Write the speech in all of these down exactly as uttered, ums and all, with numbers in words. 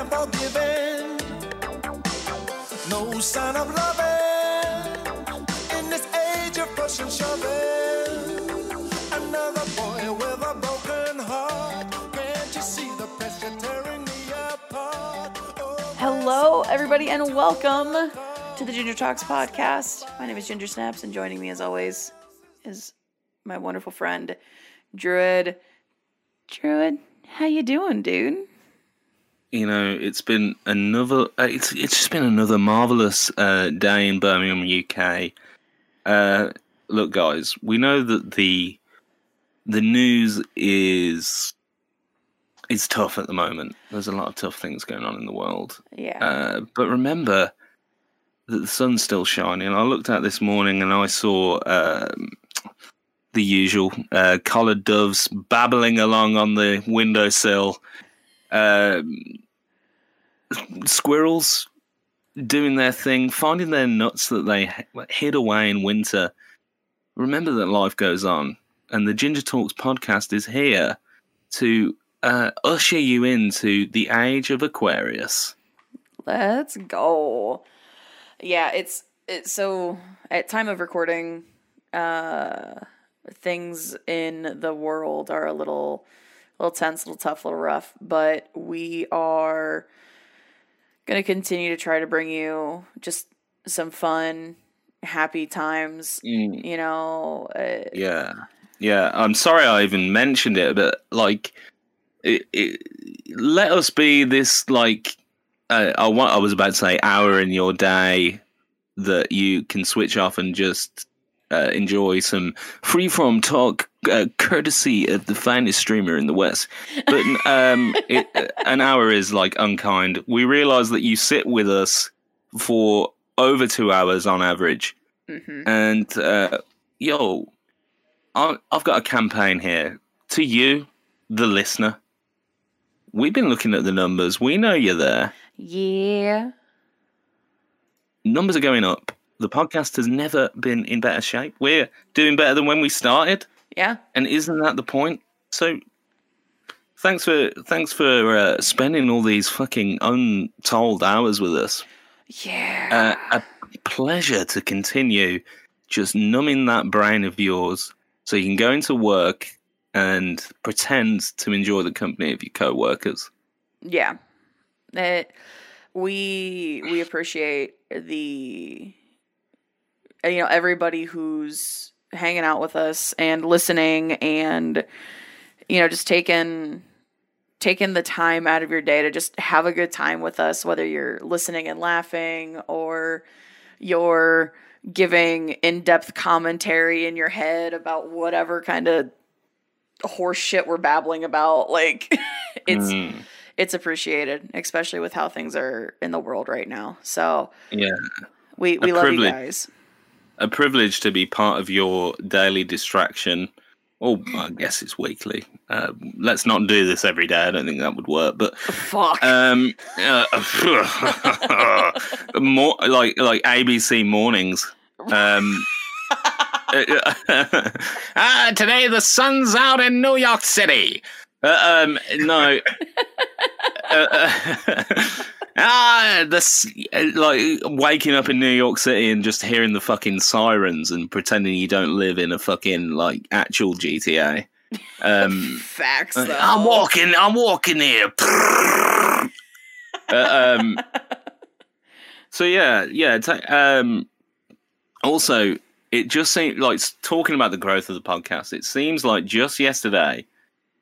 and forgiving. No sign of loving in this age of push and shoving. Another boy with a broken heart. Can't you see the pressure tearing me apart? Oh, hello, everybody, and welcome to the Ginger Talks podcast. My name is Ginger Snaps, and joining me, as always, is my wonderful friend, Druid. Druid, how you doing, dude? You know, it's been another. It's it's just been another marvelous uh, day in Birmingham, U K. Uh, look, guys, we know that the the news is is tough at the moment. There's a lot of tough things going on in the world. Yeah. Uh, but remember that the sun's still shining. I looked out this morning and I saw. Um, The usual uh, collared doves babbling along on the windowsill, uh, squirrels doing their thing, finding their nuts that they hid away in winter. Remember that life goes on, and the Ginger Talks podcast is here to uh, usher you into the age of Aquarius. Let's go! Yeah, it's it's so at time of recording. Uh... Things in the world are a little, little tense, a little tough, a little rough, but we are going to continue to try to bring you just some fun, happy times, mm. you know. Uh, yeah. Yeah. I'm sorry I even mentioned it, but like, it, it, let us be this, like, uh, I, I was about to say hour in your day that you can switch off and just Uh, enjoy some free-form talk, uh, courtesy of the finest streamer in the West. But um, it, an hour is like unkind. We realise that you sit with us for over two hours on average, mm-hmm. and uh, yo, I, I've got a campaign here to you, the listener. We've been looking at the numbers. We know you're there. Yeah, numbers are going up. The podcast has never been in better shape. We're doing better than when we started. Yeah. And isn't that the point? So thanks for thanks for uh, spending all these fucking untold hours with us. Yeah. Uh, a pleasure to continue just numbing that brain of yours so you can go into work and pretend to enjoy the company of your co-workers. Yeah. It, we we appreciate the... you know, everybody who's hanging out with us and listening and, you know, just taking, taking the time out of your day to just have a good time with us, whether you're listening and laughing or you're giving in-depth commentary in your head about whatever kind of horse shit we're babbling about. Like it's, mm. it's appreciated, especially with how things are in the world right now. So yeah, we, we love you guys. A privilege to be part of your daily distraction. Oh, I guess it's weekly. Uh, let's not do this every day. I don't think that would work. But fuck. Um, uh, more like like A B C mornings. Um, ah, today the sun's out in New York City. Uh, um, no. uh, uh, Ah, this, like, waking up in New York City and just hearing the fucking sirens and pretending you don't live in a fucking, like, actual G T A. Um, Facts, though. I'm walking, I'm walking here. uh, um, so, yeah, yeah. T- um, also, it just seems, like, talking about the growth of the podcast, it seems like just yesterday,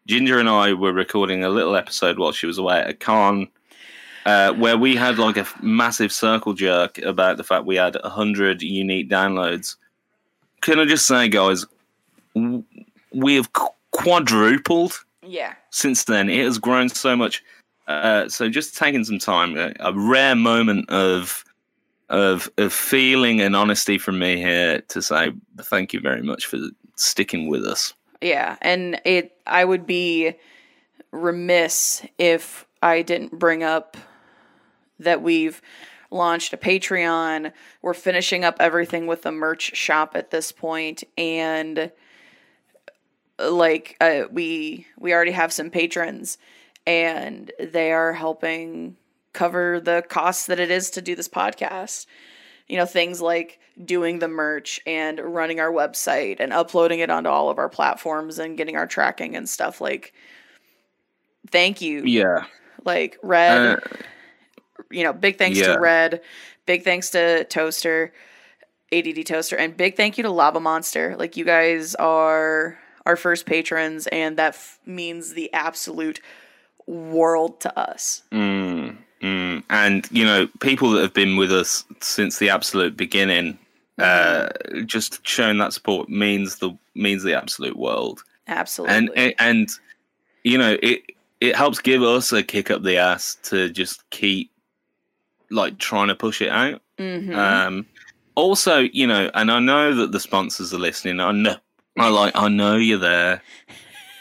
Ginger and I were recording a little episode while she was away at a con. Uh, where we had like a f- massive circle jerk about the fact we had one hundred unique downloads. Can I just say, guys, w- we have qu- quadrupled yeah. since then. It has grown so much. Uh, so just taking some time, a, a rare moment of, of, of feeling and honesty from me here to say thank you very much for sticking with us. Yeah, and it. I would be remiss if I didn't bring up that we've launched a Patreon. We're finishing up everything with the merch shop at this point, and like uh, we we already have some patrons, and they are helping cover the costs that it is to do this podcast. You know, things like doing the merch and running our website and uploading it onto all of our platforms and getting our tracking and stuff. Like, thank you. Yeah. Like, Red, uh, you know, big thanks yeah. to Red, big thanks to Toaster, A D D Toaster, and big thank you to Lava Monster. Like, you guys are our first patrons, and that f- means the absolute world to us. Mm. Mm. And, you know, people that have been with us since the absolute beginning, uh, just showing that support means the means the absolute world. Absolutely. And, and, and you know, it, it helps give us a kick up the ass to just keep, like, trying to push it out. Mm-hmm. Um, also, you know, and I know that the sponsors are listening. I know, I like, I know you're there.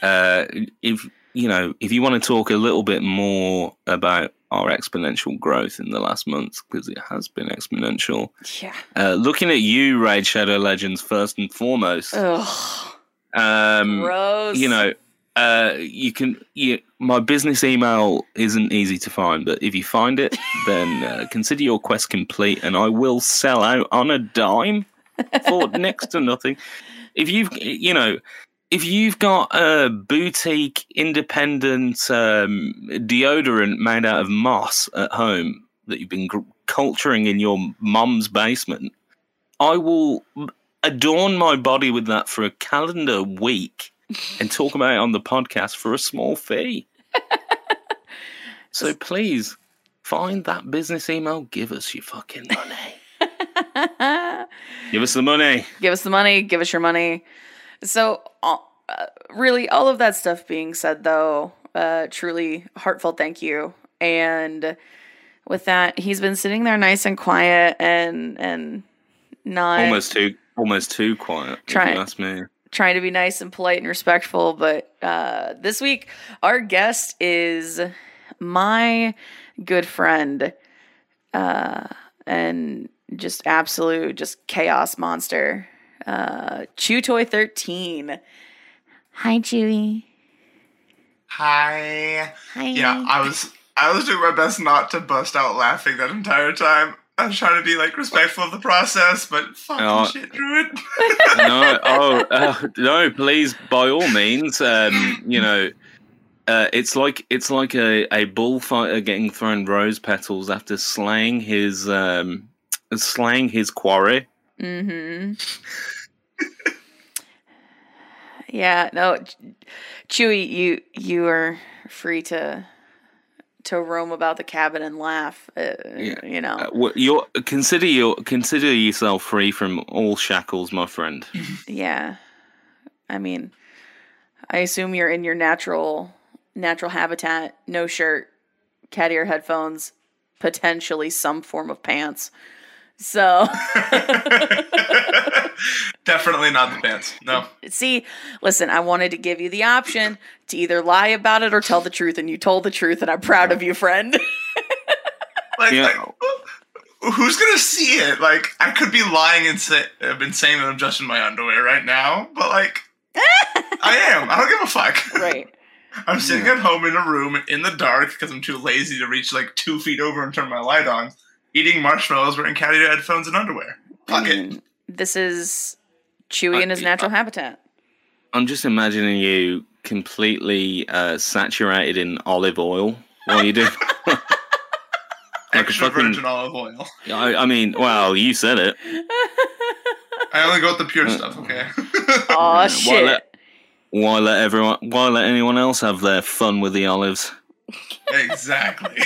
Uh, if, you know, if you want to talk a little bit more about our exponential growth in the last month, because it has been exponential. Yeah. Uh, looking at you, Raid Shadow Legends, first and foremost. Ugh. Um, Gross. You know, uh, you can. You, my business email isn't easy to find, but if you find it, then uh, consider your quest complete, and I will sell out on a dime for next to nothing. If you've, you know. If you've got a boutique, independent um, deodorant made out of moss at home that you've been gr- culturing in your mum's basement, I will adorn my body with that for a calendar week and talk about it on the podcast for a small fee. So please, find that business email. Give us your fucking money. Give us the money. Give us the money. Give us your money. So, uh, really, all of that stuff being said, though, uh, truly heartfelt thank you. And with that, he's been sitting there nice and quiet and and not almost too almost too quiet. Trying, if you ask me. Trying to be nice and polite and respectful, but uh, this week our guest is my good friend uh, and just absolute just chaos monster. Uh, Chew Toy thirteen. Hi, Chewy. Hi. Hi. Yeah, I was I was doing my best not to bust out laughing that entire time. I was trying to be like respectful of the process, but fucking oh, shit, Druid. no, oh uh, no, please, by all means, um, you know, uh, it's like it's like a, a bullfighter getting thrown rose petals after slaying his um, slaying his quarry. Mm-hmm. Yeah, no, Chewy, you you are free to to roam about the cabin and laugh. Uh, yeah. You know, uh, well, you're consider your consider yourself free from all shackles, my friend. Yeah, I mean, I assume you're in your natural natural habitat. No shirt, cat ear headphones, potentially some form of pants. So definitely not the pants. No. See, listen, I wanted to give you the option to either lie about it or tell the truth, and you told the truth, and I'm proud of you, friend. like, yeah. like, who's gonna see it? Like, I could be lying and say I've been saying that I'm just in my underwear right now, but like, I am. I don't give a fuck. Right. I'm sitting yeah. at home in a room in the dark because I'm too lazy to reach like two feet over and turn my light on. Eating marshmallows, wearing cat ear headphones and underwear. Fuck it. This is Chewy in his natural I, habitat. I'm just imagining you completely uh, saturated in olive oil while you do. like Extra fucking, virgin olive oil. I, I mean, well, you said it. I only go with the pure stuff, okay? Oh, shit. Why let, why let everyone? Why let anyone else have their fun with the olives? Exactly.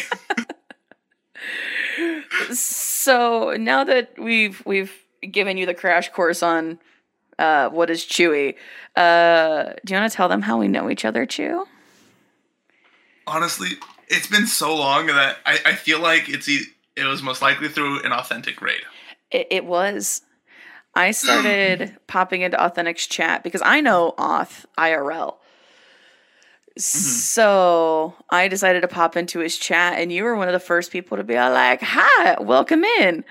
So now that we've we've given you the crash course on uh, what is Chewy, uh, do you want to tell them how we know each other, Chew? Honestly, it's been so long that I, I feel like it's e- it was most likely through an Authentic raid. It, it was. I started popping into Authentic's chat because I know Auth I R L. Mm-hmm. So I decided to pop into his chat, and you were one of the first people to be like, hi, welcome in.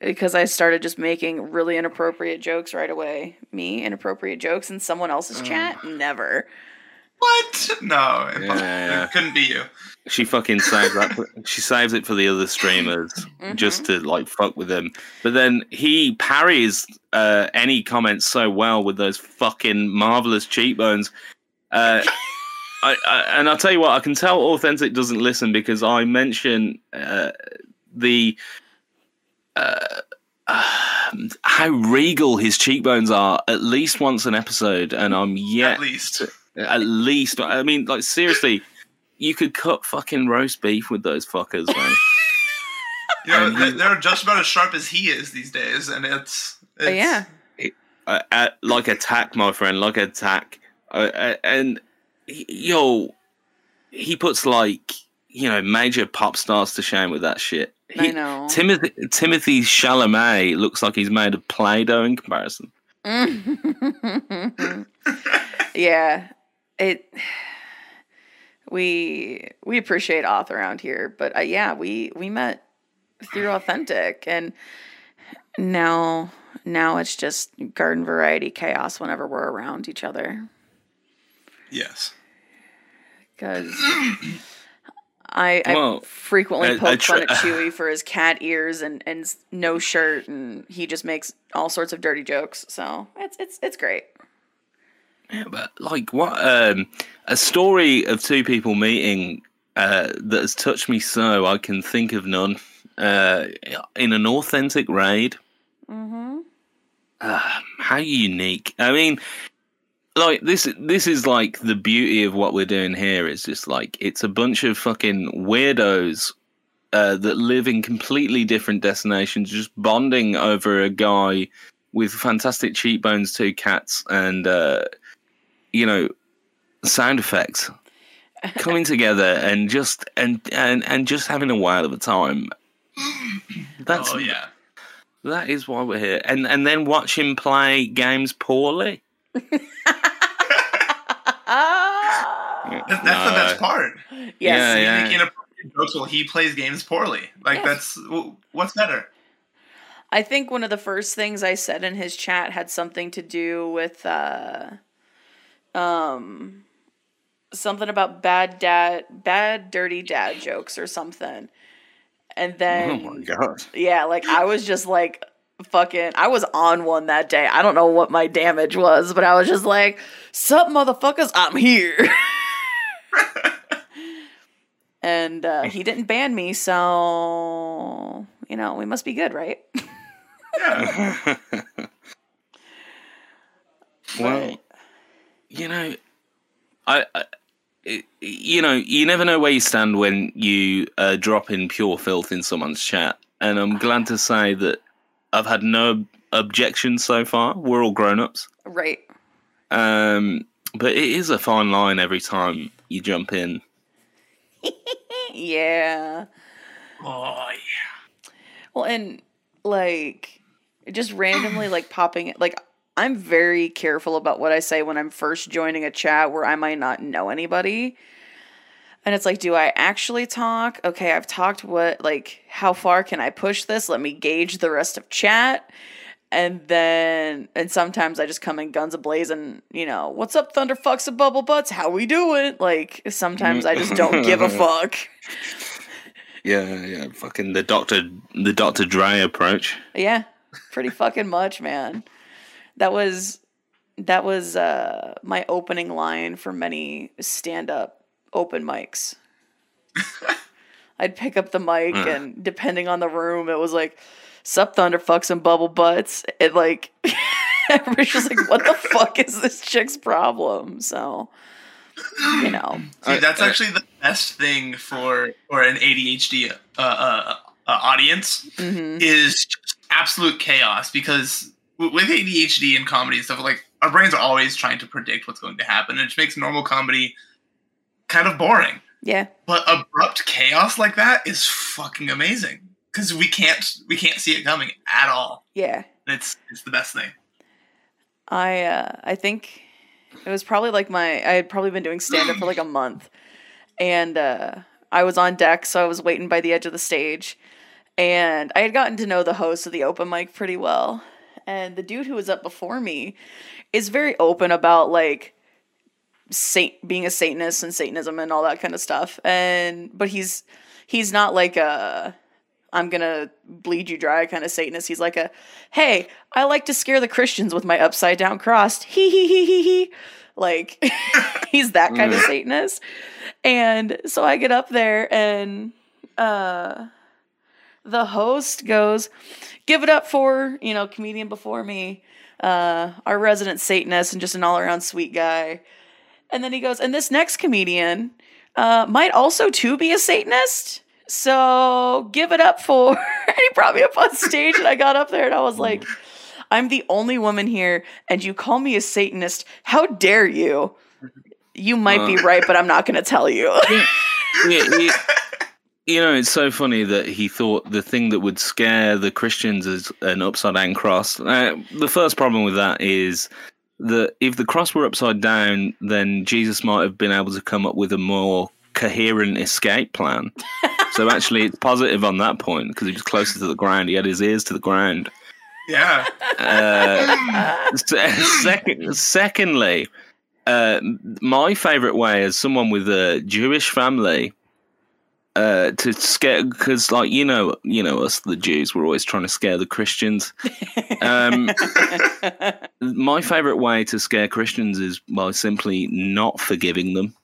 Because I started just making really inappropriate jokes right away. Me, inappropriate jokes in someone else's um, chat? Never. What? No, impossible. Yeah, yeah. It couldn't be you. She fucking saves that. For, she saves it for the other streamers mm-hmm. just to like fuck with them. But then he parries uh, any comments so well with those fucking marvelous cheekbones. Uh, I, I, and I'll tell you what, I can tell Authentic doesn't listen because I mention uh, the uh, uh, how regal his cheekbones are at least once an episode, and I'm yet at least. At least, I mean, like, seriously, you could cut fucking roast beef with those fuckers, man. You know, um, they're just about as sharp as he is these days, and it's... it's oh, yeah. It, uh, uh, like a tack, my friend, like a tack. Uh, uh, and, yo, he puts, like, you know, major pop stars to shame with that shit. He, I know. Timothy, Timothy Chalamet looks like he's made of Play-Doh in comparison. Yeah. It we we appreciate Auth around here, but uh, yeah, we, we met through Authentic, and now now it's just garden variety chaos whenever we're around each other. Yes, because I, well, I frequently I, poke I tr- fun at Chewy for his cat ears and, and no shirt, and he just makes all sorts of dirty jokes. So it's it's it's great. Yeah, but like what um, a story of two people meeting uh, that has touched me so I can think of none uh, in an Authentic raid. Mm-hmm. Uh, how unique! I mean, like this. This is like the beauty of what we're doing here. Is just like it's a bunch of fucking weirdos uh, that live in completely different destinations, just bonding over a guy with fantastic cheekbones, two cats, and. Uh, you know, sound effects coming together and just and, and, and just having a while of a time. That's oh, yeah. That is why we're here. And and then watch him play games poorly. That's, that's no. the best part. Yes. Yeah, yeah. He's making appropriate jokes while he plays games poorly. Like yes. that's what's better. I think one of the first things I said in his chat had something to do with uh Um, something about bad dad, bad dirty dad jokes or something, and then oh my god, yeah, like I was just like fucking, I was on one that day. I don't know what my damage was, but I was just like, "Sup, motherfuckers, I'm here," and uh, he didn't ban me, so you know we must be good, right? Yeah. Well. You know, I, I, you know, you never know where you stand when you uh, drop in pure filth in someone's chat, and I'm glad to say that I've had no objections so far. We're all grown-ups, right? Um, but it is a fine line every time you jump in. Yeah. Oh yeah. Well, and like just randomly, like popping it, like. I'm very careful about what I say when I'm first joining a chat where I might not know anybody. And it's like, do I actually talk? Okay, I've talked what, like, how far can I push this? Let me gauge the rest of chat. And then, and sometimes I just come in guns ablaze and, you know, what's up, Thunderfucks and Bubble Butts? How we doing? Like, sometimes I just don't give a fuck. Yeah, yeah, fucking the Doctor, the Doctor Dre approach. Yeah, pretty fucking much, man. That was that was uh, my opening line for many stand-up open mics. I'd pick up the mic, uh. and depending on the room, it was like, "Sup, Thunderfucks and Bubble Butts." It like everybody's just like, "What the fuck is this chick's problem?" So you know, see, that's uh, actually the best thing for for an A D H D uh, uh, uh, audience mm-hmm. is just absolute chaos because. With A D H D and comedy and stuff, like, our brains are always trying to predict what's going to happen, and it makes normal comedy kind of boring. Yeah. But abrupt chaos like that is fucking amazing. Because we can't we can't see it coming at all. Yeah. And it's it's the best thing. I uh, I think it was probably like my... I had probably been doing stand-up for like a month. And uh, I was on deck, so I was waiting by the edge of the stage. And I had gotten to know the host of the open mic pretty well. And the dude who was up before me is very open about, like, Saint, being a Satanist and Satanism and all that kind of stuff. And, but he's, he's not like a, I'm going to bleed you dry kind of Satanist. He's like a, hey, I like to scare the Christians with my upside down cross. Hee hee hee hee hee. Like, he's that kind of Satanist. And so I get up there and, uh, the host goes, give it up for, you know, comedian before me, uh, our resident Satanist and just an all around sweet guy. And then he goes, and this next comedian uh, might also too be a Satanist. So give it up for, and he brought me up on stage and I got up there and I was like, I'm the only woman here and you call me a Satanist. How dare you? You might uh, be right, but I'm not going to tell you. yeah, yeah, you know, it's so funny that he thought the thing that would scare the Christians is an upside down cross. Uh, the first problem with that is that if the cross were upside down, then Jesus might have been able to come up with a more coherent escape plan. So actually, it's positive on that point because he was closer to the ground. He had his ears to the ground. Yeah. Uh, second, secondly, uh, my favourite way as someone with a Jewish family uh, to scare, because like you know, you know us, the Jews, we're always trying to scare the Christians. Um, my favourite way to scare Christians is by simply not forgiving them.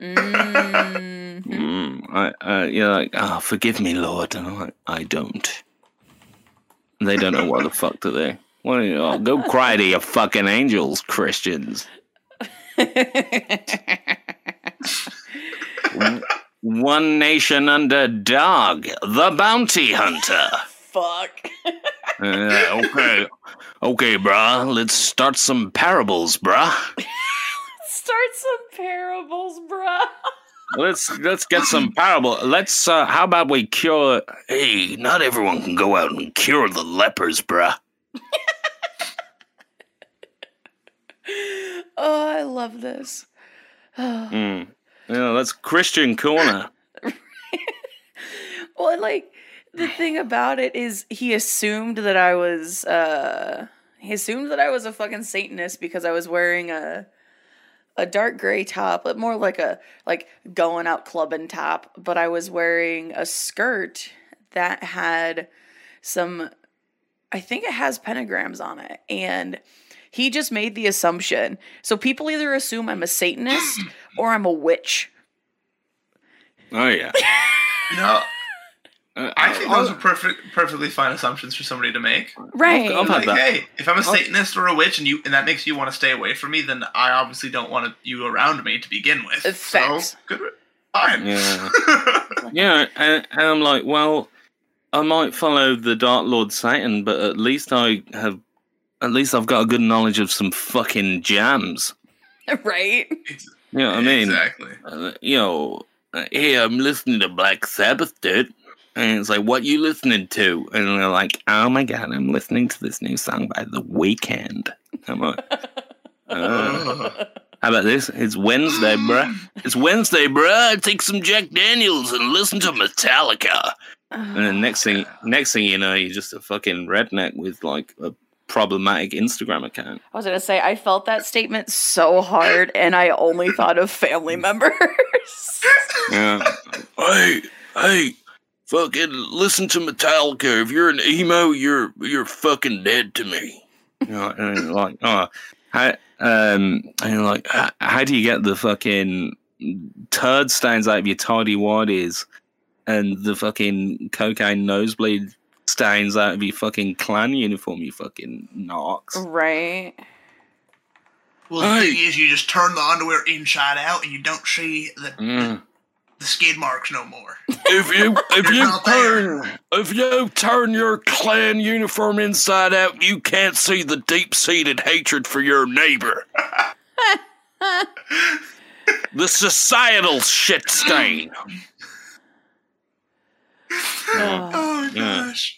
Mm-hmm. Mm, I, uh, you're like, oh, forgive me, Lord. And I'm like, I don't. They don't know what the fuck to do. What are you, oh, go cry to your fucking angels, Christians. One nation under Dog, the bounty hunter. Fuck. uh, okay, okay, bruh. Let's start some parables, bruh. Start some parables, bro. Let's let's get some parable. Let's. Uh, how about we cure? Hey, not everyone can go out and cure the lepers, bro. Oh, I love this. mm. You know, that's Christian corner. Well, and like the thing about it is, he assumed that I was. Uh, he assumed that I was a fucking Satanist because I was wearing a. a dark gray top, but more like a, like going out clubbing top, but I was wearing a skirt that had some, I think it has pentagrams on it. And he just made the assumption. So people either assume I'm a Satanist or I'm a witch. Oh yeah. You know, I think those are perfect, perfectly fine assumptions for somebody to make. Right. I'll, I'll like, that. Hey, if I'm a Satanist or a witch and you and that makes you want to stay away from me, then I obviously don't want you around me to begin with. It's so, facts. Good. Fine. Yeah. Yeah, and, and I'm like, well, I might follow the Dark Lord Satan, but at least I have, at least I've got a good knowledge of some fucking jams. Right? You know what I mean? Exactly. Uh, you know, hey, I'm listening to Black Sabbath, dude. And it's like, what you listening to? And they're like, oh my god, I'm listening to this new song by The Weeknd. I'm like, oh. How about this? It's Wednesday, bruh. It's Wednesday, bruh. I take some Jack Daniels and listen to Metallica. And then next thing, next thing you know, you're just a fucking redneck with like a problematic Instagram account. I was gonna say, I felt that statement so hard, and I only thought of family members. Yeah. Hey, hey. Fucking listen to Metallica. If you're an emo, you're you're fucking dead to me. You know, and like, oh, how, um, and like, how, how do you get the fucking turd stains out of your tidy whities and the fucking cocaine nosebleed stains out of your fucking clan uniform? You fucking narcs, right? Well, the hey. thing is, you just turn the underwear inside out, and you don't see the. Mm. The skid marks no more. If you if you turn there. if you turn your clan uniform inside out, you can't see the deep-seated hatred for your neighbor. The societal shit stain. Oh, oh gosh.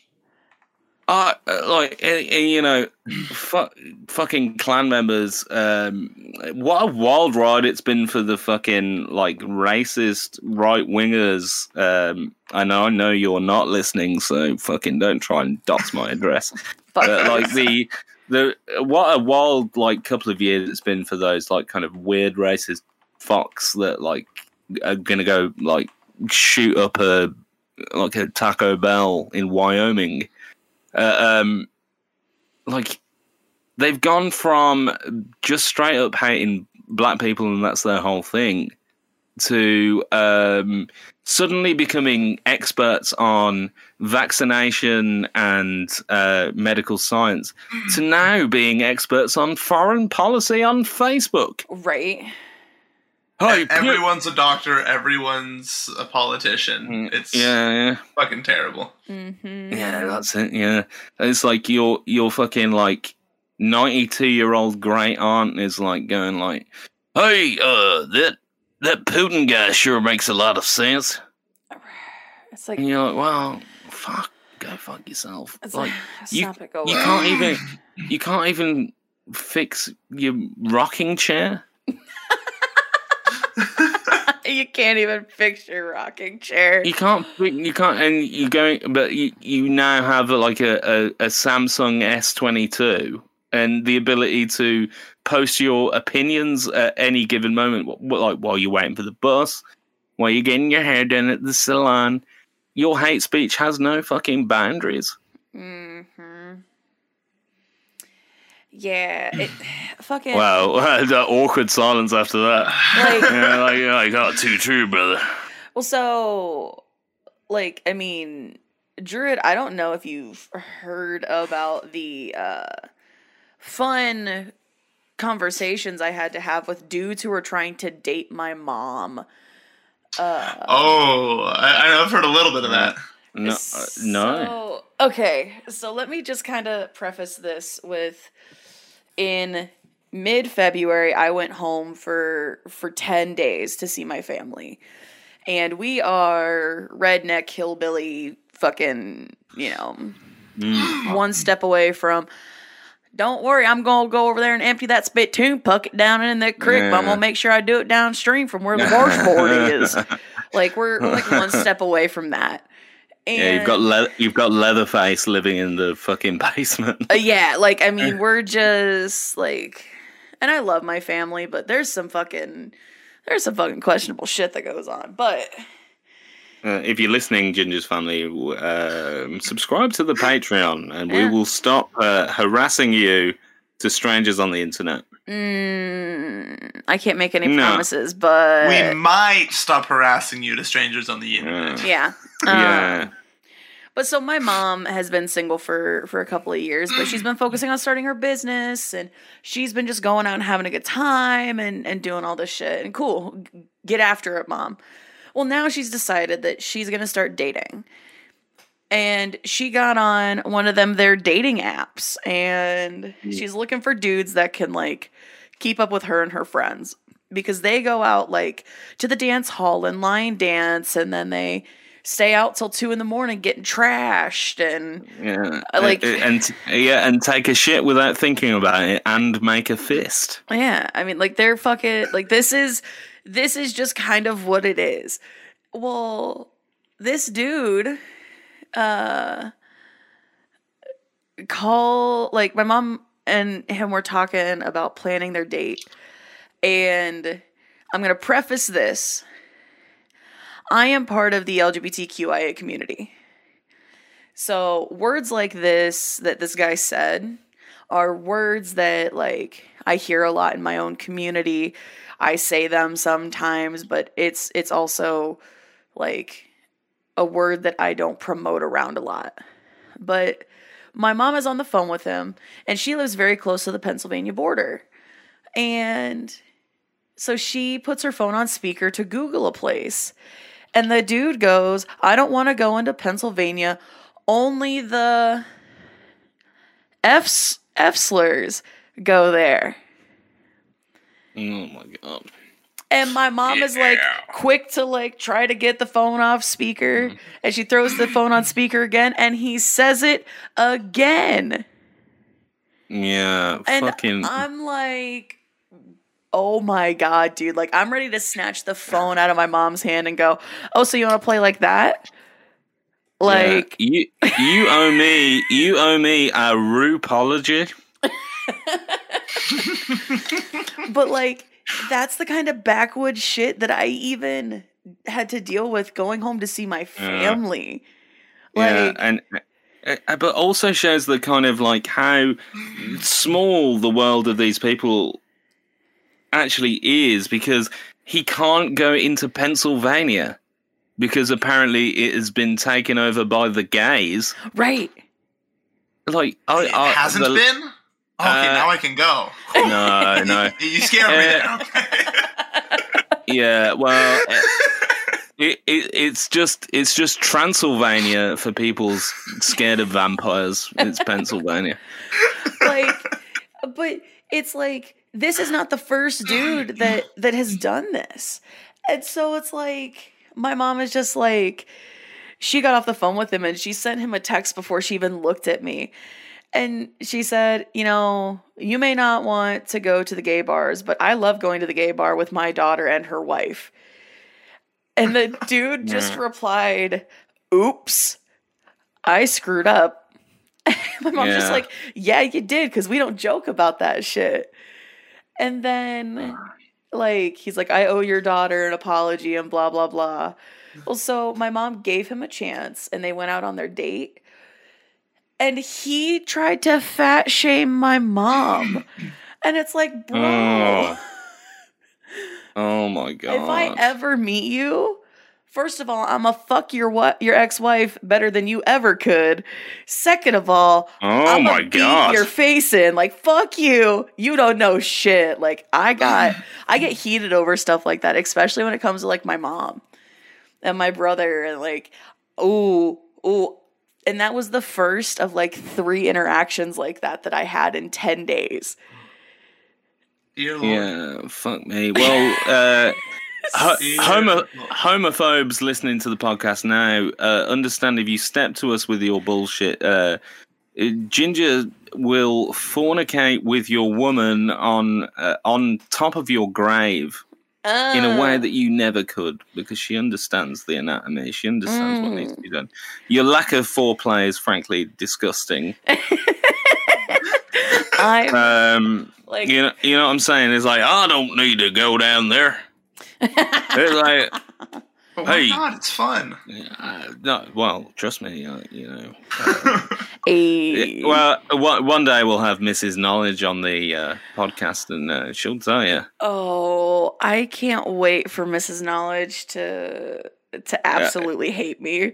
Uh, like and, and, you know, fu- fucking clan members. Um, what a wild ride it's been for the fucking like racist right wingers. Um, I know, I know you're not listening, so fucking don't try and dox my address. But like the the what a wild like couple of years it's been for those like kind of weird racist fucks that like are gonna go like shoot up a like a Taco Bell in Wyoming. Uh, um, like they've gone from just straight up hating black people and that's their whole thing to um, suddenly becoming experts on vaccination and uh, medical science to now being experts on foreign policy on Facebook. Right. Hey, everyone's a doctor. Everyone's a politician. It's yeah, yeah. fucking terrible. Mm-hmm. Yeah, that's it. Yeah, it's like your your fucking like ninety-two year old great aunt is like going like, "Hey, uh, that that Putin guy sure makes a lot of sense." It's like, and you're like, "Well, fuck, go fuck yourself." It's like, like you, it, go you can't even you can't even fix your rocking chair. You can't even fix your rocking chair. You can't. You can't. And you going, but you, you now have a, like a, a, a Samsung S twenty-two and the ability to post your opinions at any given moment, like while you're waiting for the bus, while you're getting your hair done at the salon. Your hate speech has no fucking boundaries. Mm-hmm. Yeah, it fucking. Wow, that awkward silence after that. Like, yeah, like, yeah, like, oh, too true, brother. Well, so, like, I mean, Druid, I don't know if you've heard about the uh, fun conversations I had to have with dudes who were trying to date my mom. Uh, oh, I, I've heard a little bit of that. No, so, no. Okay, so let me just kind of preface this with. In mid-February, I went home for for ten days to see my family. And we are redneck, hillbilly, fucking, you know, mm. one step away from, don't worry, I'm going to go over there and empty that spittoon bucket down in that creek, yeah. but I'm going to make sure I do it downstream from where the washboard is. Like, we're, we're like one step away from that. And, yeah, you've got le- you've got Leatherface living in the fucking basement. uh, yeah, like I mean, we're just like, and I love my family, but there's some fucking there's some fucking questionable shit that goes on. But uh, if you're listening, Ginger's family, uh, subscribe to the Patreon, and yeah. we will stop uh, harassing you to strangers on the internet. Mm, I can't make any no. promises, but we might stop harassing you to strangers on the internet. Yeah. Um, yeah. But so my mom has been single for, for a couple of years, but she's been focusing on starting her business and she's been just going out and having a good time and, and doing all this shit and cool. Get after it, mom. Well, now she's decided that she's going to start dating and she got on one of them, their dating apps and she's looking for dudes that can like keep up with her and her friends because they go out like to the dance hall and line dance and then they stay out till two in the morning getting trashed and yeah. like and, and yeah and take a shit without thinking about it and make a fist. Yeah, I mean like they're fucking like this is this is just kind of what it is. Well, this dude uh call like my mom and him were talking about planning their date and I'm going to preface this. I am part of the L G B T Q I A community. So words like this that this guy said are words that like I hear a lot in my own community. I say them sometimes, but it's it's also like a word that I don't promote around a lot. But my mom is on the phone with him and she lives very close to the Pennsylvania border. And so she puts her phone on speaker to Google a place. And the dude goes, I don't want to go into Pennsylvania. Only the F slurs go there. Oh, my God. And my mom yeah. is, like, quick to, like, try to get the phone off speaker. Mm-hmm. And she throws the phone on speaker again. And he says it again. Yeah. And fucking. I'm like, oh my God, dude. Like, I'm ready to snatch the phone out of my mom's hand and go, oh, so you want to play like that? Like, yeah, you, you owe me, you owe me a Rupology. But like, that's the kind of backwoods shit that I even had to deal with going home to see my family. Uh, like, yeah, and but also shows the kind of like how small the world of these people actually is, because he can't go into Pennsylvania because apparently it has been taken over by the gays. Right. Like, I, it I, hasn't the, been? Okay, uh, now I can go. No, no. You scared me there. Okay. Yeah, well, it, it, it's just it's just Transylvania for people scared of vampires. It's Pennsylvania. Like, but it's like, this is not the first dude that, that has done this. And so it's like, my mom is just like, she got off the phone with him and she sent him a text before she even looked at me. And she said, you know, you may not want to go to the gay bars, but I love going to the gay bar with my daughter and her wife. And the dude just replied, oops, I screwed up. My mom's yeah. just like, yeah, you did, because we don't joke about that shit. And then, like, he's like, I owe your daughter an apology and blah, blah, blah. Well, so my mom gave him a chance and they went out on their date. And he tried to fat shame my mom. And it's like, bro. Oh, oh my God. If I ever meet you, first of all, I'm a fuck your what your ex-wife better than you ever could. Second of all, oh I'm my God, beat your face in. Like, fuck you. You don't know shit. Like, I got I get heated over stuff like that, especially when it comes to like my mom and my brother, and like, ooh, ooh. And that was the first of like three interactions like that that I had in ten days. Dear Lord. Yeah, fuck me. Well, uh, ho- homo- homophobes listening to the podcast now, uh, understand if you step to us with your bullshit, uh, Ginger will fornicate with your woman on uh, on top of your grave. Uh. In a way that you never could, because she understands the anatomy. She understands mm. what needs to be done. Your lack of foreplay is frankly disgusting. I um, like, you know, you know what I'm saying? It's like, I don't need to go down there. It's like, but why hey, not? It's fun. Uh, no, well, trust me, uh, you know. Uh, hey. Well, one day we'll have Missus Knowledge on the uh, podcast, and uh, she'll tell you. Oh, I can't wait for Missus Knowledge to to absolutely yeah. hate me.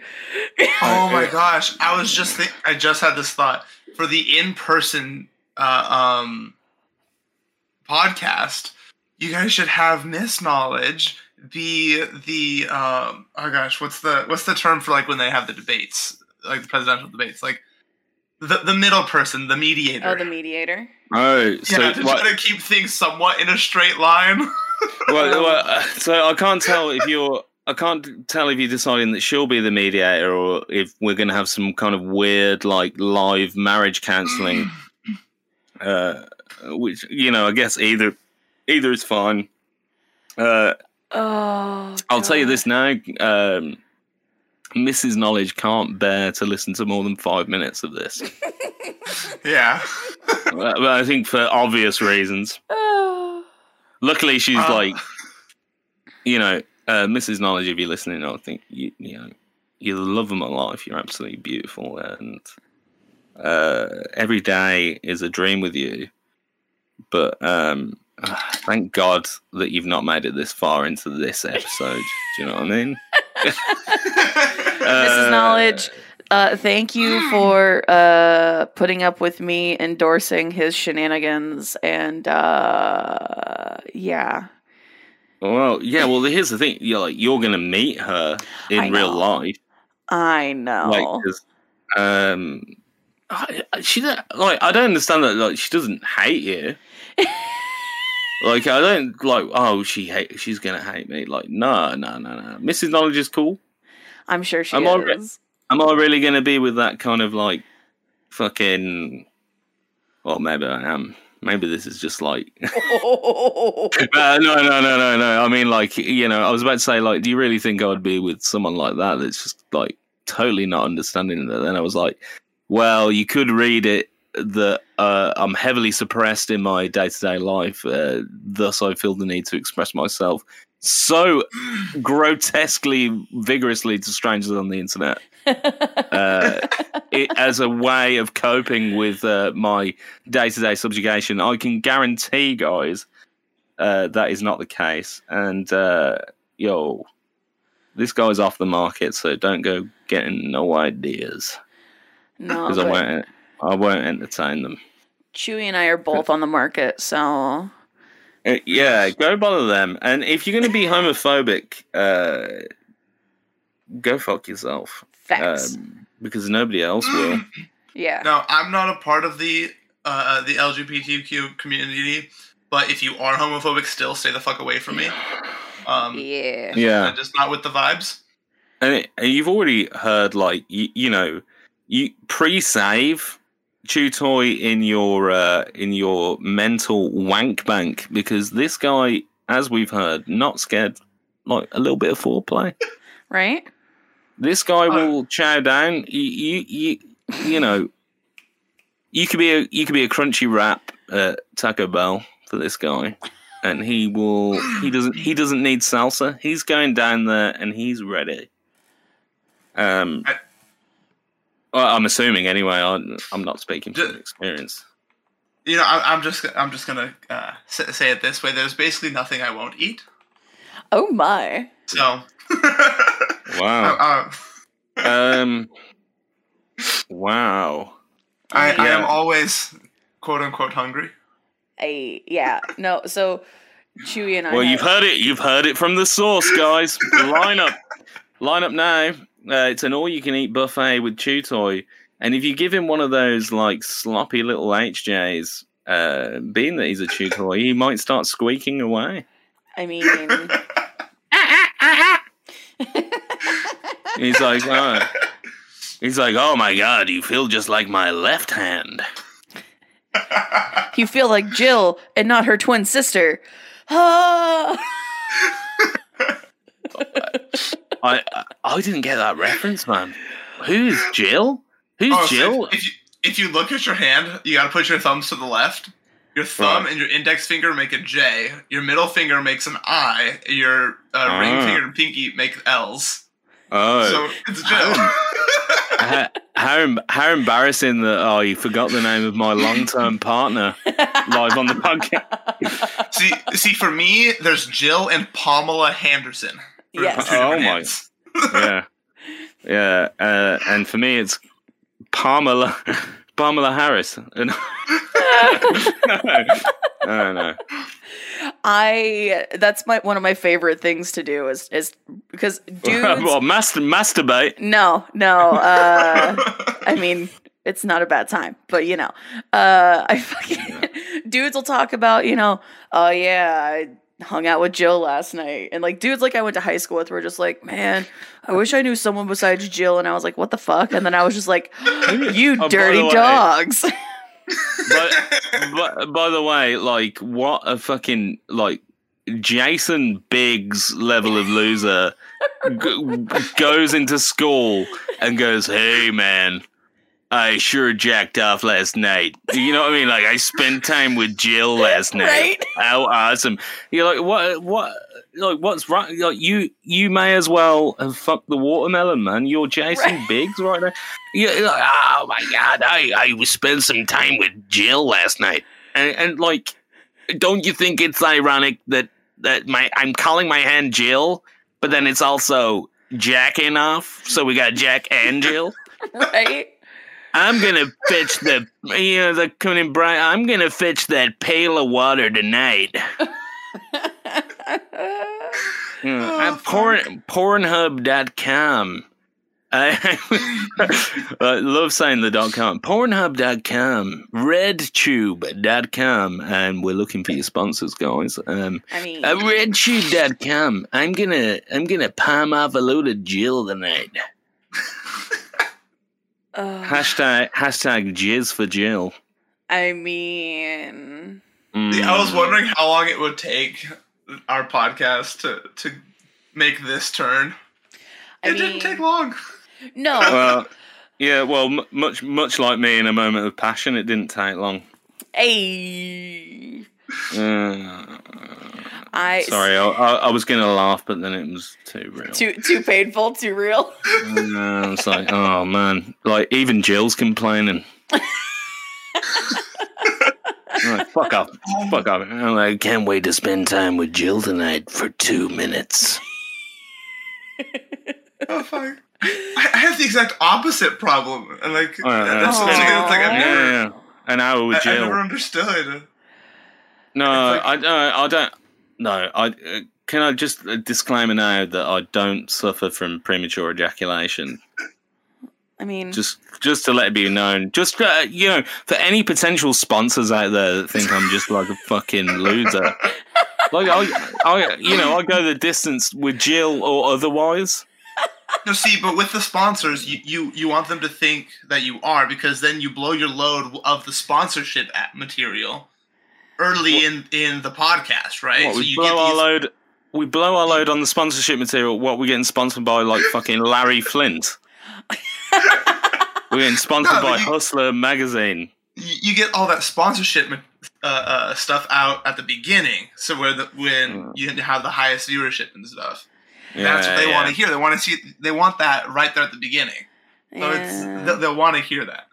Oh my gosh! I was just think- I just had this thought for the in person uh, um, podcast. You guys should have Miss Knowledge. Be the um, oh gosh, what's the what's the term for like when they have the debates, like the presidential debates, like the the middle person, the mediator. Oh, the mediator. Oh, so yeah, to what, try to keep things somewhat in a straight line. well, well uh, so I can't tell if you're I can't tell if you're deciding that she'll be the mediator, or if we're going to have some kind of weird like live marriage counselling. uh, which you know, I guess either either is fine. Uh. Oh, I'll God. tell you this now. Um, Missus Knowledge can't bear to listen to more than five minutes of this. Yeah, well, I think for obvious reasons. Oh. Luckily, she's uh. like, you know, uh, Missus Knowledge. If you're listening, I think you, you know, you're the love of my life. You're absolutely beautiful, and uh, every day is a dream with you. But. Um, Thank God that you've not made it this far into this episode. Do you know what I mean? Missus uh, Knowledge, uh, thank you for uh, putting up with me endorsing his shenanigans. And uh, yeah. Well, yeah, well, here's the thing. You're, like, you're going to meet her in real life. I know. Like, 'cause, um, I, she, like, I don't understand that like, she doesn't hate you. Like, I don't, like, oh, she hate, she's going to hate me. Like, no, no, no, no. Missus Knowledge is cool. I'm sure she am is. I, am I really going to be with that kind of, like, fucking... Well, maybe I am. Maybe this is just, like... oh. uh, no, no, no, no, no. I mean, like, you know, I was about to say, like, do you really think I would be with someone like that that's just, like, totally not understanding it? And then I was like, well, you could read it that uh, I'm heavily suppressed in my day-to-day life. Uh, thus, I feel the need to express myself so grotesquely, vigorously to strangers on the internet uh, it, as a way of coping with uh, my day-to-day subjugation. I can guarantee, guys, uh, that is not the case. And, uh, yo, this guy's off the market, so don't go getting no ideas. No, because I won't, I won't entertain them. Chewy and I are both on the market, so... Uh, yeah, go bother them. And if you're going to be homophobic, uh, go fuck yourself. Facts. Um, because nobody else will. Yeah. No, I'm not a part of the uh, the L G B T Q community, but if you are homophobic, still stay the fuck away from me. Um, yeah. Yeah. Just not with the vibes. And it, you've already heard, like, you, you know... You pre-save Chewtoy in your uh, in your mental wank bank, because this guy, as we've heard, not scared like a little bit of foreplay, right? This guy uh, will chow down. You you you, you know, you could be a you could be a crunchy wrap at Taco Bell for this guy, and he will he doesn't he doesn't need salsa. He's going down there and he's ready. Um. I- I'm assuming anyway. I'm not speaking from experience. You know, I, I'm just I'm just gonna uh, say it this way. There's basically nothing I won't eat. Oh my! So wow. um, um. Wow. I, yeah. I am always quote unquote hungry. I yeah no so Chewy and I. Well, you've heard it. You've heard it from the source, guys. Line up, line up now. Uh, it's an all-you-can-eat buffet with Chewtoy, and if you give him one of those like sloppy little H Js, uh, being that he's a Chewtoy, he might start squeaking away. I mean, he's like, oh. he's like, oh my god, you feel just like my left hand. You feel like Jill and not her twin sister. Oh. I, I I didn't get that reference, man. Who's Jill? Who's oh, Jill? If, if, you, if you look at your hand, you got to put your thumbs to the left. Your thumb right. and your index finger make a J. Your middle finger makes an I. Your uh, oh. ring finger and pinky make L's. Oh, so it's Jill. How, how, how embarrassing that oh, you forgot the name of my long-term partner live on the podcast. see, see, for me, there's Jill and Pamela Henderson. Yes. Oh my! yeah, yeah. Uh, and for me, it's Pamela, Pamela Harris. no, no, no. I. That's my one of my favorite things to do is is because dudes. well, master, masturbate. No, no. Uh, I mean, it's not a bad time, but you know, uh, I fucking dudes will talk about you know. Oh yeah. I, hung out with Jill last night, and like dudes like I went to high school with were just like, man, I wish I knew someone besides Jill, and I was like, what the fuck? And then I was just like, you oh, dirty by way, dogs. But, but by the way, like what a fucking like Jason Biggs level of loser g- goes into school and goes, hey man, I sure jacked off last night. You know what I mean? Like, I spent time with Jill last night. Right? How awesome. You're like, what, what, like, what's wrong? Like, you, you may as well have fucked the watermelon, man. You're Jason right. Biggs right now. You're like, oh my God, I, I spent some time with Jill last night. And, and like, don't you think it's ironic that, that my, I'm calling my hand Jill, but then it's also jacking off. So we got Jack and Jill. Right. I'm gonna fetch the you know the Conan Bryant. I'm gonna fetch that pail of water tonight. you know, oh, I'm porn Pornhub dot com. I, I love saying the dot com. Pornhub dot com, RedTube dot com, and we're looking for your sponsors, guys. Um, I mean, uh, RedTube dot com. I'm gonna I'm gonna palm off a load of Jill tonight. Uh, hashtag hashtag jizz for Jill. I mean, mm. I was wondering how long it would take our podcast to to make this turn. I it mean, didn't take long. No, well, Yeah, well, m much much like me in A Moment of Passion, it didn't take long. Hey. Uh, I sorry, I, I, I was gonna laugh, but then it was too real, too too painful, too real. And, uh, it's like, oh man, like even Jill's complaining. Like, fuck up, fuck up! I'm like, I can't wait to spend time with Jill tonight for two minutes. Oh fuck! I have the exact opposite problem, and like oh, yeah, that's something like I've never, yeah, yeah. an hour with I, Jill. I never understood. No, like, I don't. I don't. No, I uh, can I just disclaimer now that I don't suffer from premature ejaculation. I mean, just just to let it be known, just uh, you know, for any potential sponsors out there that think I'm just like a fucking loser, like I, I, you know, I go the distance with Jill or otherwise. No, see, but with the sponsors, you, you you want them to think that you are, because then you blow your load of the sponsorship material early what? in in the podcast, right? What, so we you blow get our load. We blow our load on the sponsorship material. What, we're getting sponsored by like fucking Larry Flint. We're getting sponsored no, by you, Hustler magazine. You get all that sponsorship uh, uh, stuff out at the beginning, so where the, when you have the highest viewership and stuff. Yeah, that's what they yeah. want to hear. They want to see. They want that right there at the beginning. So yeah. it's, they'll want to hear that.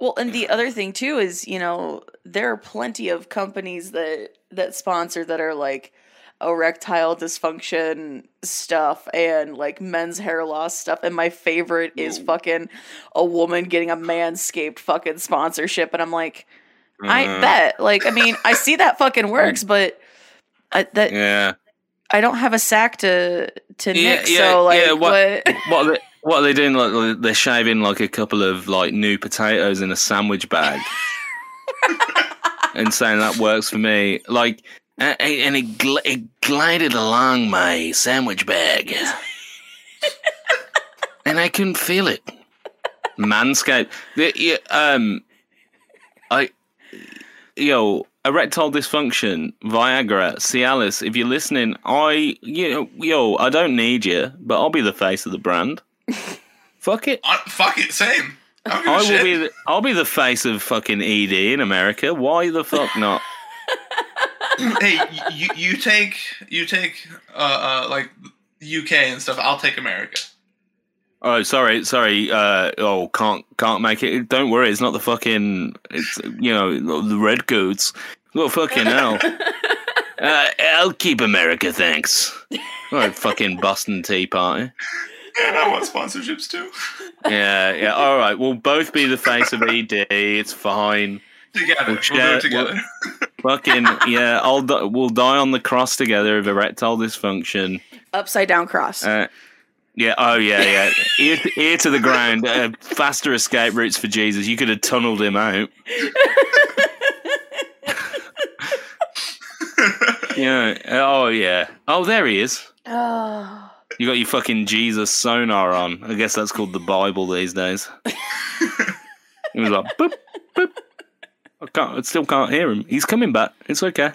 Well, and the other thing too is, you know, there are plenty of companies that that sponsor that are like erectile dysfunction stuff and like men's hair loss stuff, and my favorite is fucking a woman getting a Manscaped fucking sponsorship, and I'm like, uh, I bet, like, I mean, I see that fucking works, but I, that yeah, I don't have a sack to to yeah, nick, yeah, so like, yeah, what what? what, are they, what are they doing? Like, they're shaving like a couple of like new potatoes in a sandwich bag, and saying that works for me, like. Uh, and it, gl it glided along my sandwich bag. And I couldn't feel it. Manscaped. The, yeah, um, I, yo, erectile dysfunction, Viagra, Cialis, if you're listening, I, you know, yo, I don't need you, but I'll be the face of the brand. Fuck it. I, fuck it, same. I, I will shit. be the, I'll be the face of fucking E D in America. Why the fuck not? Hey, you you take you take uh, uh like U K and stuff. I'll take America. Oh, sorry, sorry. Uh, oh, can't can't make it. Don't worry, it's not the fucking. It's you know the red coats. Well, fucking hell. uh, I'll keep America, thanks. Right, fucking Boston Tea Party. And I want sponsorships too. Yeah, yeah. All right, we'll both be the face of E D. It's fine. Together, we'll, we'll do it together. We'll, fucking yeah, I'll di we'll die on the cross together of erectile dysfunction. Upside down cross. Uh, yeah. Oh yeah. Yeah. ear, ear to the ground. Uh, faster escape routes for Jesus. You could have tunneled him out. Yeah. Oh yeah. Oh, there he is. Oh. You got your fucking Jesus sonar on. I guess that's called the Bible these days. It was like boop boop. I can't. I still can't hear him. He's coming back. It's okay.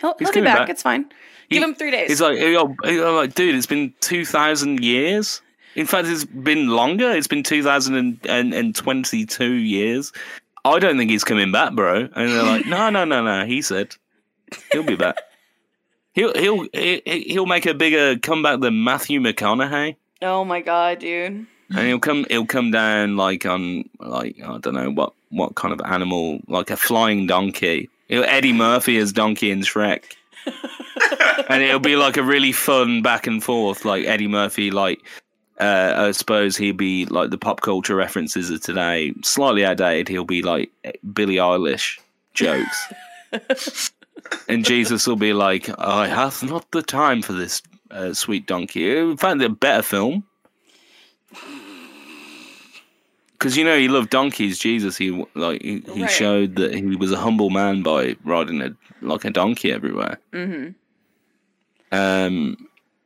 He'll, he'll be back. back. It's fine. Give he, him three days. He's like, oh, oh, like, dude, it's been two thousand years. In fact, it's been longer. It's been two thousand and twenty-two years. I don't think he's coming back, bro. And they're like, no, no, no, no. He said he'll be back. He'll he'll he'll make a bigger comeback than Matthew McConaughey. Oh my god, dude. And he'll come. He'll come down like on like I don't know what. What kind of animal? Like a flying donkey. Eddie Murphy as Donkey in Shrek. And it'll be like a really fun back and forth. Like Eddie Murphy, like, uh, I suppose he'd be like the pop culture references of today, slightly outdated. He'll be like Billie Eilish jokes. And Jesus will be like, I have not the time for this uh, sweet donkey. In fact, a better film. Because, you know, he loved donkeys. Jesus, he like he, he right. showed that he was a humble man by riding a, like a donkey everywhere. Mm-hmm. Um,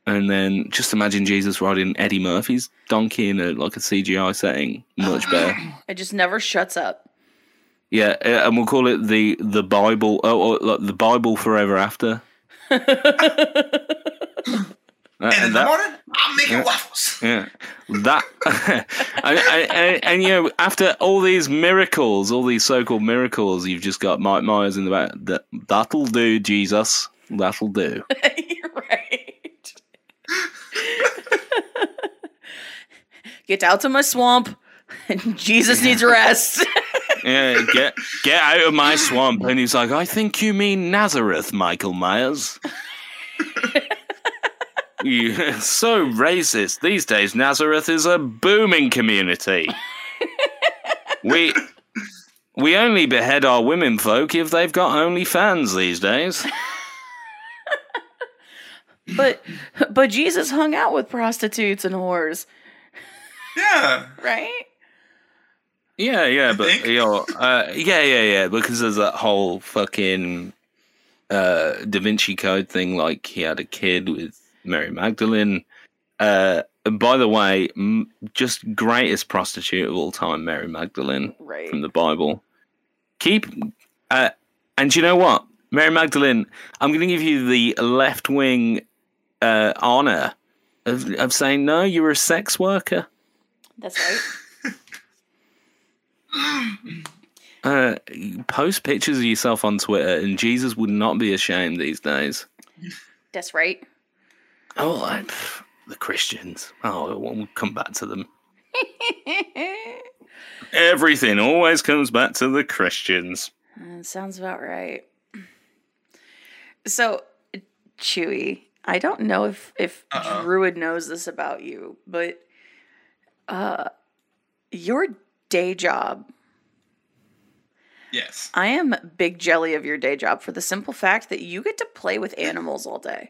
and then just imagine Jesus riding Eddie Murphy's donkey in a like a C G I setting. Much better. It just never shuts up. Yeah, and we'll call it the the Bible. Oh, or, like, the Bible Forever After. And, and in that, the morning, I'm making yeah, waffles. Yeah, that. I, I, and, and you know, after all these miracles, all these so-called miracles, you've just got Mike Myers in the back. That, that'll do, Jesus. That'll do. You're right. Get out of my swamp. Jesus needs rest. Yeah, get get out of my swamp. And he's like, I think you mean Nazareth, Michael Myers. You're so racist. These days, Nazareth is a booming community. we we only behead our women folk if they've got OnlyFans these days. But but Jesus hung out with prostitutes and whores. Yeah. Right? Yeah, yeah, but you know, uh, yeah, yeah, yeah, because there's that whole fucking uh, Da Vinci Code thing. Like he had a kid with Mary Magdalene. Uh, by the way, m- just greatest prostitute of all time, Mary Magdalene, right, from the Bible. Keep, uh, and you know what, Mary Magdalene, I'm going to give you the left wing uh, honor of of saying no, you're a sex worker. That's right. Uh, post pictures of yourself on Twitter, and Jesus would not be ashamed these days. That's right. Oh, I, the Christians. Oh, we'll come back to them. Everything always comes back to the Christians. Uh, sounds about right. So, Chewy, I don't know if if Uh-oh. Druid knows this about you, but uh, your day job. Yes. I am big jelly of your day job for the simple fact that you get to play with animals all day.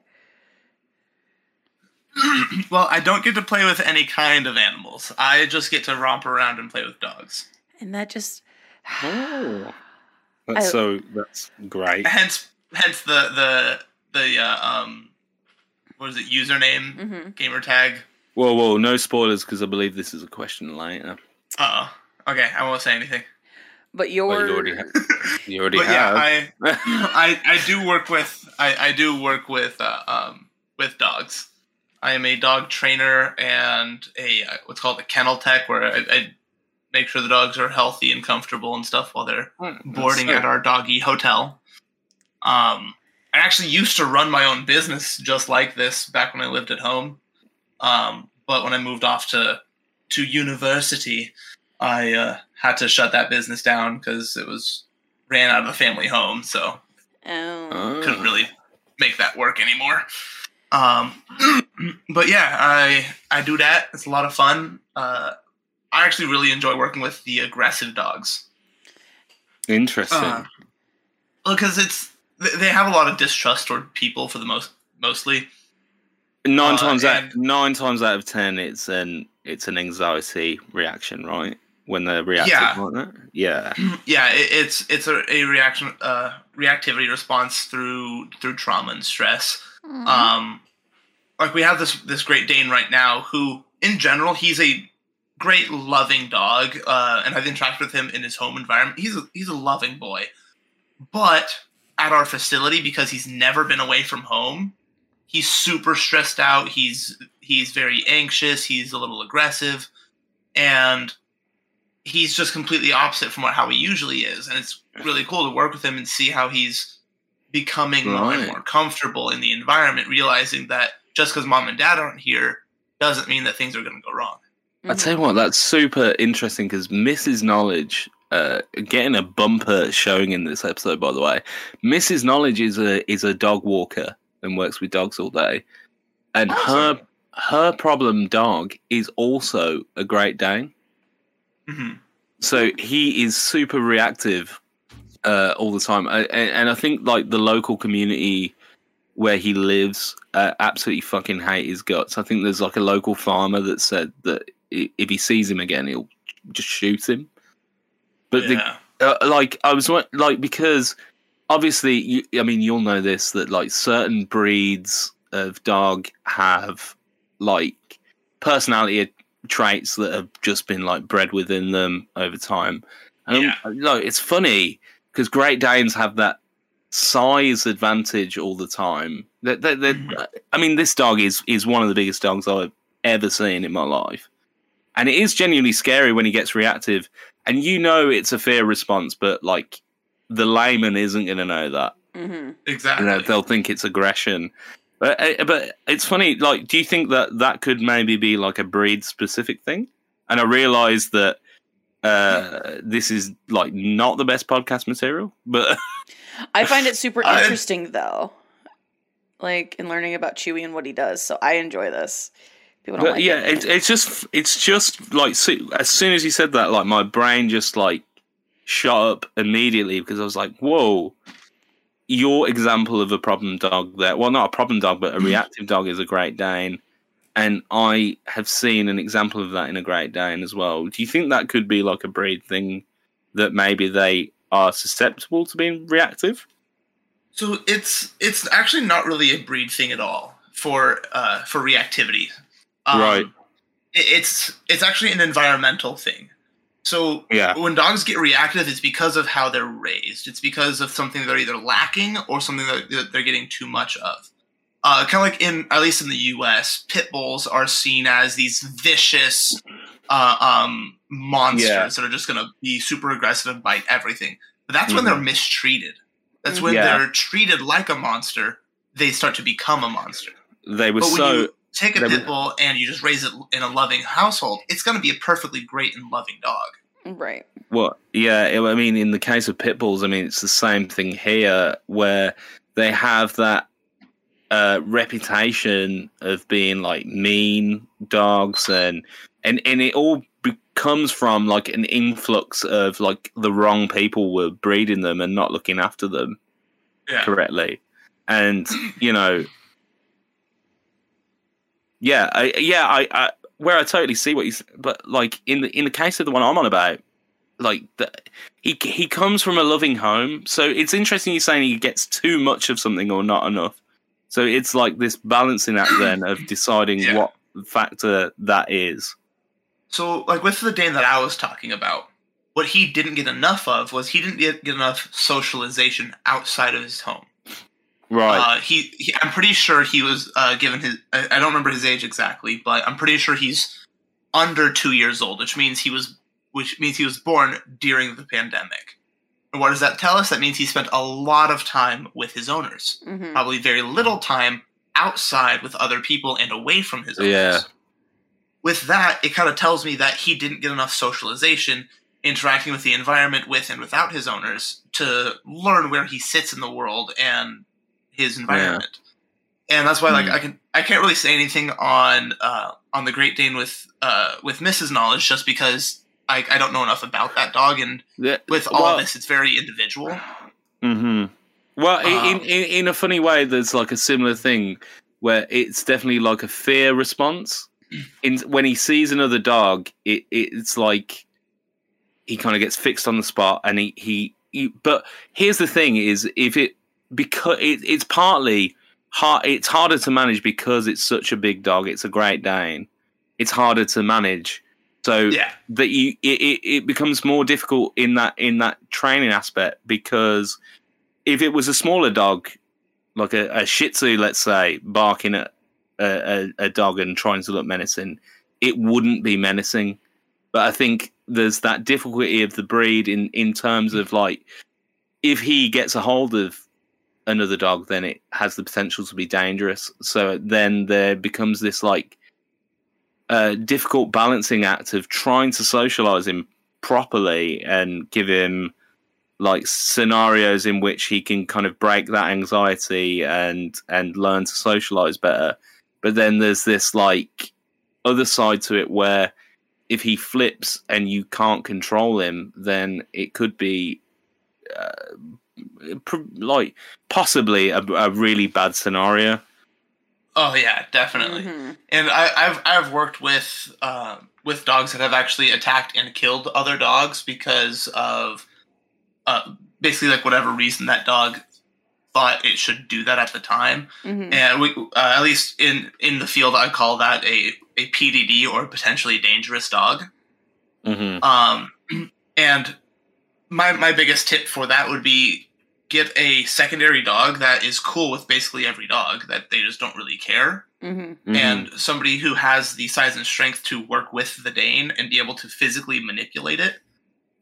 Well, I don't get to play with any kind of animals. I just get to romp around and play with dogs. And that just... Oh. That's I, so... That's great. Hence hence the... the, the uh, um, what is it? Username? Mm-hmm. Gamer tag? Whoa, whoa. No spoilers, because I believe this is a question later. Uh-oh. Okay, I won't say anything. But you're... Well, you already have. You already but have. Yeah, I, I, I do work with I, I do work with uh, um with dogs. I am a dog trainer and a uh, what's called a kennel tech, where I, I make sure the dogs are healthy and comfortable and stuff while they're oh, boarding so. at our doggy hotel. Um, I actually used to run my own business just like this back when I lived at home. Um, but when I moved off to to university, I uh, had to shut that business down because it was ran out of the family home, so oh. couldn't really make that work anymore. Um, but yeah, I I do that. It's a lot of fun. Uh, I actually really enjoy working with the aggressive dogs. Interesting. Uh, because it's they have a lot of distrust toward people for the most mostly. Nine uh, times out nine times out of ten, it's an it's an anxiety reaction, right? When they're reactive, yeah. Like that? Yeah. Yeah, it, it's it's a, a reaction uh, reactivity response through through trauma and stress. Mm-hmm. Um, like we have this this Great Dane right now who in general he's a great loving dog, uh, and I've interacted with him in his home environment. He's a, he's a loving boy. But at our facility, because he's never been away from home, he's super stressed out. He's he's very anxious, he's a little aggressive, and he's just completely opposite from what, how he usually is. And it's really cool to work with him and see how he's becoming right. more and more comfortable in the environment, realizing that just because mom and dad aren't here doesn't mean that things are going to go wrong. Mm-hmm. I tell you what, that's super interesting because Missus Knowledge, uh, getting a bumper showing in this episode, by the way, Missus Knowledge is a, is a dog walker and works with dogs all day. And awesome. her her problem dog is also a Great Dane. Mm-hmm. So he is super reactive uh, all the time, I, and, and I think like the local community where he lives uh, absolutely fucking hate his guts. I think there's like a local farmer that said that if he sees him again, he'll just shoot him. But yeah. the, uh, like I was like because obviously, you, I mean, you'll know this that like certain breeds of dog have like personality traits that have just been like bred within them over time, and yeah. like, it's funny because Great Danes have that size advantage all the time. They're, they're, they're, I mean, this dog is is one of the biggest dogs I've ever seen in my life. And it is genuinely scary when he gets reactive. And you know it's a fear response, but, like, the layman isn't going to know that. Mm-hmm. Exactly. You know, they'll think it's aggression. But, but it's funny, like, do you think that that could maybe be, like, a breed-specific thing? And I realised that uh, this is, like, not the best podcast material, but... I find it super interesting, I... though, like, in learning about Chewy and what he does, so I enjoy this. People don't but, like yeah, it. It's, it's just, it's just like, so, as soon as you said that, like, my brain just, like, shot up immediately because I was like, whoa, your example of a problem dog there, well, not a problem dog, but a reactive dog is a Great Dane, and I have seen an example of that in a Great Dane as well. Do you think that could be, like, a breed thing that maybe they are susceptible to being reactive? So it's it's actually not really a breed thing at all for uh, for reactivity. Um, right. It's it's actually an environmental thing. So yeah. when dogs get reactive, it's because of how they're raised. It's because of something they're either lacking or something that they're getting too much of. Uh, kind of like in, at least in the U S, pit bulls are seen as these vicious uh, um, monsters yeah. that are just going to be super aggressive and bite everything. But that's mm-hmm. when they're mistreated. That's when yeah. they're treated like a monster. They start to become a monster. They were so... You, Take a pit bull and you just raise it in a loving household, it's going to be a perfectly great and loving dog. Right. Well, yeah, I mean, in the case of pit bulls, I mean, it's the same thing here where they have that uh, reputation of being, like, mean dogs and, and, and it all comes from, like, an influx of, like, the wrong people were breeding them and not looking after them yeah. correctly. And, you know... Yeah, I, yeah, I, I where I totally see what you, but like in the in the case of the one I'm on about, like the, he he comes from a loving home, so it's interesting you're saying he gets too much of something or not enough. So it's like this balancing act then of deciding yeah. what factor that is. So like with the Dane that I was talking about, what he didn't get enough of was he didn't get enough socialization outside of his home. Right. Uh, he, he, I'm pretty sure he was uh, given his. I, I don't remember his age exactly, but I'm pretty sure he's under two years old, which means he was, which means he was born during the pandemic. And what does that tell us? That means he spent a lot of time with his owners, mm-hmm. probably very little time outside with other people and away from his owners. Yeah. With that, it kind of tells me that he didn't get enough socialization, interacting with the environment with and without his owners, to learn where he sits in the world and his environment. Yeah. And that's why like mm. I can I can't really say anything on uh, on the Great Dane with uh, with Missus Knowledge just because I, I don't know enough about that dog and yeah. with all well, of this it's very individual. Mm-hmm. Well um, in, in in a funny way there's like a similar thing where it's definitely like a fear response. In when he sees another dog it it's like he kind of gets fixed on the spot and he, he, he but here's the thing is if it because it, it's partly hard, it's harder to manage because it's such a big dog. It's a Great Dane. It's harder to manage, so yeah. that you it, it becomes more difficult in that in that training aspect. Because if it was a smaller dog, like a, a Shih Tzu, let's say, barking at a, a, a dog and trying to look menacing, it wouldn't be menacing. But I think there's that difficulty of the breed in in terms of like if he gets a hold of another dog, then it has the potential to be dangerous. So then there becomes this like uh, difficult balancing act of trying to socialize him properly and give him like scenarios in which he can kind of break that anxiety and and learn to socialize better. But then there's this like other side to it where if he flips and you can't control him, then it could be uh, like possibly a, a really bad scenario. Oh yeah, definitely. Mm-hmm. And I, I've I've worked with uh, with dogs that have actually attacked and killed other dogs because of uh, basically like whatever reason that dog thought it should do that at the time. Mm-hmm. And we, uh, at least in, in the field, I call that a a P D D or potentially dangerous dog. Mm-hmm. Um, and. My my biggest tip for that would be get a secondary dog that is cool with basically every dog, that they just don't really care. Mm-hmm. Mm-hmm. And somebody who has the size and strength to work with the Dane and be able to physically manipulate it.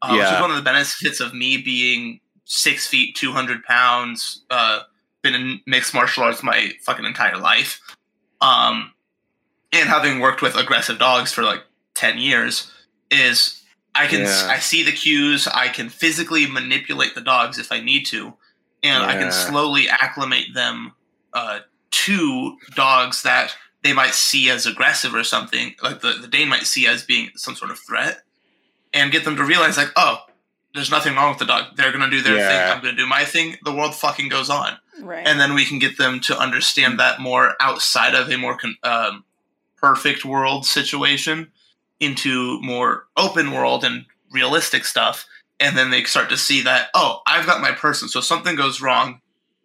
Um, yeah. Which is one of the benefits of me being six feet, two hundred pounds, uh, been in mixed martial arts my fucking entire life. Um, and having worked with aggressive dogs for like ten years is... I can yeah. I see the cues, I can physically manipulate the dogs if I need to, and yeah. I can slowly acclimate them uh, to dogs that they might see as aggressive or something, like the, the Dane might see as being some sort of threat, and get them to realize, like, oh, there's nothing wrong with the dog. They're going to do their yeah. thing, I'm going to do my thing, the world fucking goes on. Right. And then we can get them to understand that more outside of a more con- um, perfect world situation, into more open world and realistic stuff, and then they start to see that, oh, I've got my person, so if something goes wrong,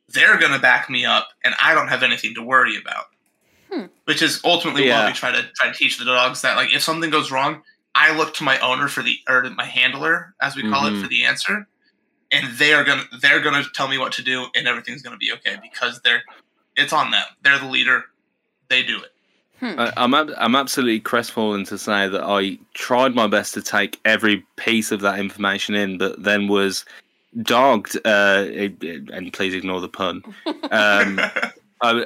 they're going to back me up, and I don't have anything to worry about. Hmm. Which is ultimately yeah. why we try to try to teach the dogs that, like, if something goes wrong, I look to my owner for the, or my handler, as we call mm-hmm. it, for the answer, and they are gonna they're gonna tell me what to do, and everything's gonna be okay because they're it's on them. They're the leader. They do it. Hmm. I, I'm I'm absolutely crestfallen to say that I tried my best to take every piece of that information in, but then was dogged, uh, it, it, and please ignore the pun, um, I,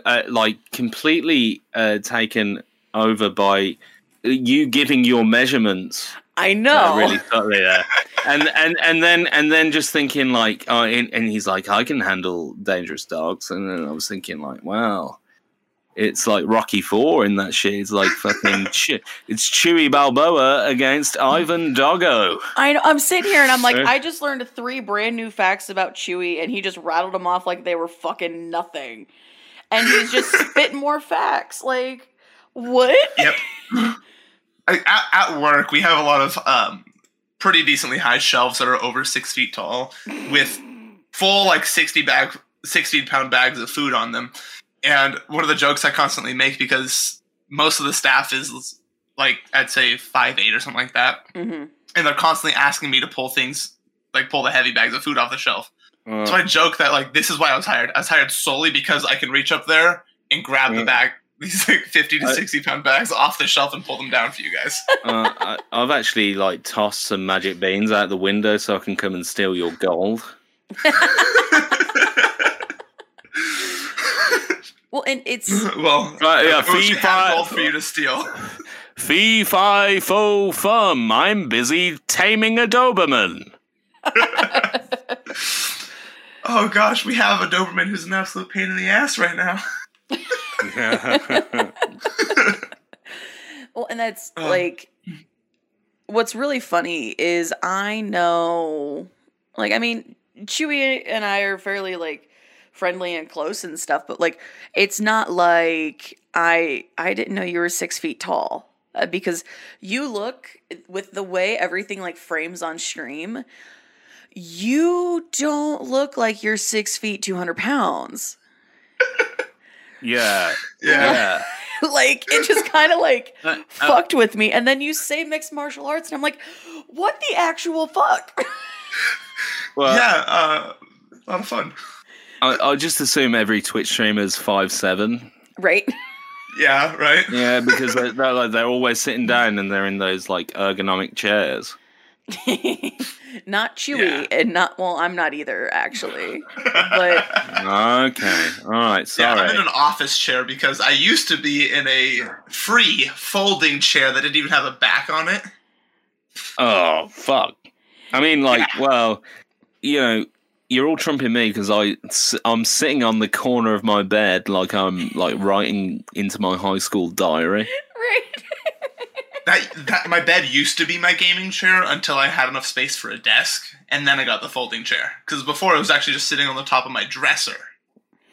I, like completely uh, taken over by you giving your measurements. I know, uh, really subtly there, and and and then and then just thinking like, oh, and, and he's like, I can handle dangerous dogs, and then I was thinking like, wow. It's like Rocky Four in that shit. It's like fucking shit. It's Chewy Balboa against Ivan Doggo. I know, I'm sitting here and I'm like, I just learned three brand new facts about Chewy, and he just rattled them off like they were fucking nothing. And he's just spitting more facts. Like, what? Yep. At, at work, we have a lot of um, pretty decently high shelves that are over six feet tall with full like sixty bag, sixty pound bags of food on them. And one of the jokes I constantly make, because most of the staff is, like, I'd say five eight or something like that. Mm-hmm. And they're constantly asking me to pull things, like, pull the heavy bags of food off the shelf. Uh, so I joke that, like, this is why I was hired. I was hired solely because I can reach up there and grab yeah. the bag, these, like, fifty to sixty pound bags off the shelf and pull them down for you guys. Uh, I, I've actually, like, tossed some magic beans out the window so I can come and steal your gold. Well, and it's well, uh, yeah, fee fi gold for you to steal. Fee fi fo fum. I'm busy taming a Doberman. Oh gosh, we have a Doberman who's an absolute pain in the ass right now. Well, and that's um, like what's really funny is I know, like, I mean, Chewy and I are fairly like friendly and close and stuff, but like it's not like I I didn't know you were six feet tall, uh, because you look, with the way everything like frames on stream, you don't look like you're six feet two hundred pounds. yeah yeah Like it just kind of like uh, fucked uh, with me, and then you say mixed martial arts and I'm like, what the actual fuck? Well, yeah, uh a lot of fun. I, I just assume every Twitch streamer is five seven. Right. Yeah, right. Yeah, because they're, they're, like, they're always sitting down and they're in those, like, ergonomic chairs. Not Chewy, yeah. and not, well, I'm not either, actually. But okay, all right, sorry. Yeah, I'm in an office chair because I used to be in a free folding chair that didn't even have a back on it. Oh, fuck. I mean, like, yeah. well, you know, you're all trumping me because I I'm sitting on the corner of my bed like I'm like writing into my high school diary. Right. that that my bed used to be my gaming chair until I had enough space for a desk, and then I got the folding chair, because before it was actually just sitting on the top of my dresser,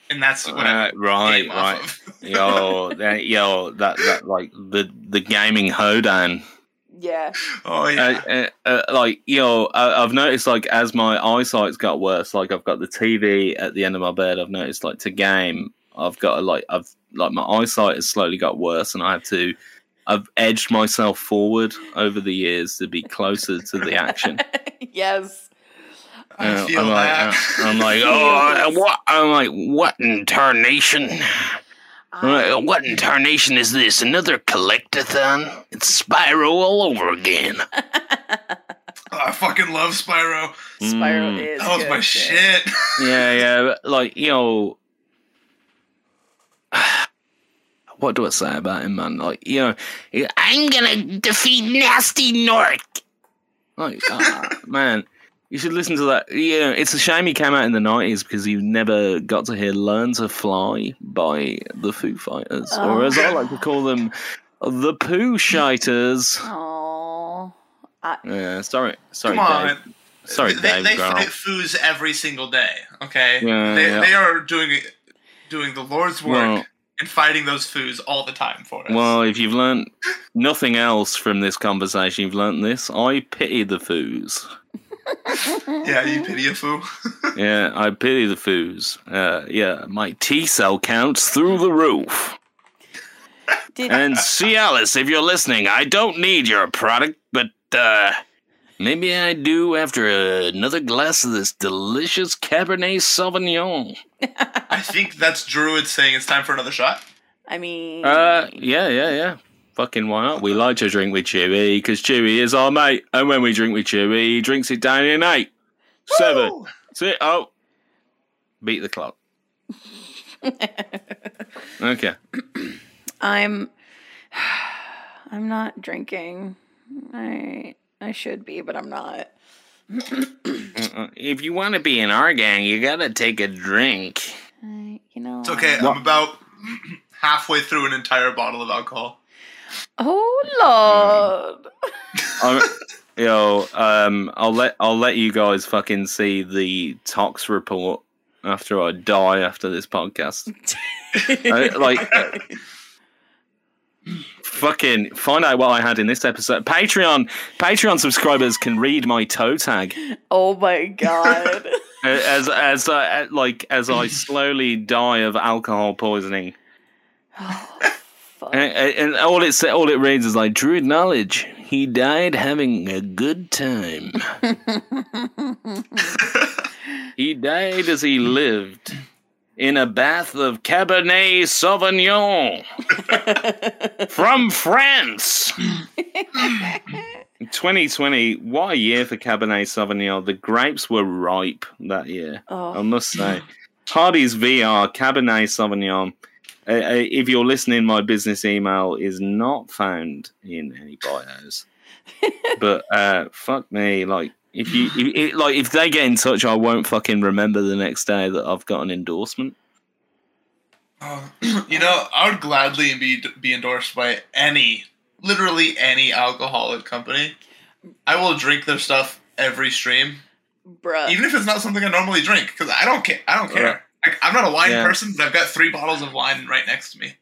and that's what uh, I right right off of. yo that, yo that that like the the gaming hoedown. Yeah. Oh yeah. Uh, uh, uh, like you know, I, I've noticed like as my eyesight's got worse, like I've got the T V at the end of my bed. I've noticed like to game, I've got like I've like my eyesight has slowly got worse, and I have to. I've edged myself forward over the years to be closer to the action. Yes. I feel I'm that. Like, I'm like, oh, what? I'm like, what in tarnation? Um, what in tarnation is this? Another collectathon? It's Spyro all over again. Oh, I fucking love Spyro. Spyro mm. is. That was good my shit. shit. Yeah, yeah. But like, you know, what do I say about him, man? Like, you know, I'm gonna defeat Nasty Nork. Like, oh, man, you should listen to that. You know, it's a shame he came out in the nineties because you never got to hear "Learn to Fly" by the Foo Fighters, oh. or as I like to call them, the Poo Shiters. Oh, I... yeah. Sorry, sorry, come on, Dave. Sorry, they, Dave. They girl. fight foos every single day. Okay, yeah, they yeah. they are doing doing the Lord's work. Well, and fighting those foos all the time for us. Well, if you've learnt nothing else from this conversation, you've learnt this. I pity the foos. Yeah, you pity a foo? Yeah, I pity the foos. Uh, yeah, my T-cell count's through the roof. Did and Cialis, if you're listening, I don't need your product, but uh, maybe I do after another glass of this delicious Cabernet Sauvignon. I think that's Druid saying it's time for another shot. I mean... Uh, yeah, yeah, yeah. Fucking why not? We like to drink with Chewy, because Chewy is our mate. And when we drink with Chewy, he drinks it down in eight. Woo! Seven. Six. Oh. Beat the clock. Okay. I'm... I'm not drinking. I, I should be, but I'm not. If you want to be in our gang, you gotta take a drink. Uh, you know, it's okay. What? I'm about halfway through an entire bottle of alcohol. Oh Lord! Um, yo, um, I'll let I'll let you guys fucking see the tox report after I die after this podcast. uh, like. Uh, Fucking find out what I had in this episode. Patreon Patreon subscribers can read my toe tag. Oh my god! as as uh, like as I slowly die of alcohol poisoning. Oh, fuck. And, and all it all it reads is like Druid knowledge. He died having a good time. He died as he lived. In a bath of Cabernet Sauvignon from France. twenty twenty, what a year for Cabernet Sauvignon. The grapes were ripe that year, oh. I must say. Hardy's V R, Cabernet Sauvignon. Uh, uh, if you're listening, my business email is not found in any bios. But uh, fuck me, like. If you if, like, if they get in touch, I won't fucking remember the next day that I've got an endorsement. Uh, you know, I would gladly be be endorsed by any, literally any alcoholic company. I will drink their stuff every stream, bruh. Even if it's not something I normally drink, because I don't care. I don't care. Yeah. I, I'm not a wine yeah. person, but I've got three bottles of wine right next to me.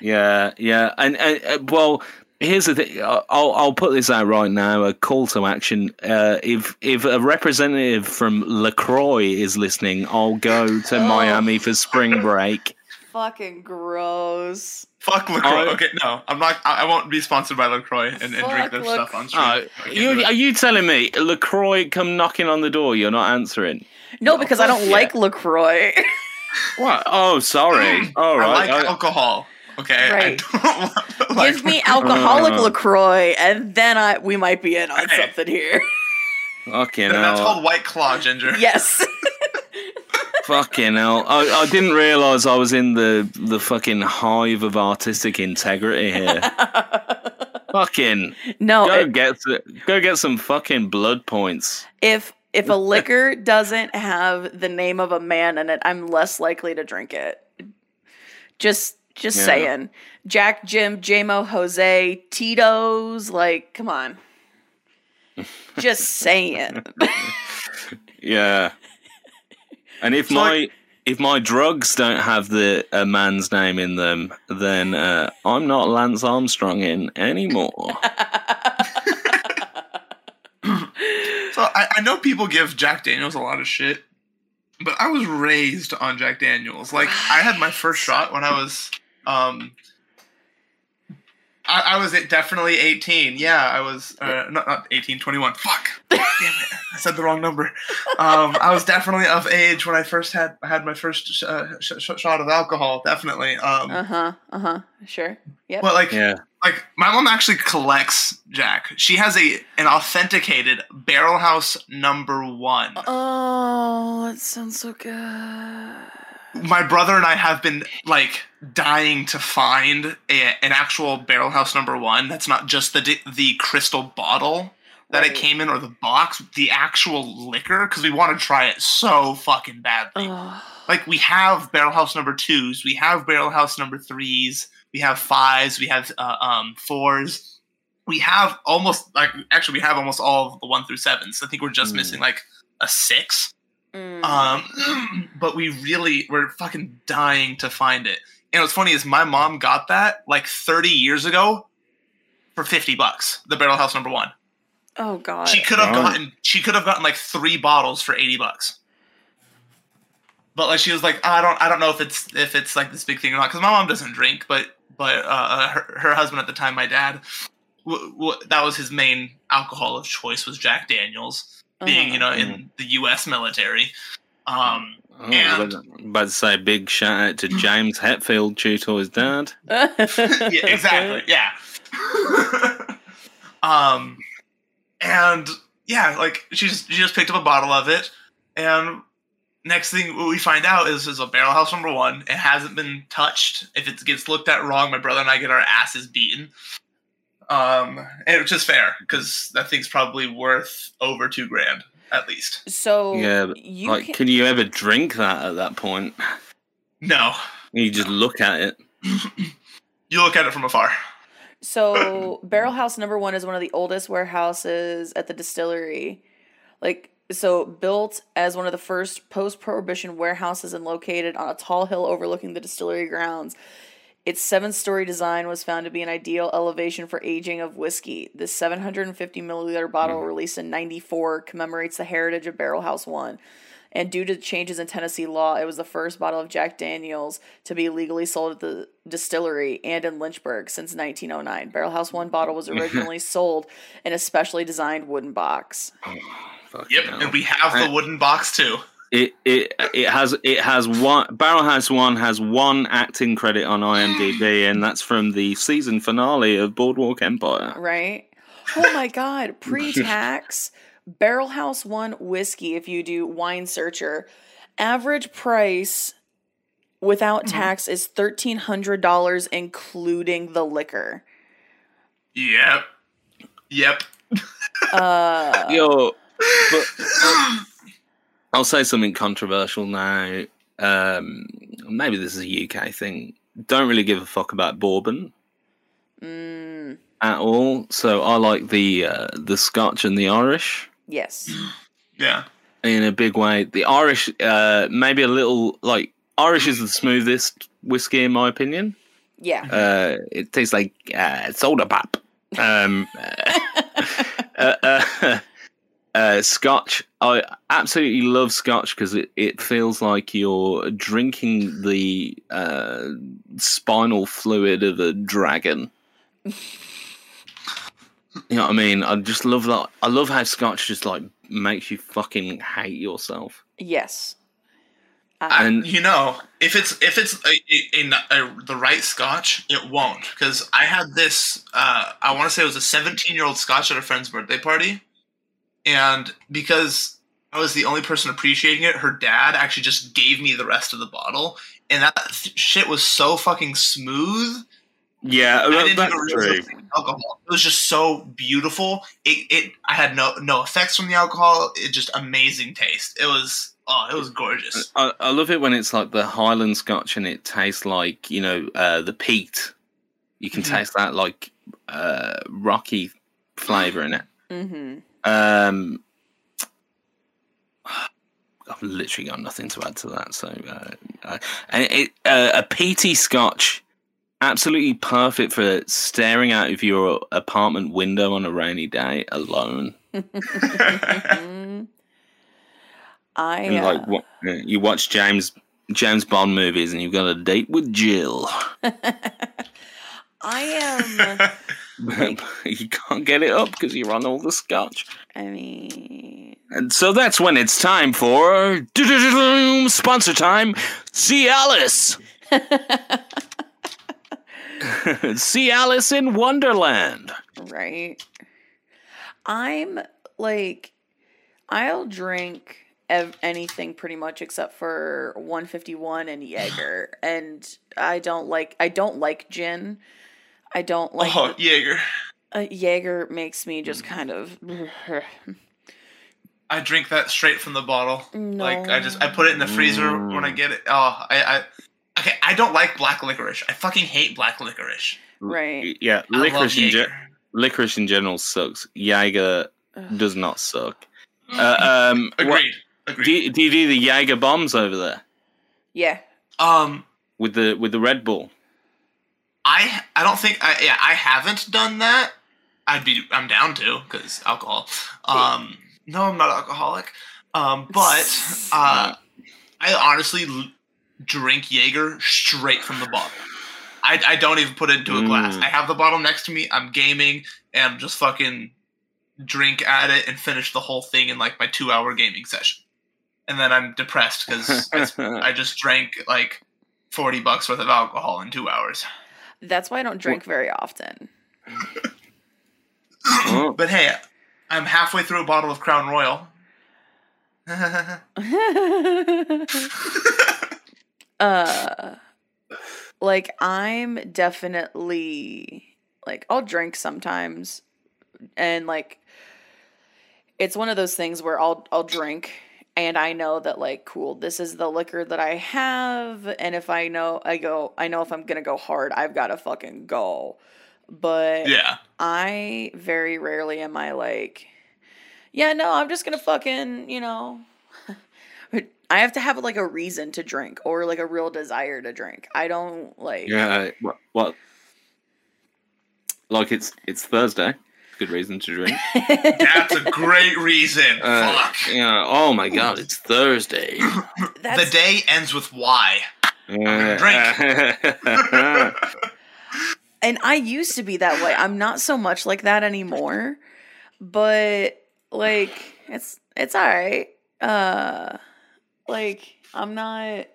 Yeah, yeah, and, and uh, well. Here's the thing. I'll, I'll put this out right now. A call to action. Uh, if if a representative from LaCroix is listening, I'll go to oh. Miami for spring break. Fucking gross. Fuck LaCroix. Oh. Okay, no, I'm not. I, I won't be sponsored by LaCroix and, and drink their La- stuff on stream. Oh, you, are you telling me LaCroix come knocking on the door? You're not answering. No, because oh, I don't yeah. like LaCroix. What? Oh, sorry. All right. I like I, alcohol. Okay. Right. I don't want to like Give me alcoholic uh, LaCroix, and then I we might be in on hey. something here. Fucking hell. That's called White Claw, Ginger. Yes. Fucking hell. I, I didn't realize I was in the, the fucking hive of artistic integrity here. Fucking. No. Go, it, get, go get some fucking blood points. If If a liquor doesn't have the name of a man in it, I'm less likely to drink it. Just... Just yeah. saying. Jack, Jim, J-Mo, Jose, Tito's, like, come on. Just saying. Yeah. And if it's my like, if my drugs don't have the a man's name in them, then uh, I'm not Lance Armstronging anymore. So I, I know people give Jack Daniels a lot of shit, but I was raised on Jack Daniels. Like, I had my first shot when I was... Um, I, I was definitely eighteen. Yeah, I was uh, not, not eighteen, twenty-one. Fuck. Damn it. I said the wrong number. Um, I was definitely of age when I first had had my first sh- sh- sh- shot of alcohol. Definitely. Um, uh-huh. Uh-huh. Sure. Yep. But like, yeah. Like my mom actually collects Jack. She has a an authenticated Barrel House number one. Oh, that sounds so good. My brother and I have been, like, dying to find a, an actual Barrel House number one that's not just the the crystal bottle that right. it came in or the box, the actual liquor, because we want to try it so fucking badly. Oh. Like, we have Barrel House number twos, we have Barrel House number threes, we have fives, we have uh, um, fours. We have almost, like, actually, we have almost all of the one through sevens. So I think we're just mm. missing, like, a six. Mm. Um, but we really were fucking dying to find it. And what's funny is my mom got that like thirty years ago for fifty bucks. The Barrel House number one. Oh God. She could have oh. gotten, she could have gotten like three bottles for eighty bucks. But like, she was like, I don't, I don't know if it's, if it's like this big thing or not. Cause my mom doesn't drink, but, but, uh, her, her husband at the time, my dad, w- w- that was his main alcohol of choice was Jack Daniels. Being, you know, in mm. the U S military. Um, oh, and about to say, big shout out to James Hetfield due to his dad. yeah, exactly, yeah. um, and, yeah, like, she just, she just picked up a bottle of it, and next thing we find out is it's a Barrel House number one. It hasn't been touched. If it gets looked at wrong, my brother and I get our asses beaten. Um, and which is fair because that thing's probably worth over two grand at least. So yeah, but you like, can... can you ever drink that at that point? No, you just look at it. You look at it from afar. So Barrel House Number One is one of the oldest warehouses at the distillery. Like so, built as one of the first post-prohibition warehouses and located on a tall hill overlooking the distillery grounds. Its seven-story design was found to be an ideal elevation for aging of whiskey. This seven hundred fifty milliliter bottle mm. released in ninety-four commemorates the heritage of Barrel House One. And due to changes in Tennessee law, it was the first bottle of Jack Daniels to be legally sold at the distillery and in Lynchburg since nineteen oh nine. Barrel House One bottle was originally sold in a specially designed wooden box. Oh, fuck yep, no. And we have the wooden box, too. It it it has it has one Barrel House One has one acting credit on IMDb, and that's from the season finale of Boardwalk Empire. Right? Oh my God! Pre-tax Barrel House One whiskey. If you do Wine Searcher, average price without tax is thirteen hundred dollars, including the liquor. Yep. Yep. Uh, Yo. But, um, I'll say something controversial now. Um, maybe this is a U K thing. Don't really give a fuck about bourbon mm. at all. So I like the uh, the Scotch and the Irish. Yes. Yeah. In a big way. The Irish, uh, maybe a little, like, Irish is the smoothest whiskey in my opinion. Yeah. Uh, it tastes like uh, soda pop. Um, uh, uh, Uh, Scotch, I absolutely love Scotch because it, it feels like you're drinking the uh, spinal fluid of a dragon. You know what I mean? I just love that. I love how Scotch just like makes you fucking hate yourself. Yes, I- and you know if it's if it's a, a, a, the right Scotch, it won't. Because I had this. Uh, I want to say it was a seventeen-year-old Scotch at a friend's birthday party. And because I was the only person appreciating it, her dad actually just gave me the rest of the bottle. And that th- shit was so fucking smooth. Yeah, I didn't that's true. It was just so beautiful. It, it, I had no, no effects from the alcohol. It just amazing taste. It was, oh, it was gorgeous. I, I love it when it's like the Highland Scotch and it tastes like, you know, uh, the peat. You can mm-hmm. taste that like uh, rocky flavor in it. Mm-hmm. Um, I've literally got nothing to add to that. So, uh, and it, uh, a peaty Scotch, absolutely perfect for staring out of your apartment window on a rainy day alone. I and like what, you watch James James Bond movies, and you've got a date with Jill. I am. Like, you can't get it up because you run all the scotch. I mean. And so that's when it's time for sponsor time. Cialis. Cialis in Wonderland. Right. I'm like, I'll drink ev- anything pretty much except for one fifty-one and Jaeger, and I don't like I don't like gin. I don't like oh the, Jaeger. Uh, Jaeger makes me just kind of. I drink that straight from the bottle. No. Like I just I put it in the freezer mm. when I get it. Oh, I, I okay. I don't like black licorice. I fucking hate black licorice. Right. Yeah, licorice in general. Licorice in general sucks. Jaeger does not suck. Uh, um, Agreed. What, Agreed. Do you, do you do the Jaeger bombs over there? Yeah. Um, with the with the Red Bull. I I don't think I yeah I haven't done that. I'd be I'm down to because alcohol. Um, yeah. No, I'm not alcoholic. Um, but uh, I honestly l- drink Jaeger straight from the bottle. I, I don't even put it into a glass. Mm. I have the bottle next to me. I'm gaming, and I'm just fucking drink at it and finish the whole thing in like my two-hour gaming session. And then I'm depressed because I just drank like forty bucks worth of alcohol in two hours. That's why I don't drink very often. But hey, I'm halfway through a bottle of Crown Royal. uh... Like, I'm definitely, like, I'll drink sometimes, and, like, it's one of those things where I'll I'll drink, and I know that, like, cool, this is the liquor that I have, and if I know, I go, I know if I'm gonna go hard, I've gotta fucking go, but yeah. I very rarely am I, like, yeah, no, I'm just gonna fucking, you know... I have to have, like, a reason to drink or, like, a real desire to drink. I don't, like... Yeah, well, well like, it's it's Thursday. Good reason to drink. That's a great reason. Uh, Fuck. Yeah. Oh, my God, it's Thursday. The day ends with Y. Uh, drink. And I used to be that way. I'm not so much like that anymore. But, like, it's it's all right. Uh... Like, I'm not...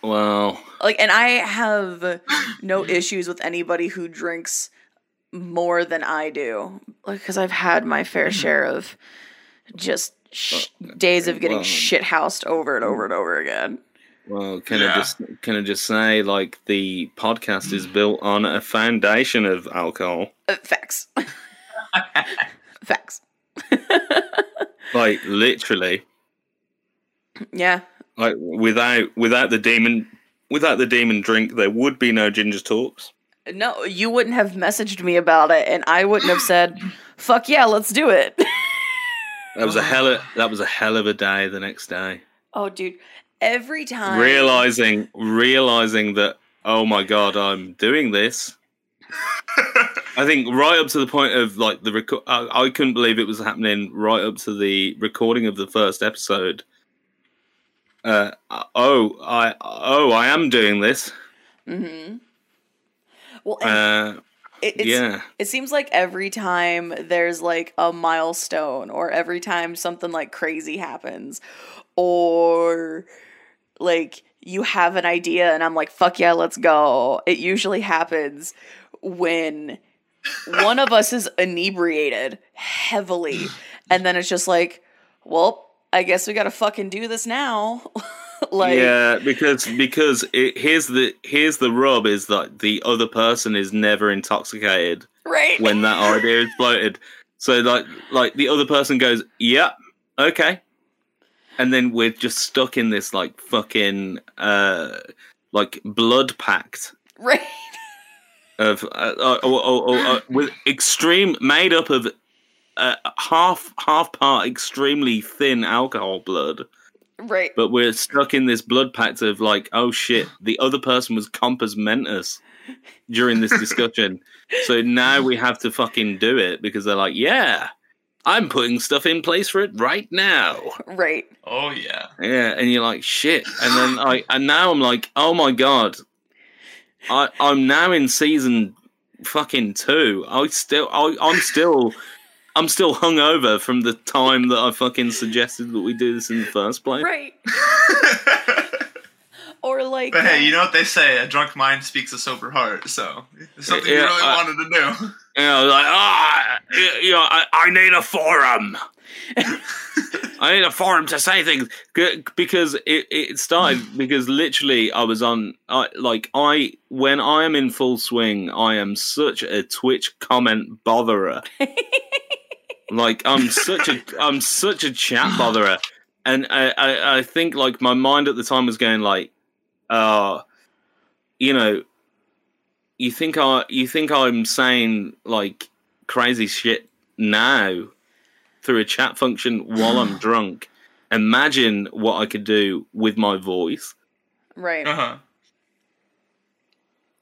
Well... Like, and I have no issues with anybody who drinks more than I do. Like, because I've had my fair share of just sh- days of getting well, shit-housed over and over and over again. Well, can, yeah. I just, can I just say, like, the podcast is built on a foundation of alcohol. Uh, facts. Facts. Like, literally... Yeah. Like without without the demon without the demon drink, there would be no Ginger Talks. No, you wouldn't have messaged me about it, and I wouldn't have said, "Fuck yeah, let's do it." That was a hell of that was a hell of a day. The next day. Oh, dude! Every time realizing realizing that, oh my God, I'm doing this. I think right up to the point of like the reco- I, I couldn't believe it was happening. Right up to the recording of the first episode. Uh, oh, I oh I am doing this. Mm-hmm. Well, uh, it, it's, yeah. It seems like every time there's like a milestone, or every time something like crazy happens, or like you have an idea and I'm like, fuck yeah, let's go. It usually happens when one of us is inebriated heavily, and then it's just like, well. I guess we gotta fucking do this now. Like, yeah, because because it, here's the here's the rub is that the other person is never intoxicated, right? When that idea is floated, so like like the other person goes, "Yep, yeah, okay," and then we're just stuck in this like fucking uh, like blood pact, right? Of uh, or, or, or, or, or, with extreme made up of. Uh, half half part extremely thin alcohol blood, right? But we're stuck in this blood pact of like, oh shit, the other person was compos mentis during this discussion, so now we have to fucking do it because they're like, yeah, I'm putting stuff in place for it right now, right? Oh yeah, yeah, and you're like, shit, and then I and now I'm like, oh my God, I I'm now in season fucking two. I still, I, I'm still, I'm still hungover from the time that I fucking suggested that we do this in the first place. Right. Or like, but hey, you know what they say? A drunk mind speaks a sober heart. So it's something yeah, you really I, wanted to do. Yeah, you know, like ah, oh, you know, I, I need a forum. I need a forum to say things because it, it started because literally I was on I, like I when I am in full swing, I am such a Twitch comment botherer. Like I'm such a I'm such a chat botherer, and I, I I think like my mind at the time was going like, uh, you know, you think I you think I'm saying like crazy shit now through a chat function while I'm drunk. Imagine what I could do with my voice. Right. Uh-huh.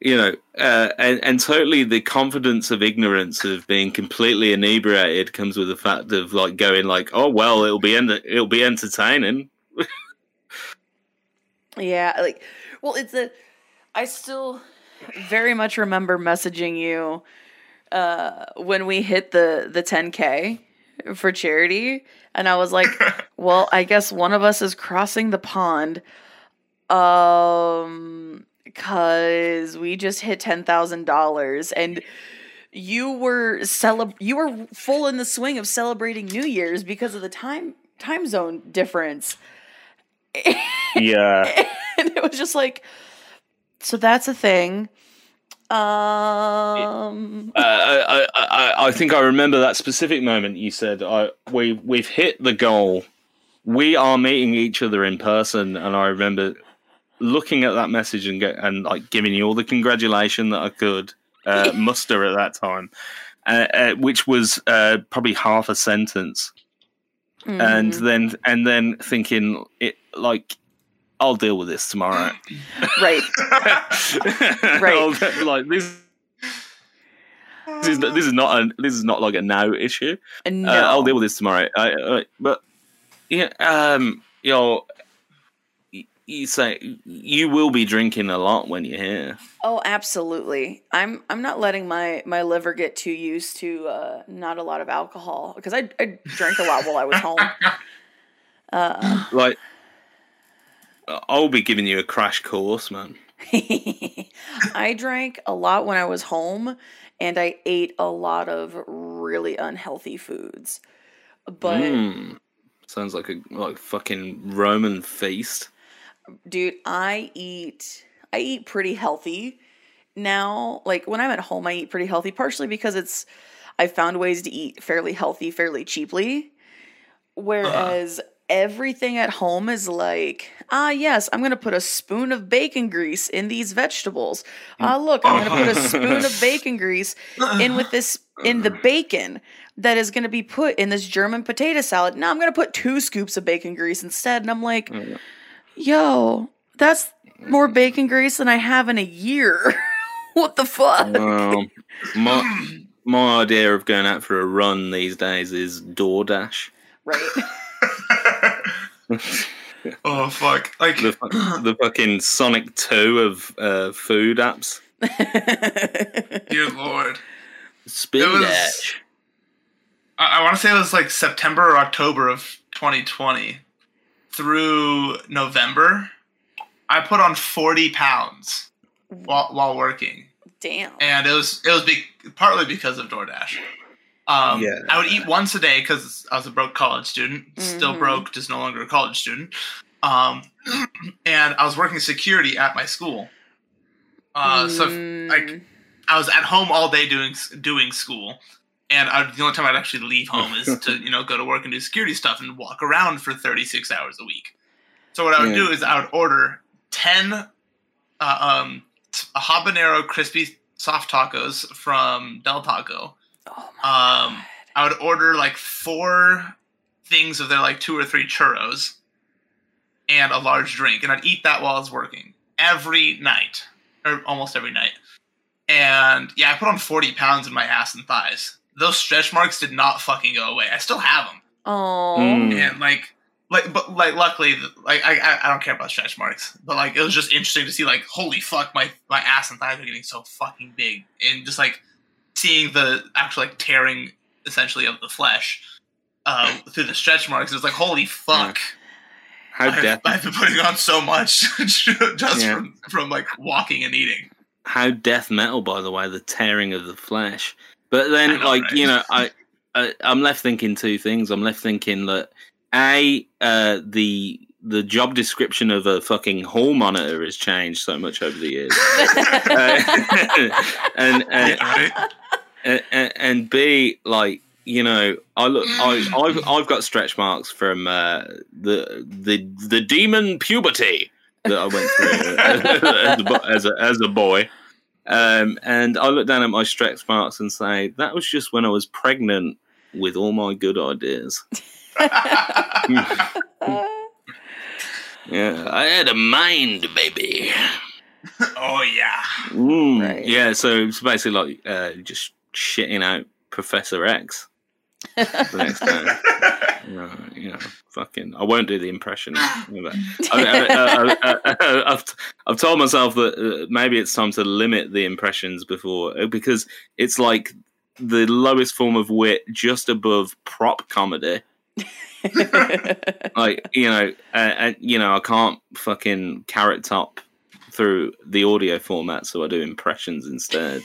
You know, uh, and, and totally the confidence of ignorance of being completely inebriated comes with the fact of like going like, oh, well, it'll be, en- it'll be entertaining. Yeah. Like, well, it's a, I still very much remember messaging you uh, when we hit the, the ten K for charity, and I was like, well, I guess one of us is crossing the pond, um, because we just hit ten thousand dollars, and you were cele- you were full in the swing of celebrating New Year's because of the time time zone difference. Yeah. And it was just like, so that's a thing. Um, uh, I, I, I think I remember that specific moment. You said, "I we we've hit the goal. We are meeting each other in person." And I remember looking at that message and get, and like giving you all the congratulation that I could uh, muster at that time, uh, uh, which was uh, probably half a sentence. Mm-hmm. And then and then thinking it like, I'll deal with this tomorrow. Right. Right. I'll, like this, this is this is not a, this is not like a now issue. No. Uh, I'll deal with this tomorrow. I, I, but yeah, um, you know, you, you say you will be drinking a lot when you're here. Oh, absolutely. I'm I'm not letting my, my liver get too used to uh, not a lot of alcohol because I I drank a lot while I was home. Uh, like. I'll be giving you a crash course, man. I drank a lot when I was home, and I ate a lot of really unhealthy foods. But mm, sounds like a like fucking Roman feast, dude. I eat I eat pretty healthy now. Like when I'm at home, I eat pretty healthy, partially because it's I found ways to eat fairly healthy, fairly cheaply, whereas. Uh-huh. Everything at home is like, ah, yes, I'm going to put a spoon of bacon grease in these vegetables. Ah, look, I'm going to put a spoon of bacon grease in with this, in the bacon that is going to be put in this German potato salad. Now I'm going to put two scoops of bacon grease instead. And I'm like, yo, that's more bacon grease than I have in a year. What the fuck? Well, my, my idea of going out for a run these days is DoorDash. Right. Oh fuck! Like the, the fucking Sonic Two of uh, food apps. Dear Lord, Spindash. I, I want to say it was like September or October of twenty twenty through November. I put on forty pounds while while working. Damn. And it was it was be, partly because of DoorDash. Um, yeah. I would eat once a day because I was a broke college student, still mm-hmm. broke, just no longer a college student. Um, and I was working security at my school. Uh, mm. So if, like I was at home all day doing, doing school. And I, the only time I'd actually leave home is to, you know, go to work and do security stuff and walk around for thirty-six hours a week. So what I would yeah. do is I would order ten uh, um, habanero crispy soft tacos from Del Taco. Oh my um, God. I would order like four things of their like two or three churros and a large drink, and I'd eat that while I was working every night, or almost every night. And yeah, I put on forty pounds in my ass and thighs. Those stretch marks did not fucking go away. I still have them. Oh. Mm. And like Like, but like, luckily, like I, I don't care about stretch marks. But like, it was just interesting to see, like, holy fuck, my my ass and thighs are getting so fucking big, and just like seeing the actual like tearing essentially of the flesh uh, through the stretch marks. It's like, holy fuck. Yeah. How I've, death- I've been putting on so much just yeah. from, from like walking and eating. How death metal, by the way, the tearing of the flesh. But then, know, like, right? you know, I, I I'm left thinking two things. I'm left thinking that a uh, the the job description of a fucking hall monitor has changed so much over the years, uh, and and, yeah. and and and b like. You know, I look. I, I've I've got stretch marks from uh, the the the demon puberty that I went through as a as a boy, um, and I look down at my stretch marks and say that was just when I was pregnant with all my good ideas. yeah, I had a mind, baby. Oh yeah, mm, right. yeah. So it's basically like uh, just shitting out Professor X. The next time, uh, you know, fucking, I won't do the impression. But I, I, I, I, I, I've, I've told myself that uh, maybe it's time to limit the impressions before, because it's like the lowest form of wit, just above prop comedy. Like, you know, uh, uh, you know, I can't fucking carrot top through the audio format, so I do impressions instead.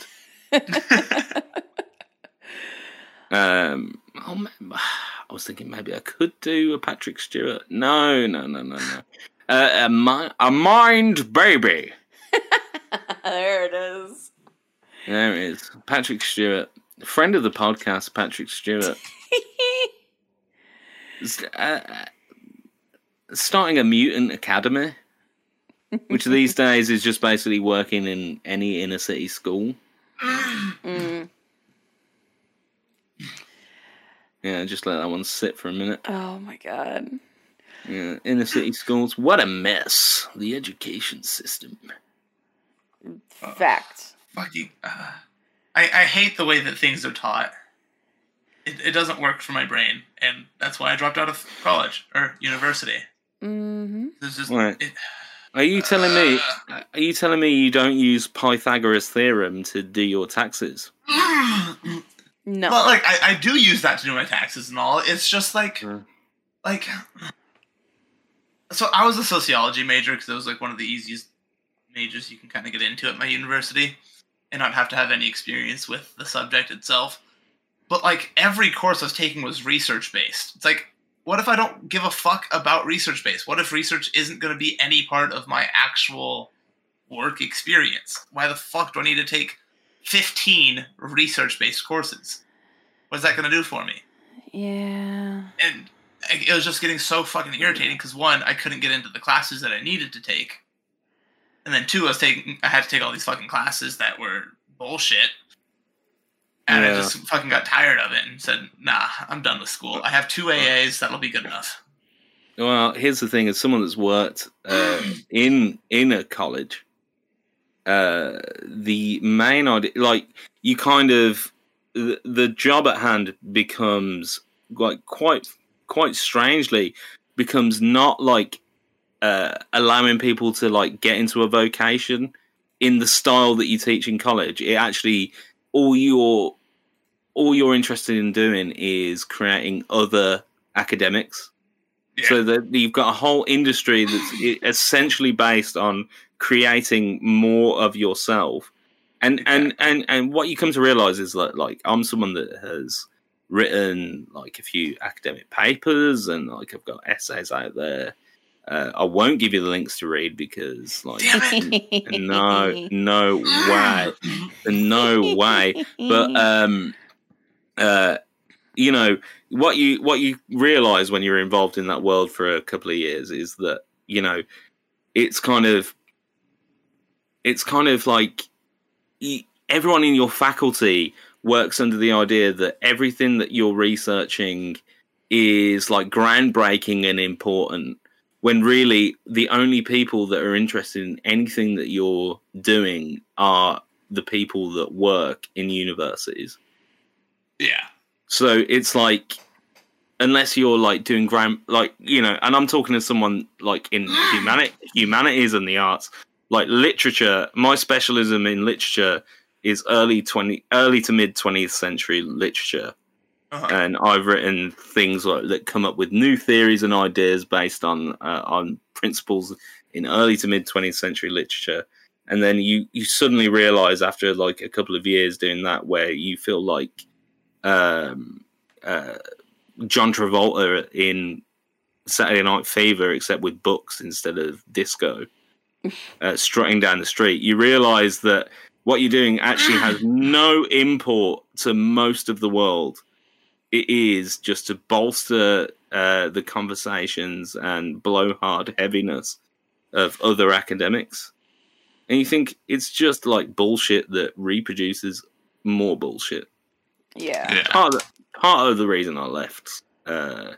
Um, oh, I was thinking maybe I could do a Patrick Stewart. No, no, no, no, no. Uh, a, mi- a mind baby. There it is. There it is. Patrick Stewart. Friend of the podcast, Patrick Stewart. uh, starting a mutant academy, which these days is just basically working in any inner city school. Mm. Yeah, just let that one sit for a minute. Oh, my God. Yeah, inner city schools. What a mess. The education system. Fact. Oh, fucking. Uh, I, I hate the way that things are taught. It, it doesn't work for my brain, and that's why I dropped out of college or university. Mm-hmm. There's just, right. it, are you telling uh, me? Are you telling me you don't use Pythagoras' theorem to do your taxes? No. Well, like, I, I do use that to do my taxes and all. It's just, like, mm. like... So I was a sociology major because it was, like, one of the easiest majors you can kind of get into at my university and not have to have any experience with the subject itself. But, like, every course I was taking was research-based. It's like, what if I don't give a fuck about research-based? What if research isn't going to be any part of my actual work experience? Why the fuck do I need to take fifteen research-based courses? What's that going to do for me? Yeah. And it was just getting so fucking irritating because, one, I couldn't get into the classes that I needed to take. And then, two, I was taking, I had to take all these fucking classes that were bullshit. And yeah. I just fucking got tired of it and said, nah, I'm done with school. I have two A As. That'll be good enough. Well, here's the thing. As someone that's worked uh, in, in a college... Uh, the main idea, like, you kind of the, the job at hand becomes like quite quite strangely becomes not like uh, allowing people to like get into a vocation in the style that you teach in college. It actually all you're all you're interested in doing is creating other academics. Yeah. So that you've got a whole industry that's essentially based on creating more of yourself, and okay. and, and and what you come to realize is that, like, I'm someone that has written like a few academic papers, and like I've got essays out there. Uh, I won't give you the links to read because, like, no, no way, no way. But um, uh, you know what you what you realize when you're involved in that world for a couple of years is that, you know, it's kind of It's kind of like everyone in your faculty works under the idea that everything that you're researching is like groundbreaking and important, when really the only people that are interested in anything that you're doing are the people that work in universities. Yeah. So it's like unless you're like doing grand, like, you know, and I'm talking to someone like in humani- humanities and the arts, like literature. My specialism in literature is early twenty, early to mid twentieth century literature. Uh-huh. And I've written things like, that come up with new theories and ideas based on uh, on principles in early to mid twentieth century literature. And then you, you suddenly realize after like a couple of years doing that, where you feel like um, uh, John Travolta in Saturday Night Fever, except with books instead of disco, uh, strutting down the street. You realize that what you're doing actually has no import to most of the world. It is just to bolster uh, the conversations and blowhard heaviness of other academics. And you think it's just like bullshit that reproduces more bullshit. Yeah. yeah. Part, of the, part of the reason I left, uh,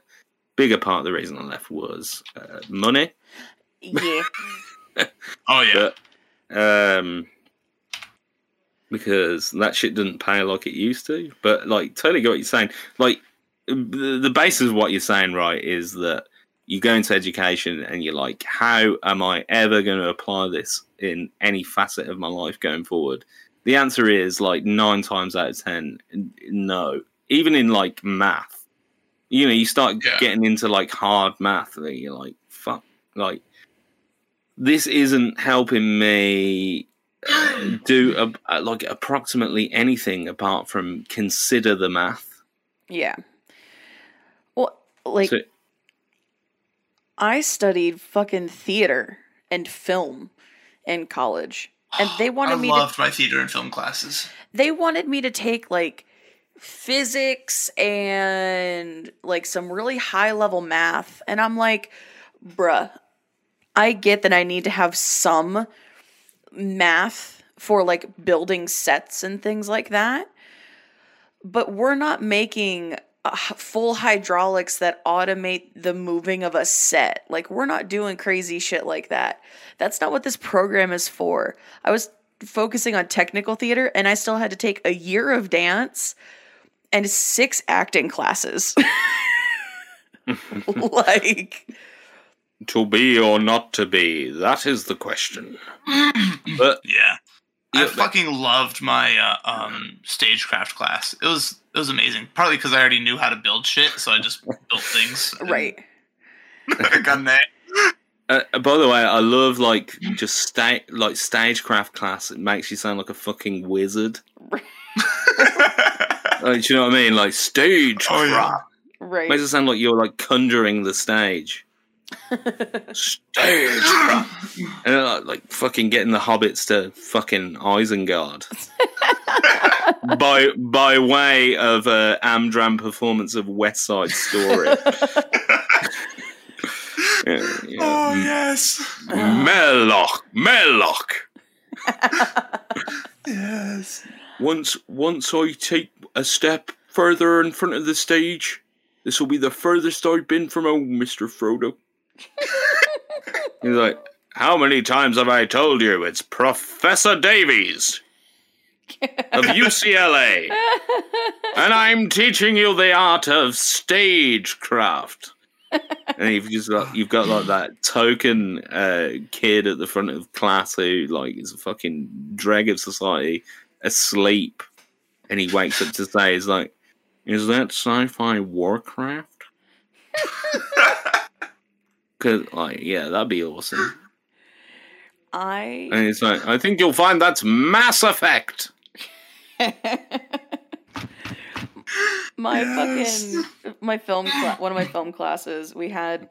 bigger part of the reason I left was uh, money. Yeah. oh, yeah. But, um, because that shit didn't pay like it used to. But, like, totally get what you're saying. Like, the, the basis of what you're saying, right, is that you go into education and you're like, how am I ever going to apply this in any facet of my life going forward? The answer is, like, nine times out of ten, no. Even in, like, math. You know, you start yeah. getting into, like, hard math, and you're like, fuck. Like, this isn't helping me do uh, like approximately anything apart from consider the math. Yeah. Well, like so, I studied fucking theater and film in college, and they wanted I me. I loved to, my theater and film classes. They wanted me to take like physics and like some really high level math, and I'm like, bruh, I get that I need to have some math for like building sets and things like that, but we're not making uh, full hydraulics that automate the moving of a set. Like, we're not doing crazy shit like that. That's not what this program is for. I was focusing on technical theater, and I still had to take a year of dance and six acting classes. Like, to be or not to be, that is the question. But yeah, I fucking loved my uh, um, stagecraft class. It was it was amazing. Partly because I already knew how to build shit, so I just built things. Right. Got that. Uh, by the way, I love like just sta- like stagecraft class. It makes you sound like a fucking wizard. Like, do you know what I mean? Like stagecraft. Oh, yeah. Right. Makes it sound like you're like conjuring the stage. Stage crap. And then, like, like fucking getting the hobbits to fucking Isengard by by way of a uh, Amdram performance of West Side Story. yeah, yeah. Oh yes, Melloch, Melloch. Yes. Once once I take a step further in front of the stage, this will be the furthest I've been from home, Mister Frodo. He's like, how many times have I told you it's Professor Davies of U C L A, and I'm teaching you the art of stagecraft. And you've just got, you've got like that token uh, kid at the front of class who like is a fucking dreg of society, asleep, and he wakes up to say, "Is like, is that sci-fi Warcraft?" Cause like, yeah, that'd be awesome. I and it's like, I think you'll find that's Mass Effect. my yes. fucking my film cl- one of my film classes, we had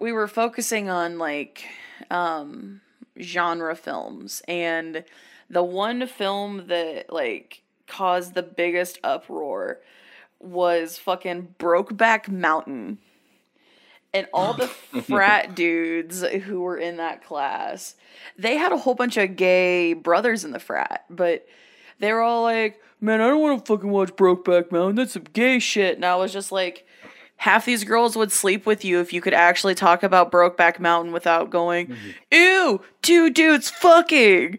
we were focusing on like um, genre films, and the one film that like caused the biggest uproar was fucking Brokeback Mountain. And all the frat dudes who were in that class, they had a whole bunch of gay brothers in the frat, but they were all like, man, I don't want to fucking watch Brokeback Mountain. That's some gay shit. And I was just like, half these girls would sleep with you if you could actually talk about Brokeback Mountain without going, mm-hmm. ew, two dudes fucking.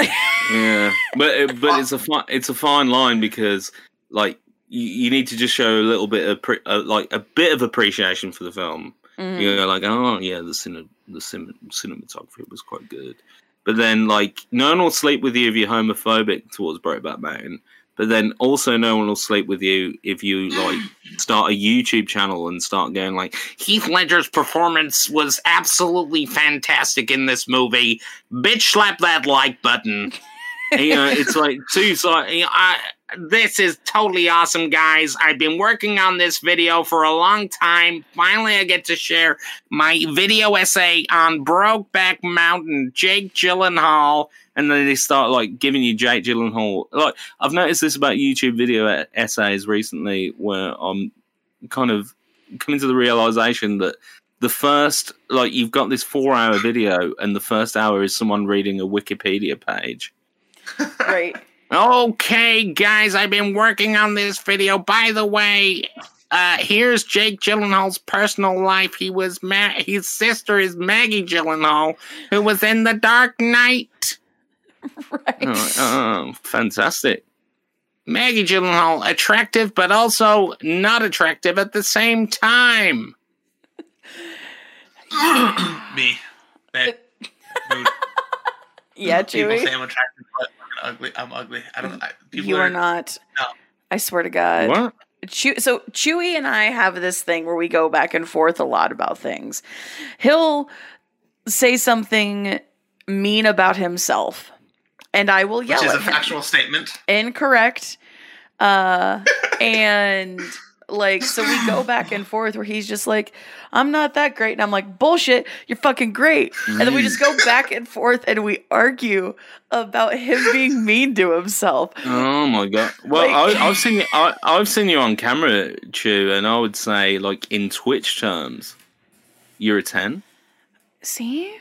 Yeah, but, it, but it's, a fi- it's a fine line because, like, you, you need to just show a little bit of pre- uh, like a bit of appreciation for the film. Mm. You know, like, oh yeah, the cine- the cin- cinematography was quite good. But then, like, no one will sleep with you if you're homophobic towards Brokeback Mountain. But then also no one will sleep with you if you, like, start a YouTube channel and start going, like, Heath Ledger's performance was absolutely fantastic in this movie. Bitch, slap that like button. And, you know, it's like, two sides. You know, I, this is totally awesome, guys. I've been working on this video for a long time. Finally, I get to share my video essay on Brokeback Mountain, Jake Gyllenhaal. And then they start, like, giving you Jake Gyllenhaal. Like, I've noticed this about YouTube video essays recently, where I'm kind of coming to the realization that the first, like, you've got this four-hour video, and the first hour is someone reading a Wikipedia page. Right. Okay, guys, I've been working on this video. By the way, uh, here's Jake Gyllenhaal's personal life. He was ma- his sister is Maggie Gyllenhaal, who was in The Dark Knight. Right. Oh, oh, fantastic. Maggie Gyllenhaal, attractive but also not attractive at the same time. Me. That mood. Yeah, Chewy. People say I'm attractive, but I'm ugly. I'm ugly. I don't I, people You are, are not. No. I swear to God. What? Chew, so Chewy and I have this thing where we go back and forth a lot about things. He'll say something mean about himself. And I will yell at him. Which is a factual statement. Incorrect. Uh, and, like, so we go back and forth where he's just like, I'm not that great. And I'm like, bullshit, you're fucking great. And then we just go back and forth and we argue about him being mean to himself. Oh, my God. Well, like, I, I've seen you, I, I've seen you on camera, Chew, and I would say, like, in Twitch terms, you're a ten. See?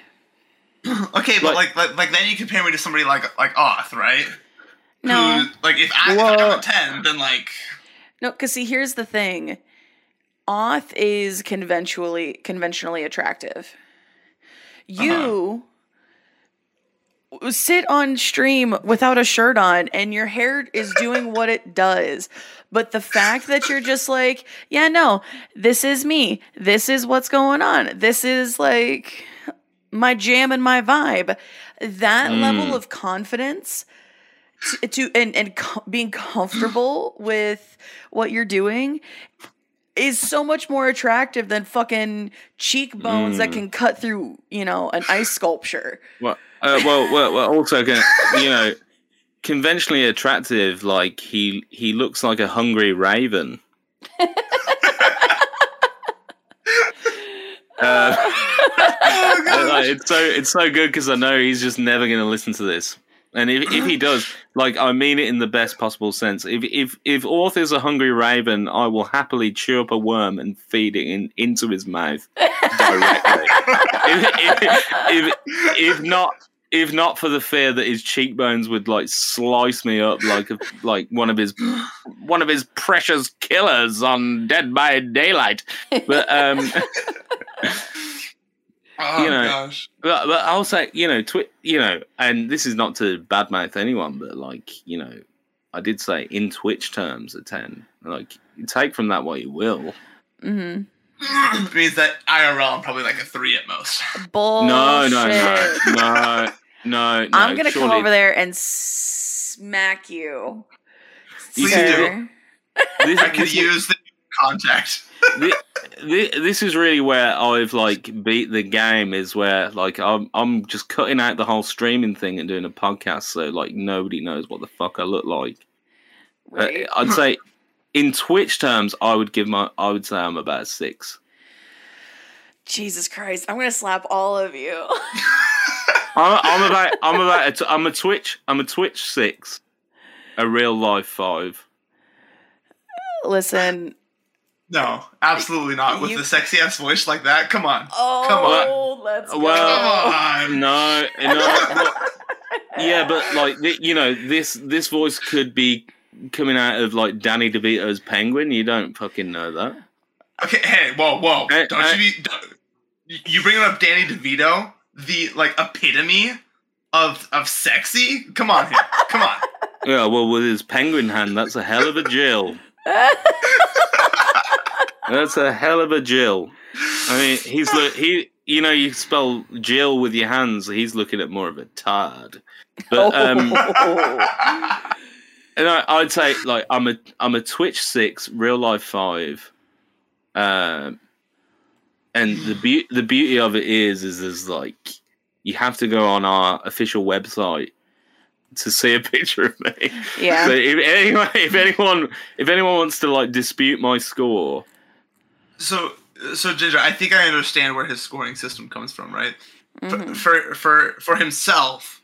Okay, but like, like, like, then you compare me to somebody like, like Oth, right? No, who, like, if I, well, if I'm a ten, then like, no, because see, here's the thing: Oth is conventionally, conventionally attractive. You uh-huh. sit on stream without a shirt on, and your hair is doing what it does. But the fact that you're just like, yeah, no, this is me. This is what's going on. This is like my jam and my vibe, that mm. level of confidence to, to and, and co- being comfortable with what you're doing is so much more attractive than fucking cheekbones mm. that can cut through, you know, an ice sculpture. Well, uh, well, well, well, also, can, you know, conventionally attractive, like he, he looks like a hungry raven. Uh, oh, gosh. It's so it's so good because I know he's just never going to listen to this, and if if he does, like, I mean it in the best possible sense. If if if Orth is a hungry raven, I will happily chew up a worm and feed it in, into his mouth directly. if, if, if if not if not for the fear that his cheekbones would like slice me up like a, like one of his one of his precious killers on Dead by Daylight, but um. Oh, you know, gosh. But, but I'll say, you know, twi- you know, and this is not to badmouth anyone, but like, you know, I did say in Twitch terms a ten. Like, you take from that what you will. Mm-hmm. It means that I R L I'm probably like a three at most. Bullshit. No, no, no, no, no. no I'm gonna surely. come over there and smack you. Please do. This, I could use the contact. this, this is really where I've like beat the game, is where like I'm I'm just cutting out the whole streaming thing and doing a podcast, so like nobody knows what the fuck I look like. Right. Uh, I'd say in Twitch terms, I would give my I would say I'm about a six. Jesus Christ! I'm gonna slap all of you. I'm, I'm about I'm about a t- I'm a Twitch I'm a Twitch six, a real life five. Listen. No, absolutely not. With you, the sexy ass voice like that, come on, oh, come on. Let's go. Well, come on. No, no. But, yeah, but like th- you know, this this voice could be coming out of like Danny DeVito's Penguin. You don't fucking know that. Okay, hey, whoa, whoa! Don't I, you be, don't, you bringing up Danny DeVito, the like epitome of of sexy? Come on here, come on. Yeah, well, with his penguin hand, that's a hell of a Jill. That's a hell of a Jill. I mean, he's look he. You know, you spell Jill with your hands. He's looking at more of a tard. But um, and I, I'd say like I'm a I'm a Twitch six, real life five. Um, and the be- the beauty of it is is is like you have to go on our official website to see a picture of me. Yeah. So if anyone, if anyone, if anyone wants to like dispute my score, so. So, Ginger, I think I understand where his scoring system comes from, right? Mm-hmm. For, for for for himself,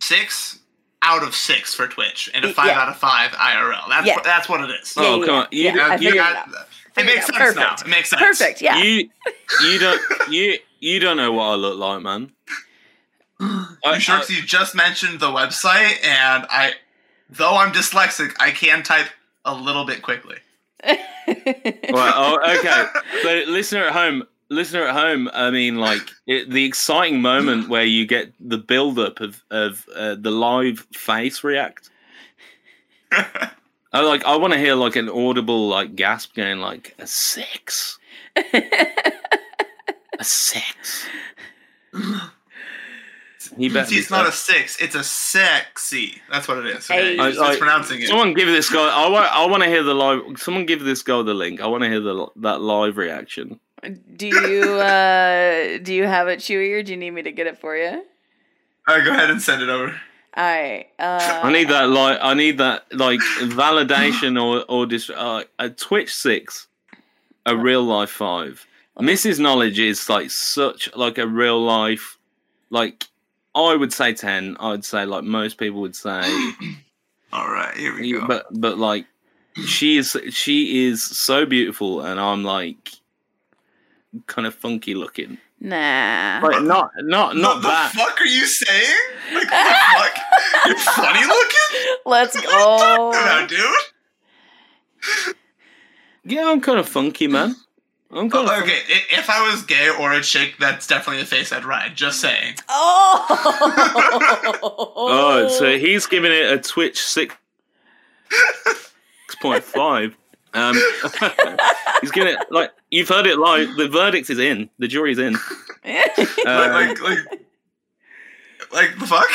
six out of six for Twitch, and a five yeah. out of five I R L. That's yeah. that's what it is. Yeah, oh, yeah, come on. You, yeah, you, I you, got, it, it makes sense Perfect. now. It makes sense. Perfect, yeah. You, you, don't, you, you don't know what I look like, man. I'm sure you just mentioned the website, and I, though I'm dyslexic, I can type a little bit quickly. Well, oh, okay. So, listener at home, listener at home. I mean, like it, the exciting moment where you get the build-up of of uh, the live face react. I like. I want to hear like an audible like gasp going like a six, a six. He it's not a six. It's a sexy. That's what it is. Okay. Hey. I, I, pronouncing it. Someone give this guy. I want. I want to hear the live. Someone give this guy the link. I want to hear the that live reaction. Do you uh, do you have it, Chewy, or do you need me to get it for you? All right, go ahead and send it over. All right. Uh, I need that like. I need that like validation or or dist- uh, a Twitch six, a real life five. Missus Knowledge is like such like a real life like. I would say ten. I would say like most people would say. All right, here we go. But but like she is she is so beautiful, and I'm like kind of funky looking. Nah, like not not not that. What the fuck are you saying? Like what the fuck? You're funny looking. Let's go, about, dude. Yeah, I'm kind of funky, man. I'm kind oh, of okay, funky. If I was gay or a chick, that's definitely a face I'd ride. Just saying. Oh. Oh, so he's giving it a Twitch six point five. Um, he's giving it like you've heard it live. The verdict is in. The jury's in. uh, like, like, like, like the fuck?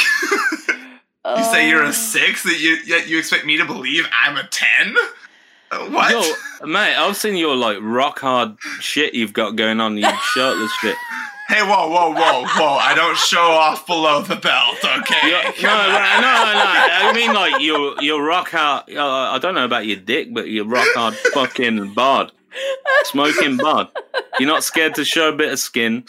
Oh. You say you're a six, that you yet you expect me to believe I'm a ten? What? Yo, mate, I've seen your like rock hard shit you've got going on, your shirtless shit. Hey, whoa, whoa, whoa, whoa! I don't show off below the belt, okay? You're, no, no, no, no. I mean, like your your rock hard. Uh, I don't know about your dick, but your rock hard fucking bod, smoking bod. You're not scared to show a bit of skin.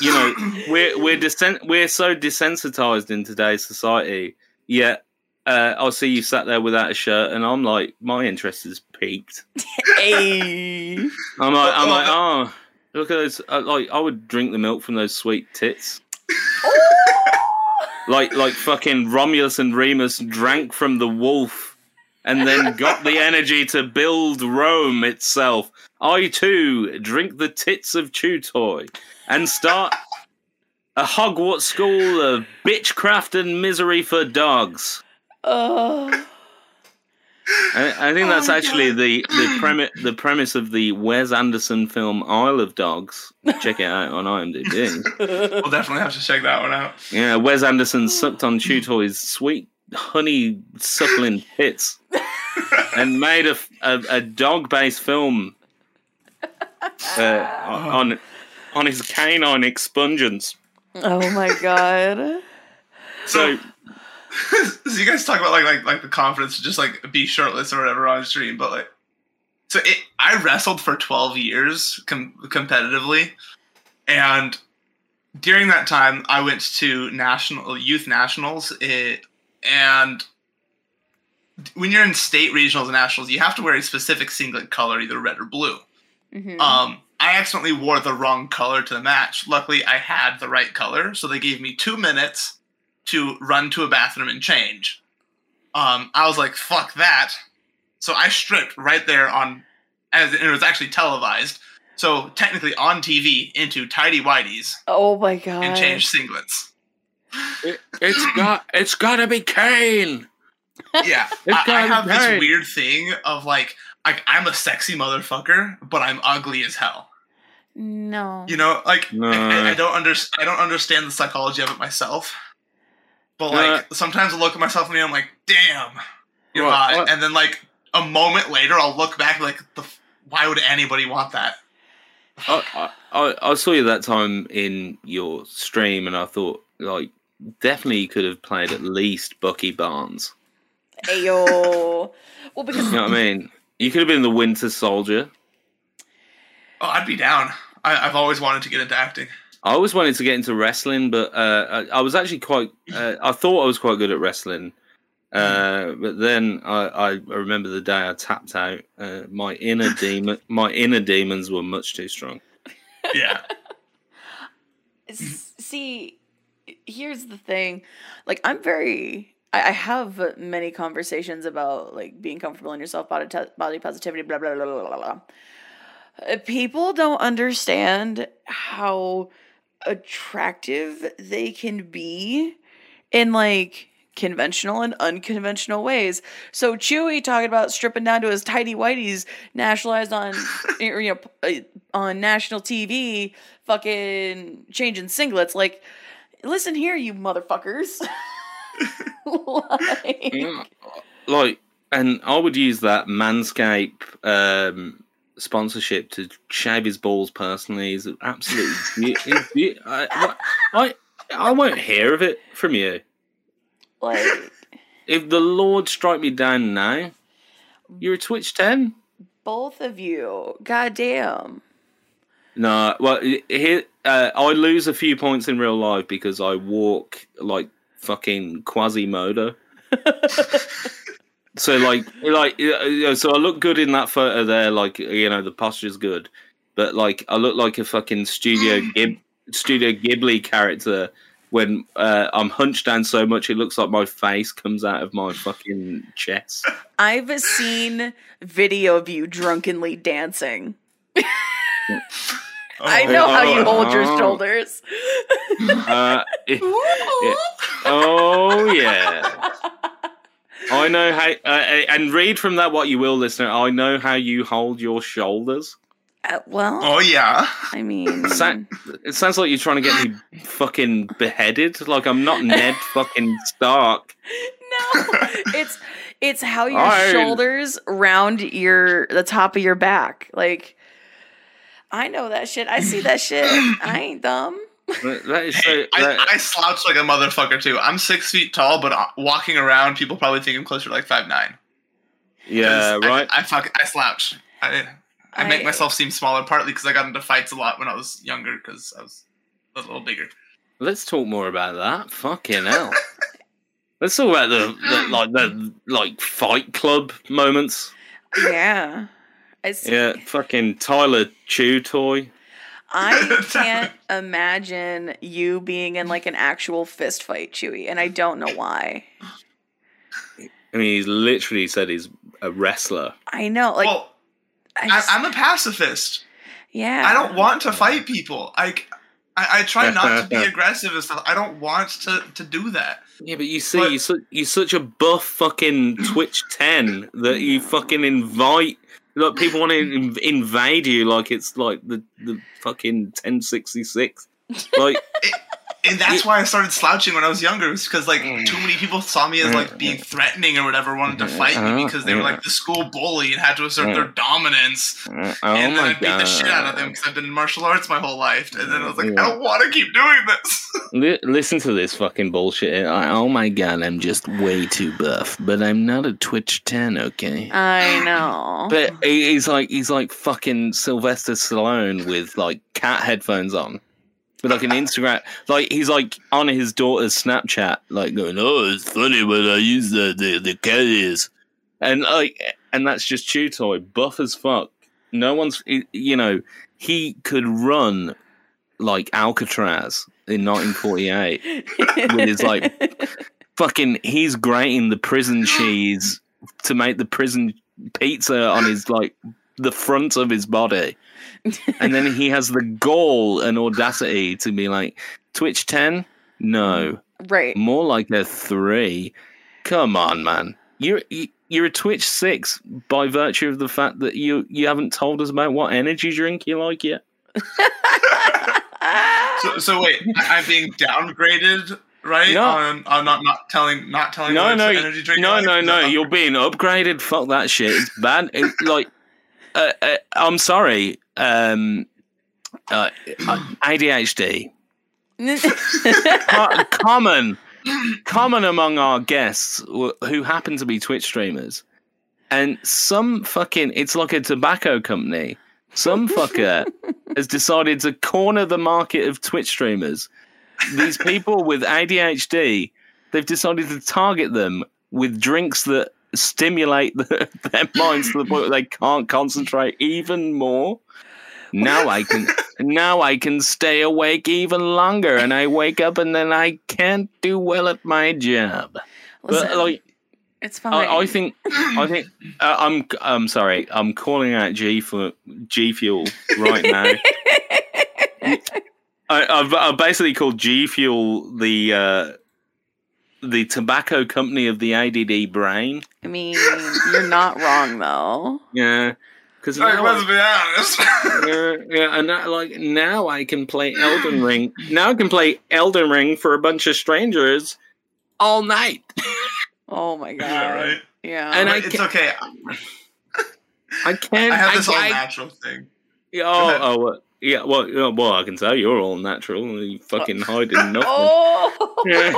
You know, we're we're desen- we're so desensitized in today's society. Yeah. Uh, I'll see you sat there without a shirt, and I'm like, my interest is piqued. Hey. I'm like, I'm like, oh, look at those. I, like, I would drink the milk from those sweet tits. like, like fucking Romulus and Remus drank from the wolf, and then got the energy to build Rome itself. I too drink the tits of Chewtoy, and start a Hogwarts school of bitchcraft and misery for dogs. Oh. I, I think that's oh actually God. the the premise the premise of the Wes Anderson film Isle of Dogs. Check it out on IMDb. We'll definitely have to check that one out. Yeah, Wes Anderson sucked on Chewtoy's sweet honey suckling pits and made a a, a dog based film uh, on on his canine expungence. Oh my God! So. So you guys talk about like like like the confidence to just like be shirtless or whatever on stream, but like, so it, I wrestled for twelve years com- competitively, and during that time I went to national youth nationals, it, and when you're in state regionals and nationals, you have to wear a specific singlet color, either red or blue. Mm-hmm. Um, I accidentally wore the wrong color to the match. Luckily, I had the right color, so they gave me two minutes. To run to a bathroom and change. Um, I was like, fuck that. So I stripped right there on, as it was actually televised, so technically on T V, into tidy whities. Oh my God. And changed singlets. It, it's got, it's gotta be Kane. Yeah, I, I have tight. This weird thing of like, I, I'm a sexy motherfucker, but I'm ugly as hell. No, you know, like no. I, I don't under, I don't understand the psychology of it myself. But like uh, sometimes I look at myself in the mirror, I'm like, damn, you're what, hot. What? And then like a moment later, I'll look back like, the, why would anybody want that? I, I I saw you that time in your stream, and I thought like definitely you could have played at least Bucky Barnes. Ayo. Well, because you know what I mean? You could have been the Winter Soldier. Oh, I'd be down. I, I've always wanted to get into acting. I always wanted to get into wrestling, but uh, I, I was actually quite... Uh, I thought I was quite good at wrestling. Uh, but then I, I remember the day I tapped out. Uh, my inner demon, my inner demons were much too strong. Yeah. See, here's the thing. Like, I'm very... I have many conversations about like being comfortable in yourself, body, t- body positivity, blah, blah, blah, blah, blah. People don't understand how attractive they can be in like conventional and unconventional ways. So Chewy talking about stripping down to his tighty whities, nationalized on, you know, on national T V, fucking changing singlets. Like, listen here, you motherfuckers. like... Yeah, like, and I would use that Manscaped um, sponsorship to shave his balls personally. He's absolutely. be- be- I, I, I won't hear of it from you. Like, if the Lord strike me down now, you're a Twitch ten. Both of you, goddamn. No, well, here uh, I lose a few points in real life because I walk like. Fucking Quasimodo. so like, like, so I look good in that photo there. Like, you know, the posture's good, but like, I look like a fucking Studio Ghib- Studio Ghibli character when uh, I'm hunched down so much it looks like my face comes out of my fucking chest. I've seen video of you drunkenly dancing. Oh, I know oh, how you hold oh. your shoulders. uh, it, it, oh, yeah. I know how... Uh, and read from that what you will, listener. I know how you hold your shoulders. Uh, well... Oh, yeah. I mean... Sa- it sounds like you're trying to get me fucking beheaded. Like, I'm not Ned fucking Stark. No. It's it's how your I... shoulders round your the top of your back. Like... I know that shit. I see that shit. I ain't dumb. That is so, that... I, I slouch like a motherfucker, too. I'm six feet tall, but walking around, people probably think I'm closer to like five nine. Yeah, right? I, I, fuck, I slouch. I, I make I... myself seem smaller, partly because I got into fights a lot when I was younger, because I was a little bigger. Let's talk more about that. Fucking hell. Let's talk about the, the, like, the like Fight Club moments. Yeah. Yeah, fucking Tyler Chew Toy. I can't imagine you being in like an actual fist fight, Chewy, and I don't know why. I mean, he's literally said he's a wrestler. I know. Like, well, I just, I'm a pacifist. Yeah, I don't want to fight people. I, I, I try not to be aggressive and stuff. I don't want to, to do that. Yeah, but you see, but, you're, su- you're such a buff fucking Twitch ten that you fucking invite. Look, people want to inv- invade you like it's like the, the fucking ten sixty-six. Like, it, and that's it, why I started slouching when I was younger. It's because like too many people saw me as like being threatening or whatever, wanted to fight me because they were like the school bully and had to assert their dominance. Oh, and then I beat God. the shit out of them because I've been in martial arts my whole life. And then I was like, yeah. I don't want to keep doing this. L- listen to this fucking bullshit. I, oh my God, I'm just way too buff, but I'm not a Twitch ten, okay? I know. But he's like he's like fucking Sylvester Stallone with like cat headphones on. But like an Instagram, like he's like on his daughter's Snapchat, like going, "Oh, it's funny when I use the the, the cat ears," and like, and that's just Chew Toy, buff as fuck. No one's, you know, he could run like Alcatraz in nineteen forty-eight with his like fucking. He's grating the prison cheese to make the prison pizza on his like the front of his body. And then he has the gall and audacity to be like, Twitch ten? No. Right. More like a three. Come on, man. You're you're a Twitch six by virtue of the fact that you you haven't told us about what energy drink you like yet. so, so wait, I'm being downgraded, right? No. On, on not not telling not telling no, no, energy drink. No, no, no, no. You're being upgraded. Fuck that shit. It's bad. It, like, uh, uh, I'm sorry. Um, uh, A D H D. Co- common. Common among our guests who happen to be Twitch streamers, and some fucking, it's like a tobacco company. Some fucker has decided to corner the market of Twitch streamers. These people with A D H D, they've decided to target them with drinks that stimulate the, their minds to the point where they can't concentrate even more. Now I can now I can stay awake even longer, and I wake up and then I can't do well at my job. Listen, but like, it's fine. I, I think I think uh, I'm I'm sorry. I'm calling out G for G Fuel right now. I, I've, I've basically called G Fuel the uh, the tobacco company of the A D D brain. I mean, you're not wrong though. Yeah. Like, let's be honest. yeah, yeah, and I, like now I can play Elden Ring. Now I can play Elden Ring for a bunch of strangers all night. Oh my god! Yeah, right? Yeah. And I it's okay. I can't. I have this I, all I, natural thing. Yeah. Oh, oh uh, yeah. Well, yeah, well, I can tell you're all natural. You fucking hide in nothing. Oh. Yeah.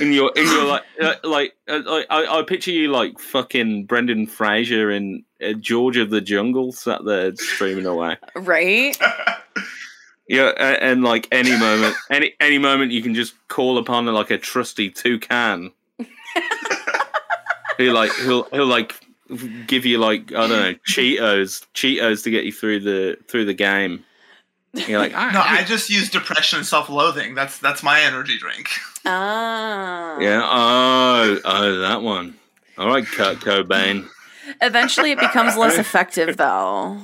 In your, in your like, uh, like, uh, like I, I picture you like fucking Brendan Fraser in uh, George of the Jungle sat there streaming away, right? Yeah, and, and like any moment, any any moment, you can just call upon like a trusty toucan. Who like he'll he'll like give you like I don't know Cheetos Cheetos to get you through the through the game. You're like, I, no, I, I just use depression and self-loathing. That's that's my energy drink. Oh. Yeah. Oh, oh, that one. All right, Kurt Cobain. Eventually, it becomes less effective, though.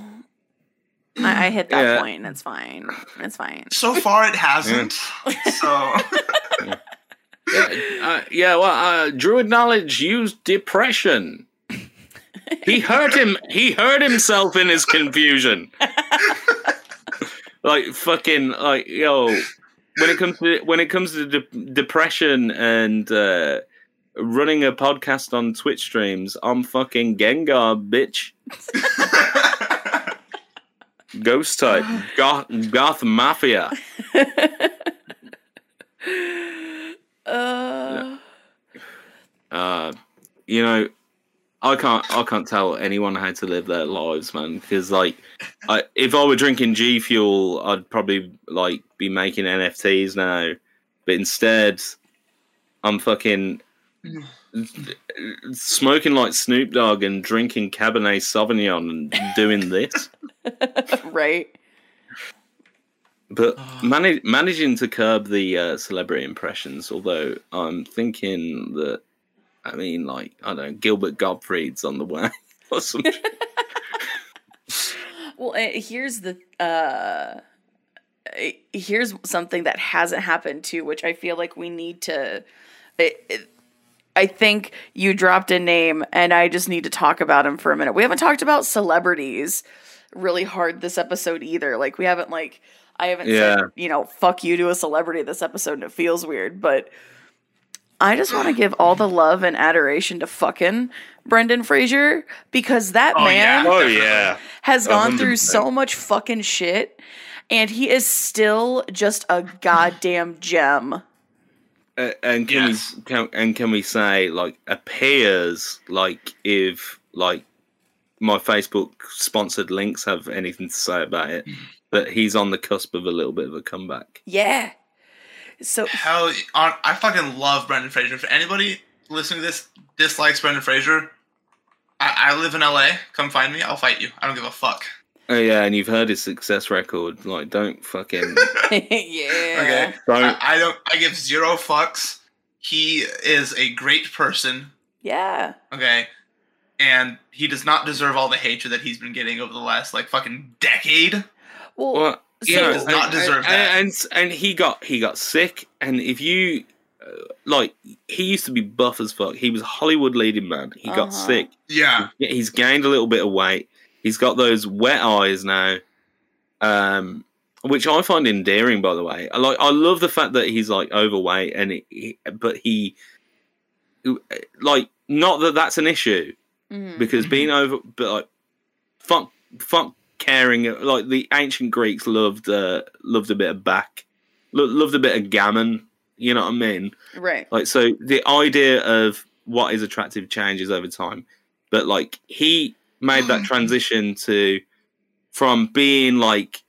I, I hit that yeah. point. It's fine. It's fine. So far, it hasn't. Yeah. So. Yeah. Yeah, uh, yeah. Well, uh, Druid Knowledge used depression. He hurt him. He hurt himself in his confusion. Like fucking like yo, when it comes to when it comes to de- depression and uh, running a podcast on Twitch streams, I'm fucking Gengar, bitch. Ghost type, goth, goth mafia. Uh, yeah. uh, you know, I can't I can't tell anyone how to live their lives, man, because like I, if I were drinking G Fuel, I'd probably like be making N F Ts now, but instead I'm fucking smoking like Snoop Dogg and drinking Cabernet Sauvignon and doing this. Right. But manage, managing to curb the uh, celebrity impressions, although I'm thinking that I mean, like, I don't know, Gilbert Gottfried's on the way or something. Well, here's the, uh, here's something that hasn't happened too, which I feel like we need to, it, it, I think you dropped a name and I just need to talk about him for a minute. We haven't talked about celebrities really hard this episode either. Like we haven't like, I haven't yeah. said, you know, fuck you to a celebrity this episode and it feels weird, but I just want to give all the love and adoration to fucking Brendan Fraser because that oh, man yeah. Oh, yeah. has gone one hundred percent through so much fucking shit and he is still just a goddamn gem. Uh, and can yes. we can, and can we say like appears like if like my Facebook sponsored links have anything to say about it, but he's on the cusp of a little bit of a comeback. Yeah. So hell, I fucking love Brendan Fraser. If anybody listening to this dislikes Brendan Fraser, I, I live in L A. Come find me. I'll fight you. I don't give a fuck. Oh yeah, and you've heard his success record. Like, don't fucking yeah. Okay. Don't. I, I don't. I give zero fucks. He is a great person. Yeah. Okay. And he does not deserve all the hatred that he's been getting over the last like fucking decade. Well. well Yeah, so, does not deserve and, that. And, and and he got he got sick, and if you like, he used to be buff as fuck. He was a Hollywood leading man. He uh-huh. got sick. Yeah. He's gained a little bit of weight. He's got those wet eyes now, um, which I find endearing, by the way. I like, I love the fact that he's, like, overweight, and it, he, but he, like, not that that's an issue, mm. because being over, but, like, fuck, fuck caring. Like, the ancient Greeks loved, uh, loved a bit of back, lo- loved a bit of gammon. You know what I mean? Right. Like, so the idea of what is attractive changes over time. But, like, he made that transition to, from being, like,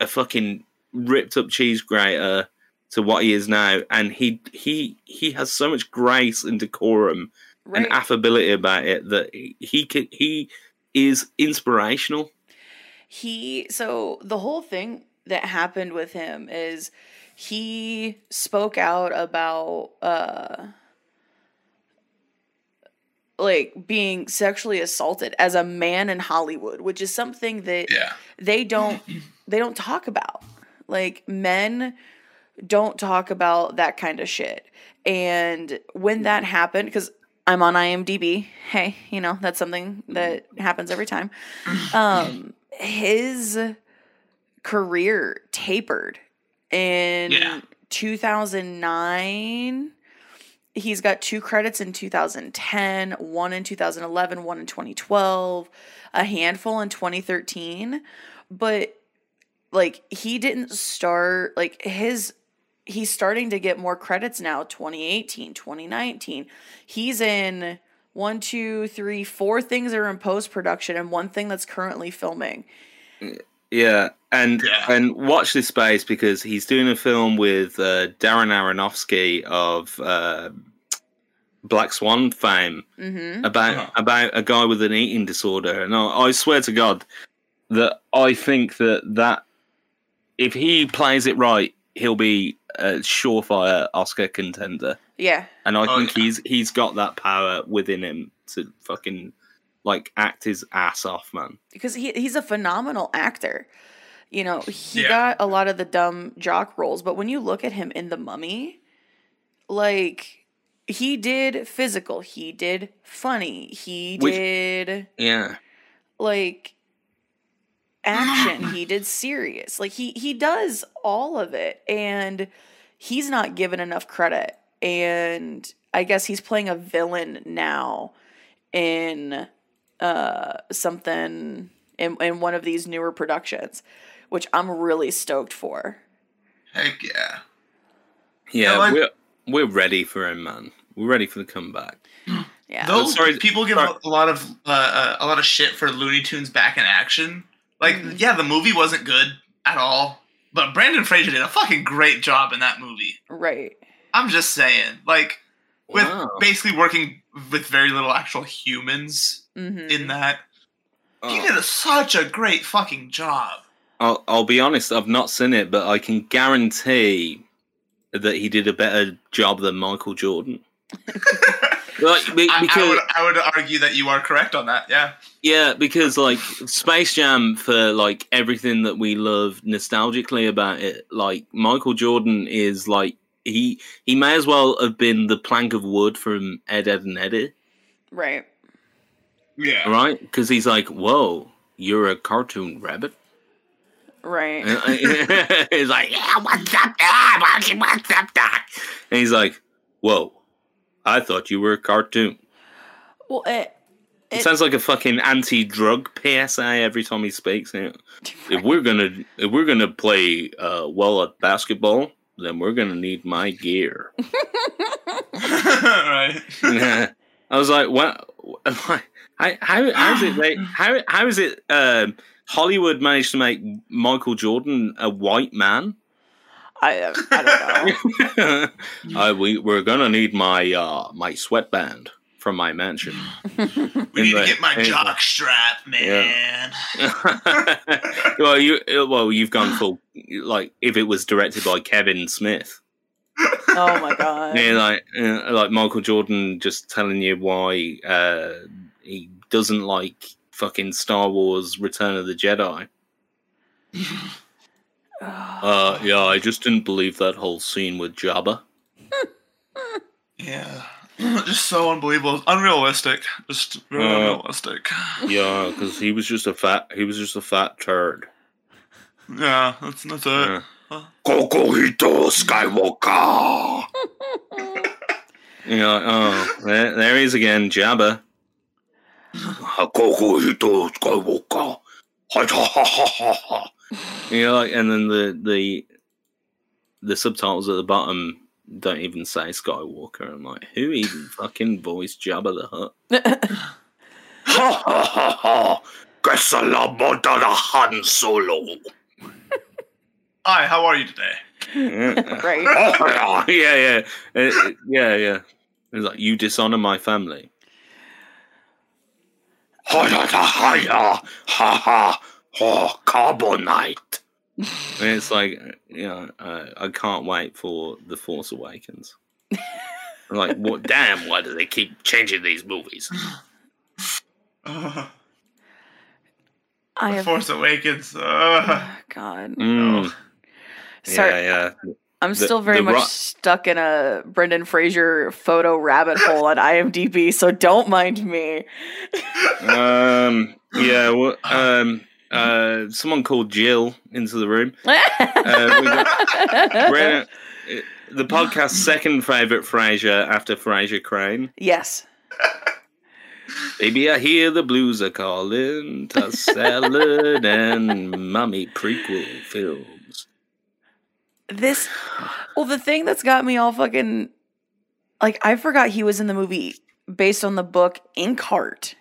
a fucking ripped-up cheese grater to what he is now. And he he he has so much grace and decorum right. and affability about it that he can, he is inspirational. He, so the whole thing that happened with him is... he spoke out about, uh, like, being sexually assaulted as a man in Hollywood, which is something that yeah. they don't they don't talk about. Like, men don't talk about that kind of shit. And when that happened, because I'm on IMDb, hey, you know, that's something that happens every time. Um, his career tapered. In yeah. two thousand nine, he's got two credits in two thousand ten, one in two thousand eleven, one in twenty twelve, a handful in twenty thirteen. But, like, he didn't start, like, his, he's starting to get more credits now, twenty eighteen, twenty nineteen. He's in one, two, three, four things that are in post-production and one thing that's currently filming. Yeah. Yeah, and yeah. and watch this space, because he's doing a film with uh, Darren Aronofsky of uh, Black Swan fame mm-hmm. about uh-huh. about a guy with an eating disorder. And I, I swear to God that I think that, that if he plays it right, he'll be a surefire Oscar contender. Yeah, and I oh, think yeah. he's he's got that power within him to fucking. Like, act his ass off, man. Because he he's a phenomenal actor. You know, he yeah. got a lot of the dumb jock roles, but when you look at him in The Mummy, like, he did physical, he did funny, he Which, did... Yeah. Like, action, he did serious. Like, he, he does all of it, and he's not given enough credit. And I guess he's playing a villain now in... Uh, something in, in one of these newer productions, which I'm really stoked for. Heck yeah. Yeah, no, we're, we're ready for him, man. We're ready for the comeback. Yeah. Those sorry, people give sorry. a lot of uh, a lot of shit for Looney Tunes Back in Action. Like, mm-hmm. yeah, the movie wasn't good at all, but Brandon Fraser did a fucking great job in that movie. Right. I'm just saying. Like, with wow. basically working with very little actual humans mm-hmm. in that. Oh. He did a, such a great fucking job. I'll, I'll be honest, I've not seen it, but I can guarantee that he did a better job than Michael Jordan. Like, because, I, I, would, I would argue that you are correct on that, yeah. Yeah, because, like, Space Jam, for, like, everything that we love nostalgically about it, like, Michael Jordan is, like, He he may as well have been the plank of wood from Ed, Edd and Eddy. Right. Yeah. Right? Because he's like, whoa, you're a cartoon rabbit? Right. He's like, yeah, what's up, Doc? What's up, Doc? And he's like, whoa, I thought you were a cartoon. Well, it... It, it sounds like a fucking anti-drug P S A every time he speaks. Right. If we're gonna if we're gonna play uh, well at basketball... then we're gonna need my gear. Right. Yeah. I was like, "What? Well, how, how, how is it? They, how how is it? Um, Hollywood managed to make Michael Jordan a white man." I I don't know. I, we we're gonna need my uh, my sweatband from my mansion. we In need the, to get my anyway. jock strap, man. Yeah. well, you well you've gone full. Like, if it was directed by Kevin Smith. Oh my god! Yeah, like like Michael Jordan just telling you why uh, he doesn't like fucking Star Wars: Return of the Jedi. uh, yeah, I just didn't believe that whole scene with Jabba. Yeah. Just so unbelievable. It's unrealistic. Just really uh, unrealistic. Yeah, because he was just a fat he was just a fat turd. Yeah, that's that's it. Yeah. Huh? Kokohito Skywalker. Yeah, oh there, there he is again, Jabba. Kokohito Skywalker. Ha ha ha ha. Yeah, and then the the the subtitles at the bottom don't even say Skywalker. I'm like, who even fucking voiced Jabba the Hutt? Ha ha ha ha! Kesalamotada Han Solo. Hi, how are you today? Yeah. Great. Oh, yeah, yeah, yeah, yeah, yeah. It's like, you dishonor my family. Ha ha ha ha! Carbonite. And it's like, you know, uh, I can't wait for The Force Awakens. I'm like, what? Damn, why do they keep changing these movies? Uh, I the have... Force Awakens. Uh. Oh, God. Mm. Sorry, yeah, yeah. I'm the, still very much ro- stuck in a Brendan Fraser photo rabbit hole on IMDb, so don't mind me. um. Yeah. Well, um. Uh, someone called Jill into the room. Uh, we got, we're in a, the podcast's second favourite Frasier after Frasier Crane. Yes. Baby, I hear the blues are calling to salad and mummy prequel films. This, well, the thing that's got me all fucking, like, I forgot he was in the movie based on the book Inkheart.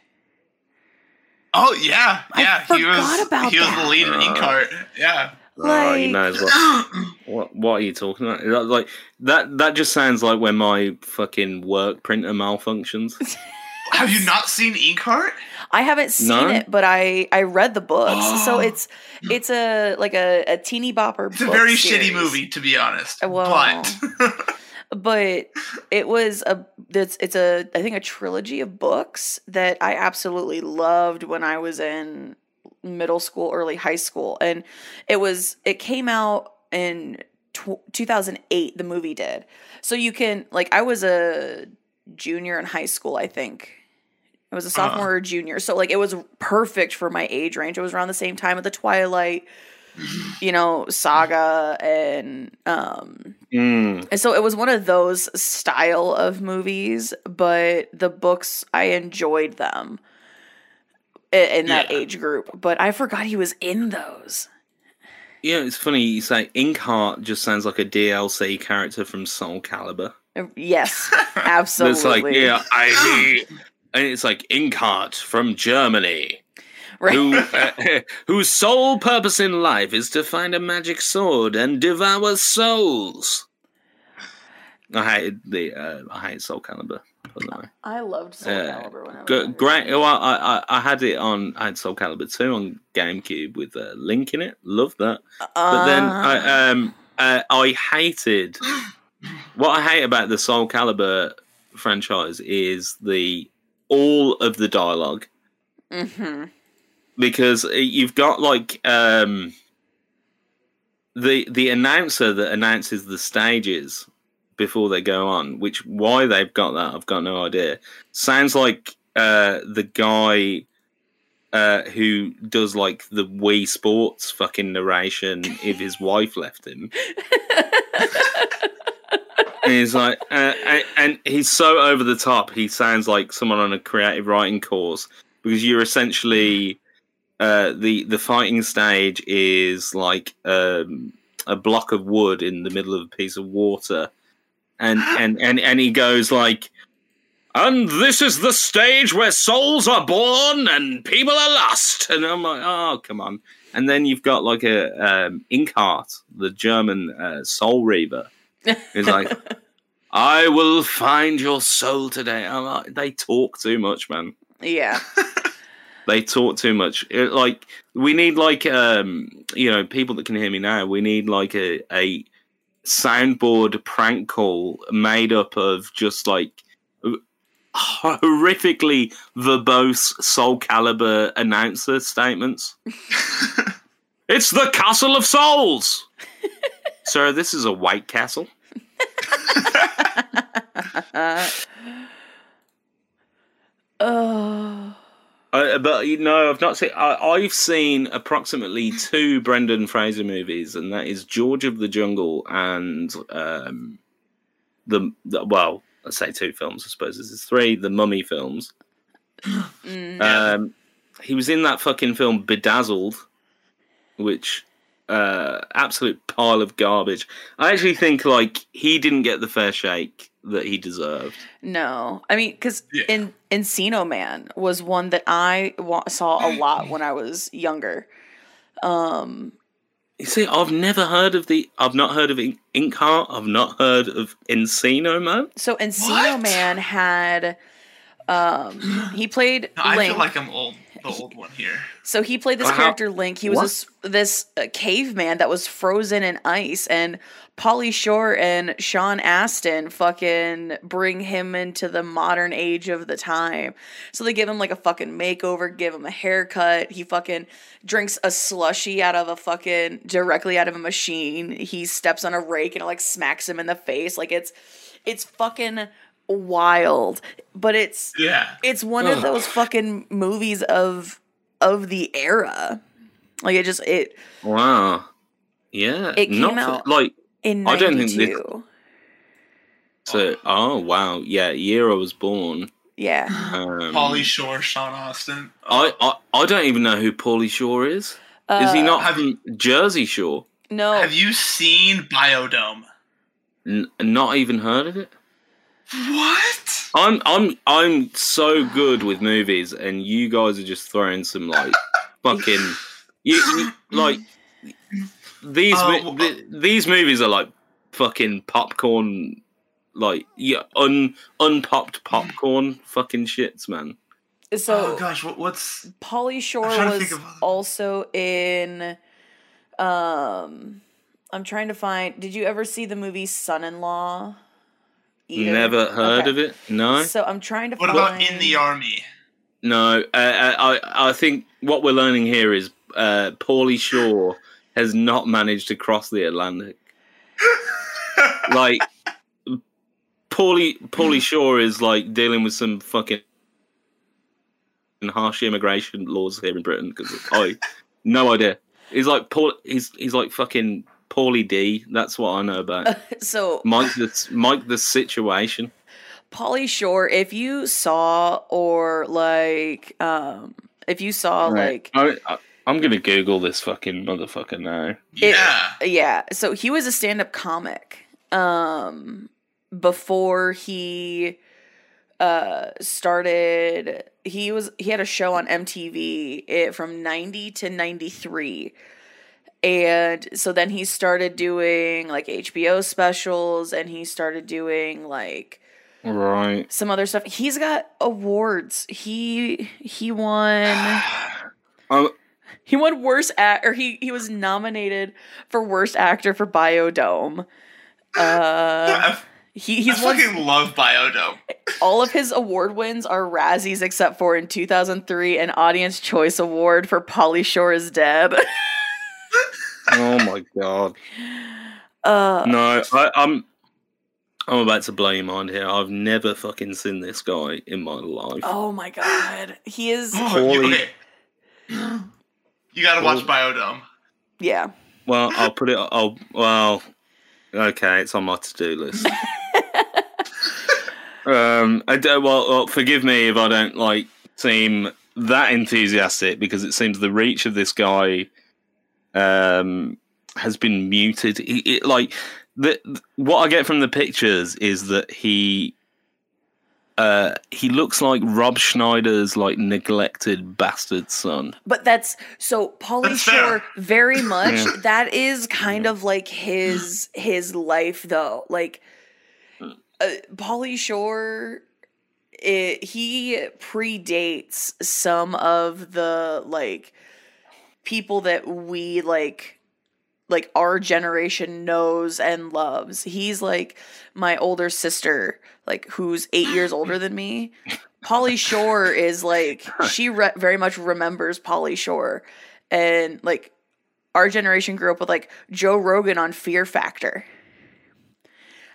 Oh, yeah, yeah. I he was, about he that. was the lead in uh, Inkheart. Yeah. Like... Oh, you know, well, what, what are you talking about? Like, that That just sounds like when my fucking work printer malfunctions. Have you not seen Inkheart? I haven't seen no? it, but I, I read the books. Oh. So it's it's a like a, a teeny bopper It's book a very series. Shitty movie, to be honest. Well, but... But it was a it's, it's a I think a trilogy of books that I absolutely loved when I was in middle school, early high school, and it was it came out in two thousand eight. The movie did, so you can like I was a junior in high school. I think I was a sophomore uh-huh. or junior, so like it was perfect for my age range. It was around the same time of the Twilight. You know, saga and um mm. and so it was one of those style of movies, but the books I enjoyed them in, in that yeah. age group, but I forgot he was in those. Yeah, it's funny you say Inkheart just sounds like a D L C character from Soul Calibur. Yes, absolutely. It's like yeah, I and it's like Inkheart from Germany. Right. Who, uh, whose sole purpose in life is to find a magic sword and devour souls. I hated the uh, I hated Soul Calibur. I, I loved Soul uh, Calibur when I was g- great. Well, I, I I had it on. I had Soul Calibur two on GameCube with uh, Link in it. Loved that. Uh, but then I um uh, I hated what I hate about the Soul Calibur franchise is the all of the dialogue. Mm-hmm. Because you've got, like, um, the the announcer that announces the stages before they go on, which why they've got that, I've got no idea. Sounds like uh, the guy uh, who does, like, the Wii Sports fucking narration if his wife left him. And he's like, uh, and, and he's so over the top, he sounds like someone on a creative writing course. Because you're essentially... Uh, the the fighting stage is like um, a block of wood in the middle of a piece of water, and and, and and he goes like, and this is the stage where souls are born and people are lost, and I'm like, oh come on. And then you've got like a um, Inkheart, the German uh, soul reaver, who's like, I will find your soul today. I'm like, they talk too much, man. Yeah. They talk too much. It, like we need, like um, you know, people that can hear me now. We need like a, a soundboard prank call made up of just like horrifically verbose Soul Calibur announcer statements. It's the Castle of Souls, sir. This is a White Castle. Oh. I, but you know, I've not seen. I, I've seen approximately two Brendan Fraser movies, and that is George of the Jungle and um, the, the well, I say two films. I suppose this is three. The Mummy films. Mm. Um, he was in that fucking film Bedazzled, which uh, absolute pile of garbage. I actually think like he didn't get the fair shake that he deserved. No, I mean, because yeah. in Encino Man was one that I wa- saw a lot when I was younger. Um, you see, I've never heard of the. I've not heard of In- Inkheart. I've not heard of Encino Man. So Encino what? Man had. Um, he played. No, I Link. feel like I'm old. The old one here. So he played this wow. character Link. He was this, this uh, caveman that was frozen in ice, and Pauly Shore and Sean Astin fucking bring him into the modern age of the time. So they give him like a fucking makeover, give him a haircut. He fucking drinks a slushy out of a fucking directly out of a machine. He steps on a rake and it like smacks him in the face. Like it's it's fucking. Wild, but it's yeah. it's one Ugh. of those fucking movies of of the era. Like it just it wow yeah it came Not out for, like in ninety-two. I don't think this, so oh wow yeah year I was born yeah. Um, Pauly Shore, Sean Astin. I, I I don't even know who Pauly Shore is. Uh, is he not having Jersey Shore? No. Have you seen Biodome? N- not even heard of it. What? I'm I'm I'm so good with movies, and you guys are just throwing some like fucking you, you, like these uh, th- these movies are like fucking popcorn, like yeah un unpopped popcorn fucking shits, man. So oh gosh, what, what's Pauly Shore was of... also in? Um, I'm trying to find. Did you ever see the movie Son-in-Law? Either. Never heard okay. of it. No. So I'm trying to. What find... about In the Army? No, uh, I I think what we're learning here is uh, Pauly Shore has not managed to cross the Atlantic. Like, Pauly Pauly Shore is like dealing with some fucking harsh immigration laws here in Britain because I no idea. He's like Paul. He's he's like fucking. Pauly D, that's what I know about. Uh, so Mike the Mike the Situation. Pauly Shore, if you saw or like um if you saw right. like I, I, I'm gonna Google this fucking motherfucker now. It, yeah. Yeah. So he was a stand-up comic um before he uh started he was he had a show on M T V it, from ninety to ninety-three. And so then he started doing like H B O specials and he started doing like right some other stuff. He's got awards. He he won um, he won worst act or he, he was nominated for worst actor for Biodome. Uh he he's I fucking won, love Biodome. All of his award wins are Razzies except for in two thousand three an Audience Choice Award for Pauly Shore is Dead. Oh my god! Uh, no, I, I'm I'm about to blow your mind here. I've never fucking seen this guy in my life. Oh my god, he is. Oh, you, okay. you gotta watch Biodome. Yeah. Well, I'll put it. I'll well. Okay, it's on my to-do list. um, I do, well, well, forgive me if I don't like seem that enthusiastic because it seems the reach of this guy. Um, has been muted. It, it, like the, the, what I get from the pictures is that he, uh, he looks like Rob Schneider's like neglected bastard son. But that's so Pauly Shore very much. Yeah. That is kind yeah. of like his his life though. Like uh, Pauly Shore, it, he predates some of the like. People that we like like our generation knows and loves. He's like my older sister, like who's eight years older than me. Pauly Shore is like she re- very much remembers Pauly Shore, and like our generation grew up with like Joe Rogan on Fear Factor.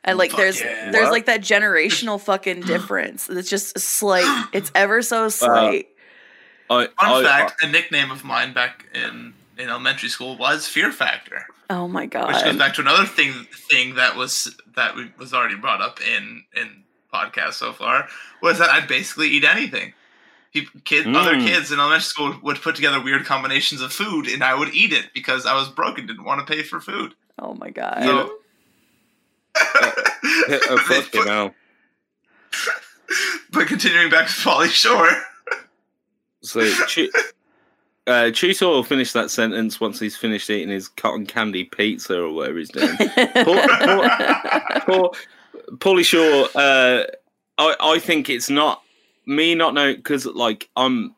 And like Fuck there's yeah. there's what? like that generational fucking difference. It's just slight. It's ever so slight. Uh, I, Fun I, fact: I, I, a nickname of mine back in, in elementary school was Fear Factor. Oh my god! Which goes back to another thing thing that was that we, was already brought up in in podcasts so far, was that I'd basically eat anything. Kid, mm. Other kids in elementary school would put together weird combinations of food, and I would eat it because I was broke and didn't want to pay for food. Oh my god! So, oh, fuck you know. But continuing back to Pauly Shore. So, Ch- uh, Chuso will finish that sentence once he's finished eating his cotton candy pizza or whatever he's doing. Paul, Paul, Paul, Pauly Shore, uh, I, I think it's not me not knowing, because like I'm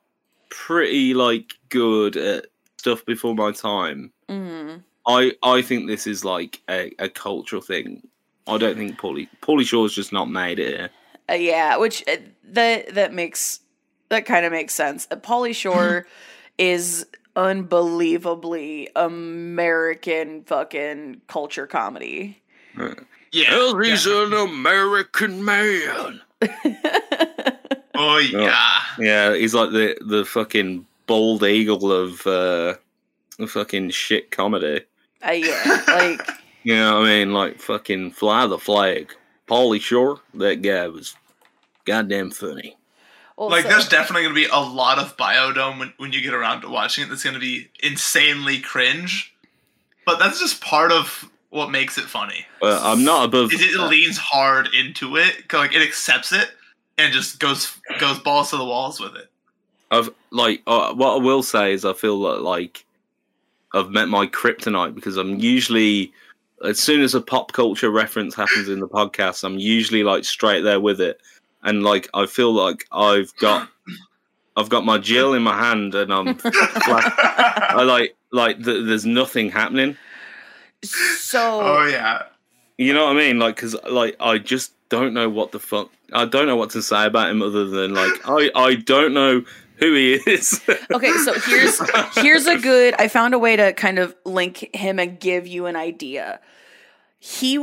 pretty like good at stuff before my time. Mm. I I think this is like a, a cultural thing. I don't think Pauly Pauly Shore's just not made it here. Uh, yeah, which uh, that that makes that kind of makes sense. Uh, Pauly Shore is unbelievably American fucking culture comedy. Uh, yeah, well, he's yeah. an American man. Oh yeah, yeah. He's like the, the fucking bald eagle of uh, the fucking shit comedy. Uh, yeah, like. You know what I mean? Like, fucking fly the flag. Pauly Shore, that guy was goddamn funny. Also, like, there's definitely going to be a lot of Biodome when, when you get around to watching it that's going to be insanely cringe. But that's just part of what makes it funny. Well, I'm not above... It, it leans hard into it. Like, it accepts it and just goes goes balls to the walls with it. I've, like, uh, what I will say is I feel like, like I've met my kryptonite, because I'm usually... As soon as a pop culture reference happens in the podcast, I'm usually like straight there with it, and like I feel like I've got, I've got my Jill in my hand, and I'm, flat, I like like th- there's nothing happening. So, oh yeah, you know what I mean? Like, because like I just don't know what the fuck, I don't know what to say about him other than like I I don't know who he is. Okay, so here's here's a good... I found a way to kind of link him and give you an idea. He...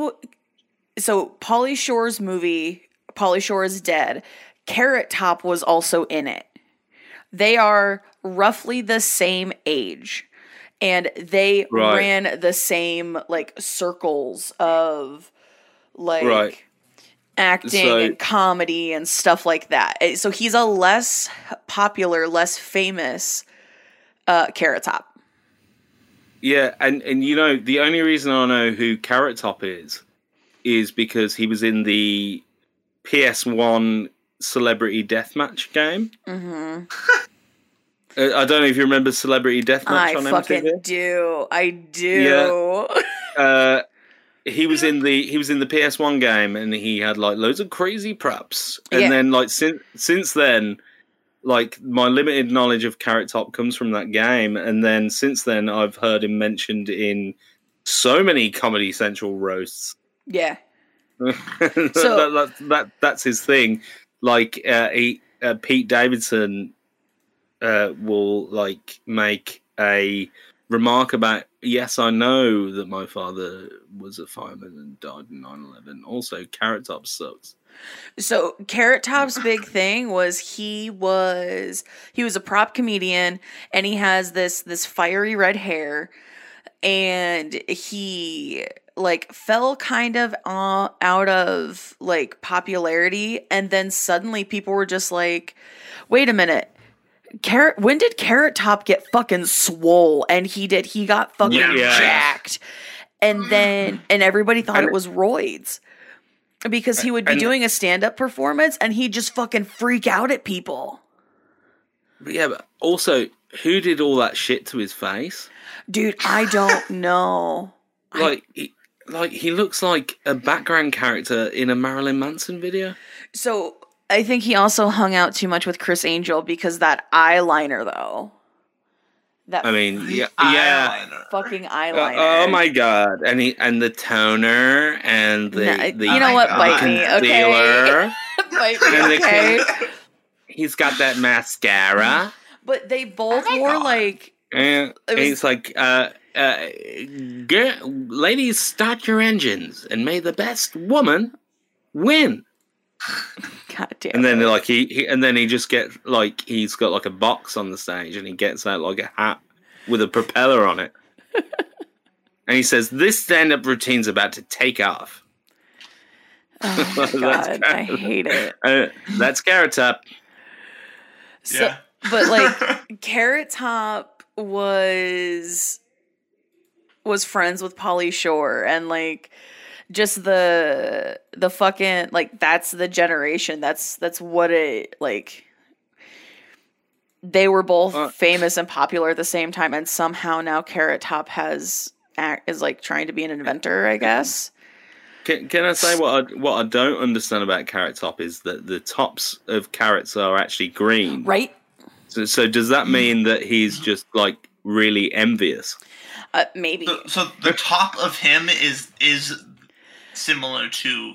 So, Pauly Shore's movie, Pauly Shore is Dead, Carrot Top was also in it. They are roughly the same age. And they right. ran the same, like, circles of, like... Right. acting so, and comedy and stuff like that. So he's a less popular, less famous uh, Carrot Top. Yeah, and, and you know, the only reason I know who Carrot Top is is because he was in the P S one Celebrity Deathmatch game. Mm-hmm. I don't know if you remember Celebrity Deathmatch I on M T V. I fucking do. I do. Yeah. Uh, He was in the he was in the P S one game, and he had like loads of crazy props. And yeah. then like since since then, like my limited knowledge of Carrot Top comes from that game. And then since then, I've heard him mentioned in so many Comedy Central roasts. Yeah, so, that, that, that that's his thing. Like uh, he, uh, Pete Davidson uh, will like make a remark about. Yes, I know that my father was a fireman and died in nine eleven. Also, Carrot Top sucks. So, Carrot Top's big thing was he was he was a prop comedian, and he has this this fiery red hair, and he like fell kind of uh, out of like popularity, and then suddenly people were just like, "Wait a minute." Carrot, when did Carrot Top get fucking swole? And he did. He got fucking yeah. jacked. And then, and everybody thought and, it was roids. Because he would be and, doing a stand-up performance, and he'd just fucking freak out at people. But yeah, but also, who did all that shit to his face? Dude, I don't know. Like, I, he, like, he looks like a background character in a Marilyn Manson video. So... I think he also hung out too much with Criss Angel, because that eyeliner, though. That I mean, yeah, eyeliner. yeah. fucking eyeliner. Uh, oh my god! And he, and the toner and the, no, the you know oh what, bite god. me, okay? Bite me, okay. The, he's got that mascara. But they both oh wore god. like. And it was, it's like uh, uh, girl, ladies, start your engines, and may the best woman win. God damn. And then like he, he, and then he just gets like he's got like a box on the stage, and he gets out like a hat with a propeller on it, and he says, "This stand-up routine's about to take off." Oh my God, I hate it. Uh, that's Carrot Top. So, yeah, but like Carrot Top was was friends with Pauly Shore, and like just the the fucking like that's the generation. That's that's what it like. They were both uh, famous and popular at the same time, and somehow now Carrot Top has is like trying to be an inventor, I guess. Can, can I say what I, what I don't understand about Carrot Top is that the tops of carrots are actually green. Right. So, so does that mean that he's just, like, really envious? Uh, maybe. So, so the top of him is is similar to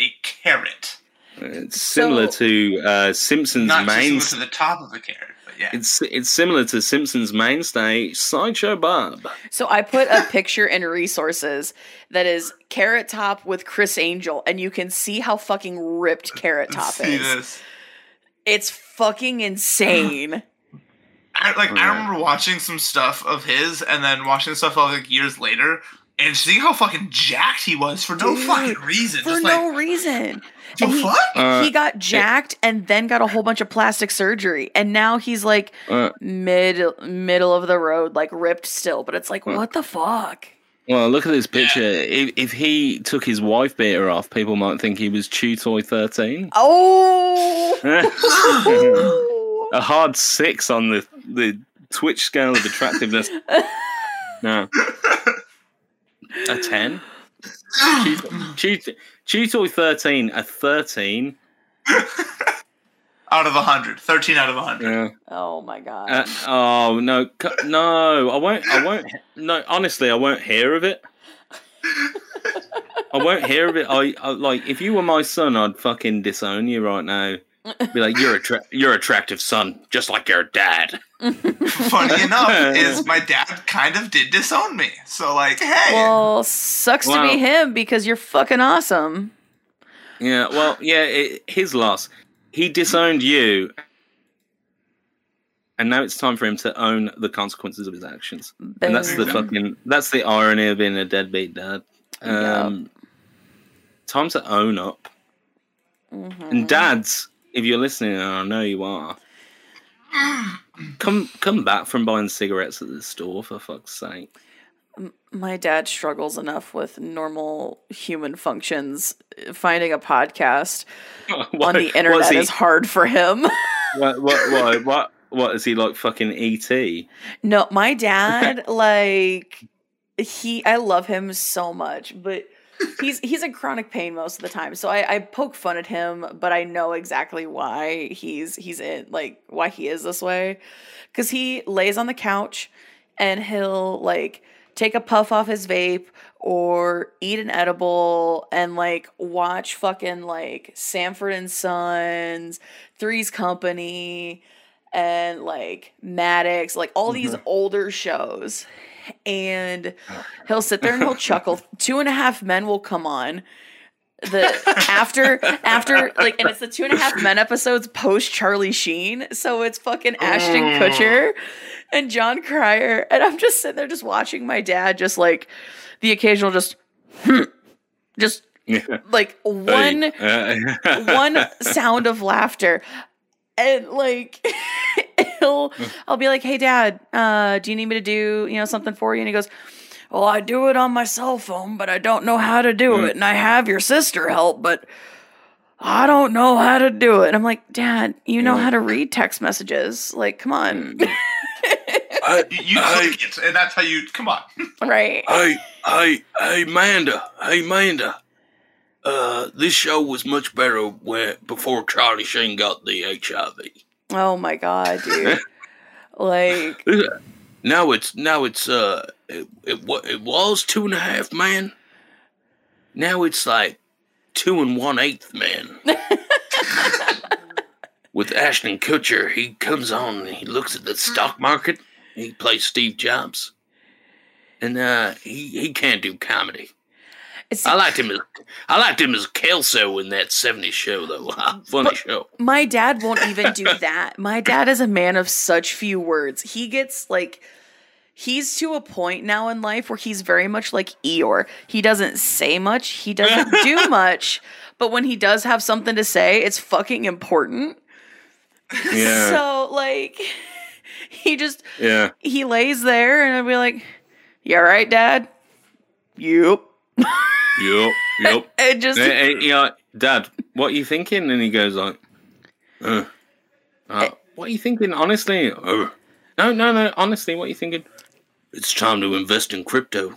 a carrot. It's similar so, to uh, Simpsons' not main... Not similar to the top of a carrot, but yeah. It's, it's similar to Simpsons' mainstay, Sideshow Bob. So I put a picture in resources that is Carrot Top with Chris Angel, and you can see how fucking ripped Carrot Top see is. This. It's fucking insane. I, like, oh, I remember watching some stuff of his, and then watching stuff of, like, years later... And seeing how fucking jacked he was for no Dude, fucking reason. For Just no like, reason. The he, fuck? Uh, he got jacked and then got a whole bunch of plastic surgery. And now he's like uh, mid middle of the road, like ripped still. But it's like, uh, what the fuck? Well, look at this picture. Yeah. If, if he took his wife beater off, people might think he was Chew Toy thirteen. Oh! A hard six on the, the Twitch scale of attractiveness. No. A ten? Chew Toy thirteen, a thirteen. Out of one hundred. thirteen out of one hundred. Yeah. Oh, my God. Uh, oh, no. No, I won't. I won't. No, honestly, I won't hear of it. I won't hear of it. I, I like, if you were my son, I'd fucking disown you right now. Be like, you're a tra- you're attractive son, just like your dad. Funny enough, is my dad kind of did disown me. So like, hey, well, sucks wow. to be him because you're fucking awesome. Yeah, well, yeah, it, his loss. He disowned you, and now it's time for him to own the consequences of his actions. Boom. And that's the fucking that's the irony of being a deadbeat dad. Um, yep. Time to own up, mm-hmm. and dads. If you're listening, and I know you are, come come back from buying cigarettes at the store, for fuck's sake. My dad struggles enough with normal human functions. Finding a podcast what, on the internet he, is hard for him. What, what, what, what, what is he like, fucking E T? No, my dad, like, he, I love him so much, but... He's he's in chronic pain most of the time, so I, I poke fun at him, but I know exactly why he's he's in like why he is this way, because he lays on the couch and he'll like take a puff off his vape or eat an edible and like watch fucking like Sanford and Sons, Three's Company, and like Maddox, like all mm-hmm. these older shows. And he'll sit there and he'll chuckle. Two and a Half Men will come on the after after like, and it's the Two and a Half Men episodes post Charlie Sheen, so it's fucking Ashton oh. Kutcher and John Cryer, and I'm just sitting there just watching my dad just like the occasional just just yeah. like one uh, one sound of laughter. And like he'll, I'll be like, "Hey, Dad, uh, do you need me to do you know something for you?" And he goes, "Well, I do it on my cell phone, but I don't know how to do it, and I have your sister help, but I don't know how to do it." And I'm like, "Dad, you know how to read text messages? Like, come on." I, you click it, and that's how you come on, right? Hey, hey, hey, Manda, hey, Manda. Uh, this show was much better when, before Charlie Sheen got the H I V. Oh my God, dude! Like now it's now it's uh it it, it was Two and a Half Man. Now it's like Two and One Eighth Man. With Ashton Kutcher, he comes on and he looks at the stock market. He plays Steve Jobs. and uh, he he can't do comedy. See, I liked him. As, I liked him as Kelso in that seventies show, though. Funny show. My dad won't even do that. My dad is a man of such few words. He gets like, he's to a point now in life where he's very much like Eeyore. He doesn't say much. He doesn't do much. But when he does have something to say, it's fucking important. Yeah. So like, he just yeah he lays there, and I'd be like, "You all right, Dad?" Yup. Yep, yep. And just, and, and, you know, Dad, what are you thinking? And he goes like, uh, uh, "What are you thinking? Honestly, uh, no, no, no. Honestly, what are you thinking? It's time to invest in crypto."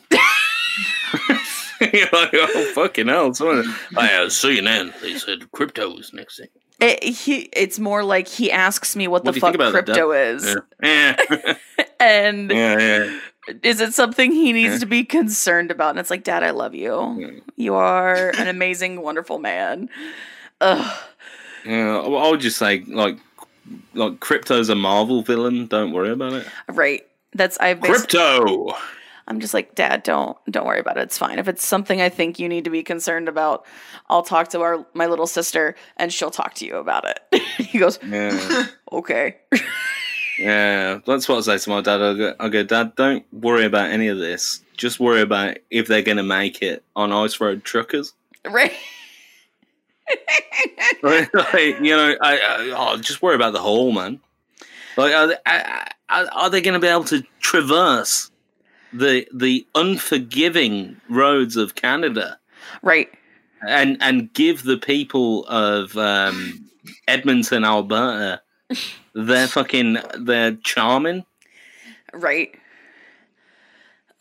You're like, oh fucking hell! Someone, I uh, see you now. They said crypto is next thing. It, he, it's more like he asks me what, what the fuck crypto that, is, yeah. Yeah. and yeah, yeah. is it something he needs yeah. to be concerned about? And it's like, Dad, I love you. Yeah. You are an amazing, wonderful man. Ugh. Yeah, I would just say, like, like crypto's a Marvel villain. Don't worry about it. Right. That's I've crypto. I'm just like, Dad, don't don't worry about it. It's fine. If it's something I think you need to be concerned about, I'll talk to our my little sister, and she'll talk to you about it. He goes, yeah. Okay. Yeah, that's what I say to my dad. I go, I go, Dad, don't worry about any of this. Just worry about if they're going to make it on Ice Road Truckers. Right. Like, like, you know, I, I oh, just worry about the haul, man. Like, are they, I, I, are they going to be able to traverse the the unforgiving roads of Canada, right? And and give the people of um, Edmonton, Alberta, their fucking their charming, right?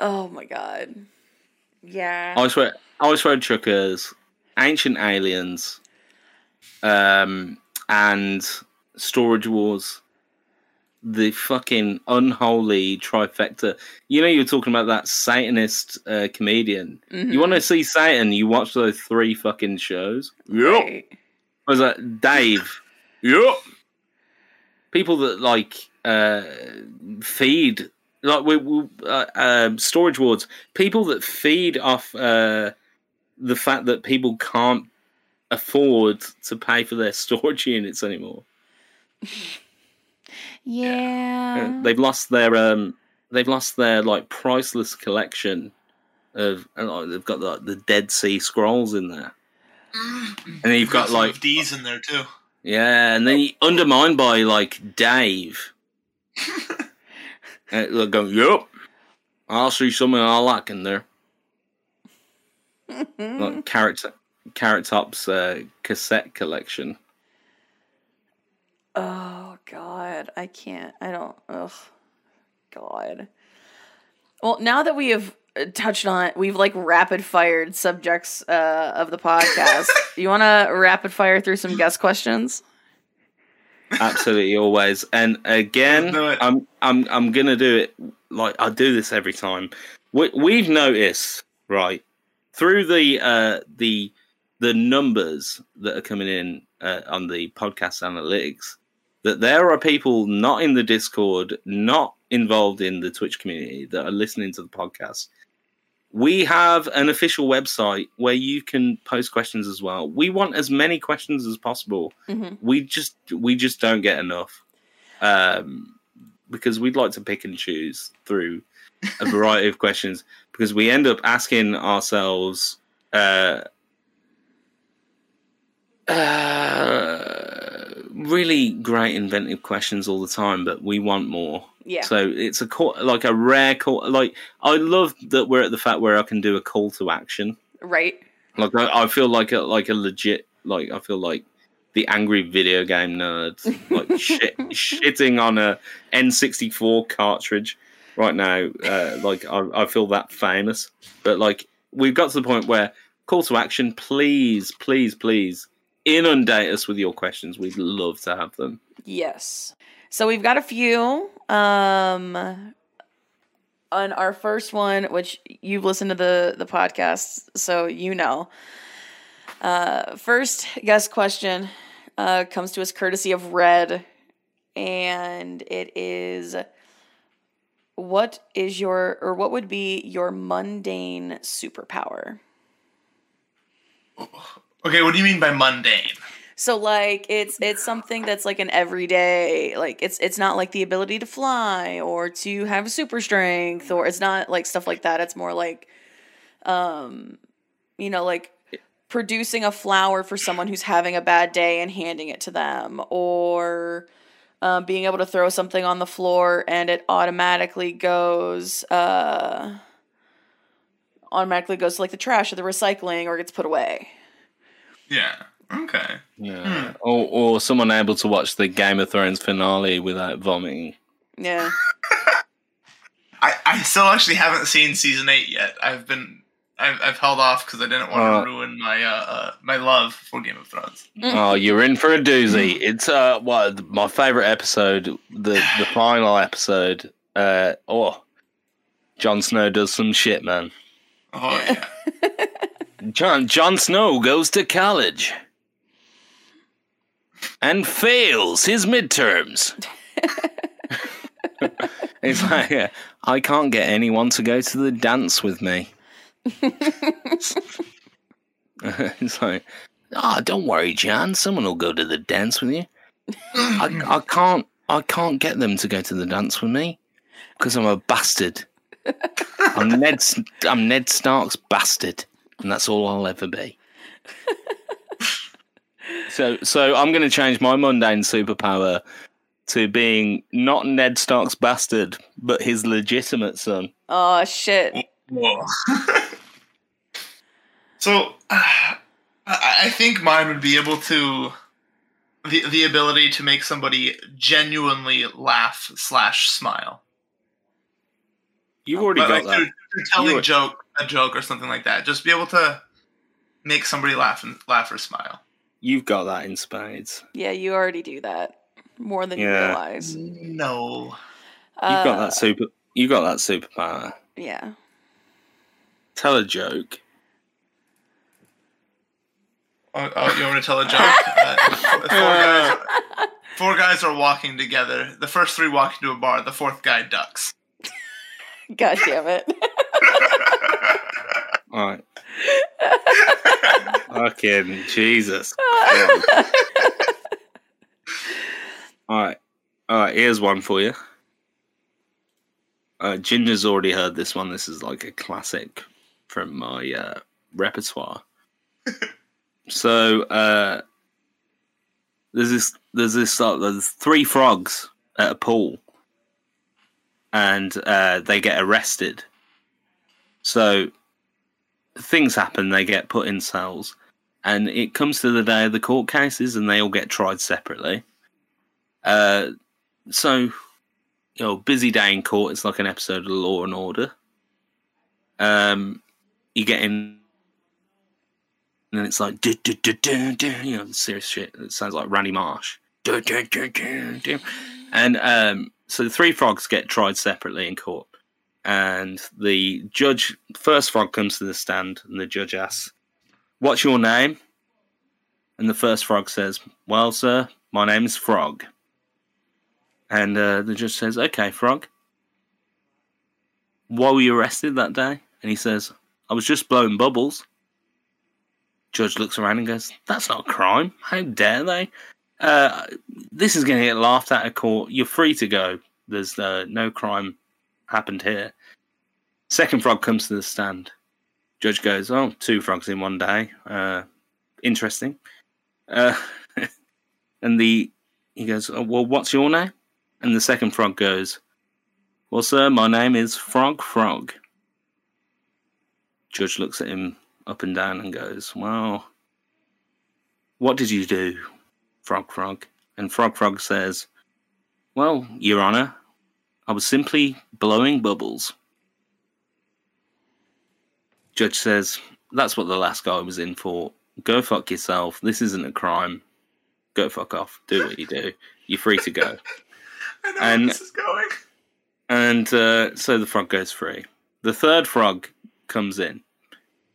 Oh my god, yeah. I swear, Ice Road Truckers, Ancient Aliens, um, and Storage Wars. The fucking unholy trifecta. You know, you were talking about that Satanist uh, comedian. Mm-hmm. You want to see Satan, you watch those three fucking shows. Yup. Right. I was like, Dave. Yup. People that, like, uh, feed, like, we, we uh, uh, Storage Wards, people that feed off uh, the fact that people can't afford to pay for their storage units anymore. Yeah, they've lost their um, they've lost their like priceless collection of. Know, they've got like the Dead Sea Scrolls in there, and then you've got, got like D's in there too. Yeah, and then you undermined by like Dave. And they'll go, "Yup, I'll see something I like in there." Like Carrot Carrot Top's uh, cassette collection. Oh, God, I can't, I don't, ugh, God. Well, now that we have touched on, we've, like, rapid-fired subjects uh, of the podcast, you want to rapid-fire through some guest questions? Absolutely, always. And again, I'm I'm I'm going to do it, like, I do this every time. We, we've noticed, right, through the uh, the the numbers that are coming in uh, on the podcast analytics, that there are people not in the Discord, not involved in the Twitch community, that are listening to the podcast. We have an official website where you can post questions as well. We want as many questions as possible. Mm-hmm. We just we just don't get enough um, because we'd like to pick and choose through a variety of questions, because we end up asking ourselves uh, uh really great inventive questions all the time, but we want more. Yeah. So it's a call, like a rare call. Like, I love that we're at the fact where I can do a call to action. Right. Like I, I feel like a like a legit like I feel like the angry video game nerd, like shit, shitting on a N sixty-four cartridge right now. Uh, like I, I feel that famous, but like we've got to the point where call to action. Please, please, please. Inundate us with your questions. We'd love to have them. Yes. So we've got a few. Um, on our first one, which you've listened to the, the podcast, so you know. Uh, first guest question uh, comes to us courtesy of Red, and it is, what is your, or what would be your mundane superpower? Okay, what do you mean by mundane? So like it's it's something that's like an everyday, like it's it's not like the ability to fly or to have super strength, or it's not like stuff like that. It's more like um you know, like producing a flower for someone who's having a bad day and handing it to them, or um, being able to throw something on the floor and it automatically goes uh automatically goes to like the trash or the recycling or gets put away. Yeah. Okay. Yeah. Hmm. Or or someone able to watch the Game of Thrones finale without vomiting. Yeah. I, I still actually haven't seen season eight yet. I've been I've I've held off because I didn't want uh, to ruin my uh, uh my love for Game of Thrones. Oh, you're in for a doozy. It's uh what my favorite episode, the the final episode. Uh oh, Jon Snow does some shit, man. Oh yeah. Jon Jon Snow goes to college. And fails his midterms. It's like, uh, I can't get anyone to go to the dance with me. It's like, ah, oh, don't worry, Jan. Someone will go to the dance with you. I, I can't. I can't get them to go to the dance with me because I'm a bastard. I'm Ned. I'm Ned Stark's bastard, and that's all I'll ever be. So, so I'm going to change my mundane superpower to being not Ned Stark's bastard, but his legitimate son. Oh shit! So, uh, I think mine would be able to the the ability to make somebody genuinely laugh slash smile. You've already but got like, that. Through, through telling already... joke a joke or something like that. Just be able to make somebody laugh and laugh or smile. You've got that in spades. Yeah, you already do that more than yeah. you realize. No, uh, you've got that super. You got that superpower. Yeah. Tell a joke. Oh, oh you want to tell a joke? uh, four, guys, four guys are walking together. The first three walk into a bar. The fourth guy ducks. God damn it! All right. Fucking Jesus. Alright. Alright, here's one for you. Uh, Ginger's already heard this one. This is like a classic from my uh, repertoire. So uh, there's this there's this uh, there's three frogs at a pool and uh, they get arrested. So things happen, they get put in cells, and it comes to the day of the court cases and they all get tried separately. Uh, so, you know, busy day in court. It's like an episode of Law and Order. Um, you get in and then it's like, duh, duh, duh, duh, duh, you know, serious shit. It sounds like Randy Marsh. Duh, duh, duh, duh, duh. And um, so the three frogs get tried separately in court. And the judge, first frog comes to the stand and the judge asks, "What's your name?" And the first frog says, "Well, sir, my name is Frog." And uh, the judge says, "Okay, Frog, why were you arrested that day?" And he says, "I was just blowing bubbles." Judge looks around and goes, "That's not a crime. How dare they? Uh, this is going to get laughed at at court. You're free to go. There's uh, no crime happened here." Second frog comes to the stand. Judge goes, "Oh, two frogs in one day. Uh, interesting." Uh, and the he goes, "Oh, well, what's your name?" And the second frog goes, "Well, sir, my name is Frog Frog." Judge looks at him up and down and goes, "Well, what did you do, Frog Frog?" And Frog Frog says, "Well, Your Honor, I was simply blowing bubbles." Judge says, "That's what the last guy was in for. Go fuck yourself. This isn't a crime. Go fuck off. Do what you do. You're free to go." I know and, where this is going. And uh, so the frog goes free. The third frog comes in.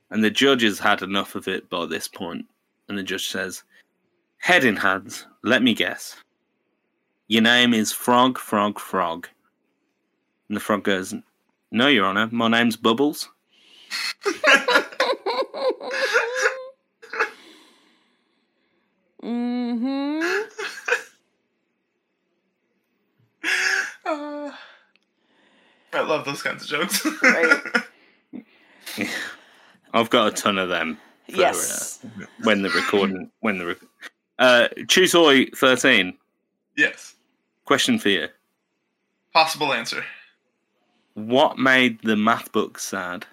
And the judge has had enough of it by this point. And the judge says, "Head in hands, let me guess. Your name is Frog, Frog, Frog. And the frog goes, "No, Your Honor, my name's Bubbles." Mm-hmm. Uh, I love those kinds of jokes. Right. Yeah. I've got a ton of them. For, yes. Uh, when the recording, when the rec- uh, Chusoy thirteen. Yes. Question for you. Possible answer. What made the math book sad?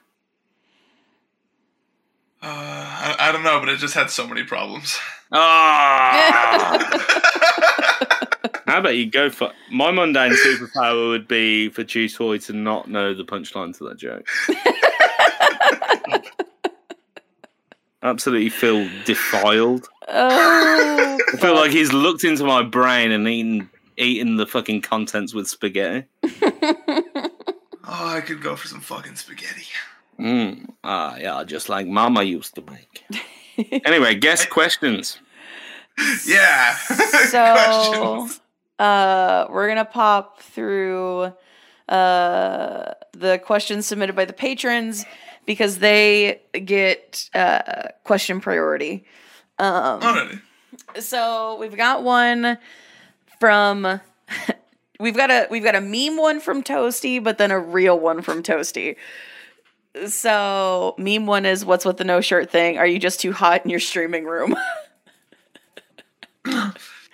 Uh, I, I don't know, but it just had so many problems. Ah! Oh. How about you go for... My mundane superpower would be for Chusoy to not know the punchline to that joke. Absolutely feel defiled. Oh, I feel like he's looked into my brain and eaten, eaten the fucking contents with spaghetti. Oh, I could go for some fucking spaghetti. Mm, ah, yeah, just like Mama used to make. Anyway, guess questions. Yeah. So, questions. Uh, we're gonna pop through uh, the questions submitted by the patrons because they get uh, question priority. Um, Alrighty. So we've got one from. We've got a we've got a meme one from Toasty, but then a real one from Toasty. So meme one is, what's with the no shirt thing? Are you just too hot in your streaming room?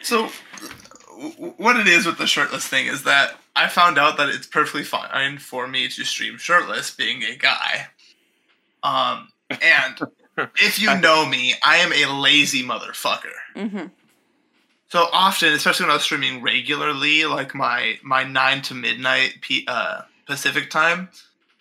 So what it is with the shirtless thing is that I found out that it's perfectly fine for me to stream shirtless, being a guy. Um, and if you know me, I am a lazy motherfucker. Mm-hmm. So often, especially when I was streaming regularly, like my, my nine to midnight P, uh, Pacific time,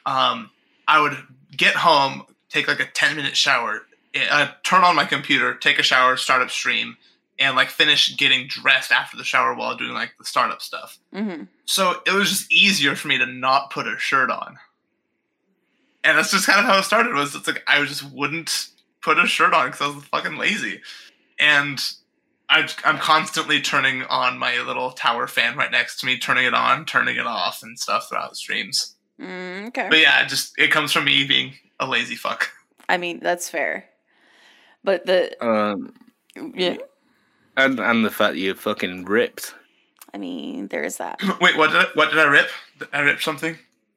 um, I would get home, take like a ten minute shower, uh, turn on my computer, take a shower, start up stream, and like finish getting dressed after the shower while doing like the startup stuff. Mm-hmm. So it was just easier for me to not put a shirt on. And that's just kind of how it started. Was it's like I just wouldn't put a shirt on because I was fucking lazy. And I, I'm constantly turning on my little tower fan right next to me, turning it on, turning it off, and stuff throughout the streams. Mm, okay, but yeah, it just it comes from me being a lazy fuck. I mean, that's fair, but the um, yeah, and and the fact you fucking ripped. I mean, there is that. Wait, what did I, what did I rip? I ripped something.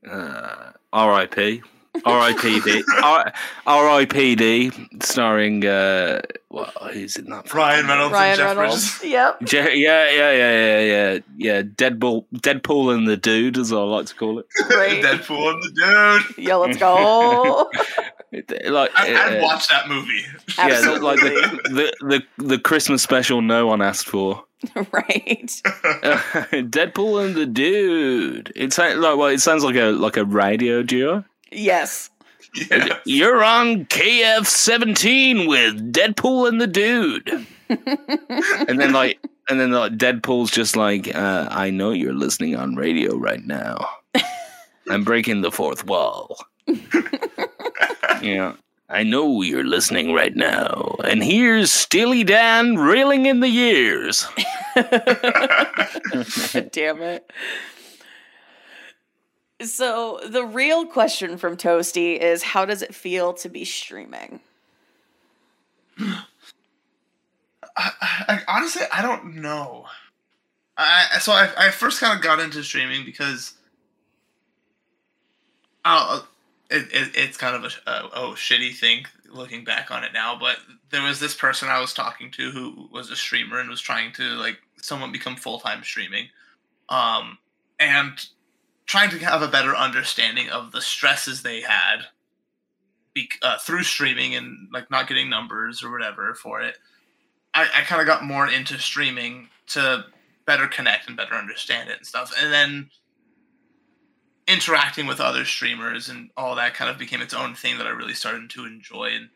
Uh, R I P R I P D R- R I P D starring uh, well, who's in that? Ryan Reynolds Ryan and Jeff Reynolds. Bridges. Yep. Je- yeah, yeah, yeah, yeah, yeah, yeah. Deadpool, Deadpool and the Dude, as I like to call it. Great. Deadpool and the Dude. Yeah, let's go. Like, I, I'd uh, watch that movie. Absolutely. Yeah, like the, the the the Christmas special no one asked for. Right. Uh, Deadpool and the Dude. It's like, well, it sounds like a like a radio duo. Yes. Yes. You're on K F seventeen with Deadpool and the Dude. and then like and then like Deadpool's just like, uh, I know you're listening on radio right now. I'm breaking the fourth wall. Yeah. I know you're listening right now. And here's Steely Dan reeling in the years. Damn it. So the real question from Toasty is, how does it feel to be streaming? I, I, honestly, I don't know. I so I, I first kind of got into streaming because uh, it, it, it's kind of a, a oh shitty thing looking back on it now. But there was this person I was talking to who was a streamer and was trying to like somewhat become full time streaming, um, and. trying to have a better understanding of the stresses they had be, uh, through streaming and like not getting numbers or whatever for it. I, I kind of got more into streaming to better connect and better understand it and stuff. And then interacting with other streamers and all that kind of became its own thing that I really started to enjoy, and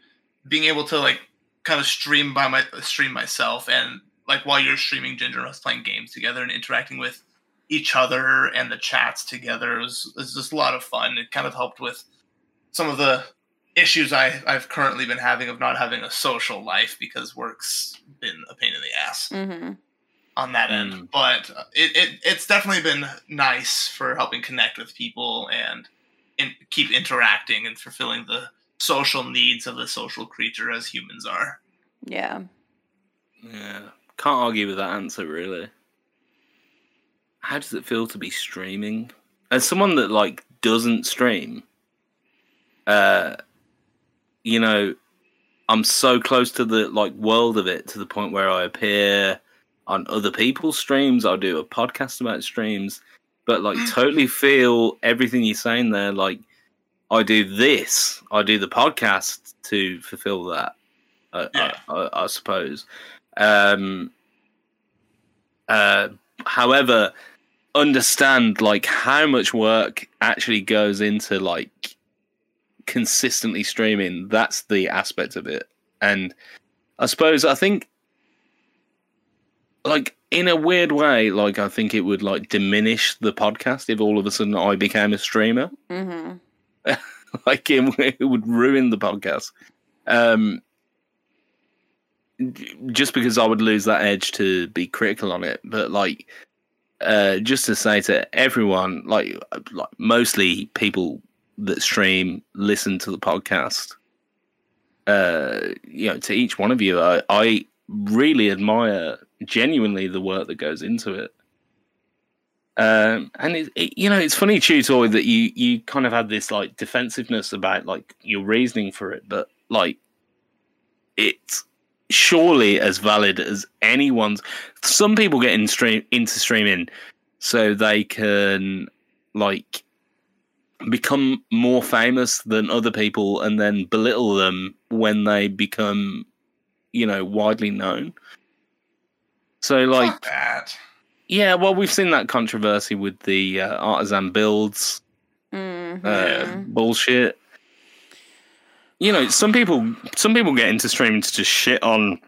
being able to like kind of stream by my stream myself. And like, while you're streaming, Ginger and us playing games together and interacting with each other and the chats together. It was, it was just a lot of fun. It kind of helped with some of the issues I, I've currently been having of not having a social life because work's been a pain in the ass. Mm-hmm. on that mm. end, but it, it it's definitely been nice for helping connect with people and in, keep interacting and fulfilling the social needs of the social creature as humans are. Yeah. Yeah. Can't argue with that answer, really. How does it feel to be streaming? As someone that, like, doesn't stream, uh, you know, I'm so close to the, like, world of it to the point where I appear on other people's streams. I'll do a podcast about streams. But, like, totally feel everything you're saying there. Like, I do this. I do the podcast to fulfill that, I, yeah. I, I, I suppose. Um, uh, however, understand, like, how much work actually goes into, like, consistently streaming. That's the aspect of it. And I suppose, I think, like, in a weird way, like, I think it would, like, diminish the podcast if all of a sudden I became a streamer. Mm-hmm. Like, it, it would ruin the podcast. Um, just because I would lose that edge to be critical on it. But, like, uh, just to say to everyone, like, like mostly people that stream listen to the podcast. Uh, you know, to each one of you, I, I really admire genuinely the work that goes into it. Um, and it, it, you know, it's funny, Tutor, that you you kind of had this, like, defensiveness about, like, your reasoning for it, but, like, it's surely as valid as anyone's. Some people get in stream, into streaming so they can, like, become more famous than other people and then belittle them when they become, you know, widely known. So, like, not bad. Yeah, well, we've seen that controversy with the uh, artisan builds mm-hmm. uh, bullshit. You know, some people some people get into streaming to just shit on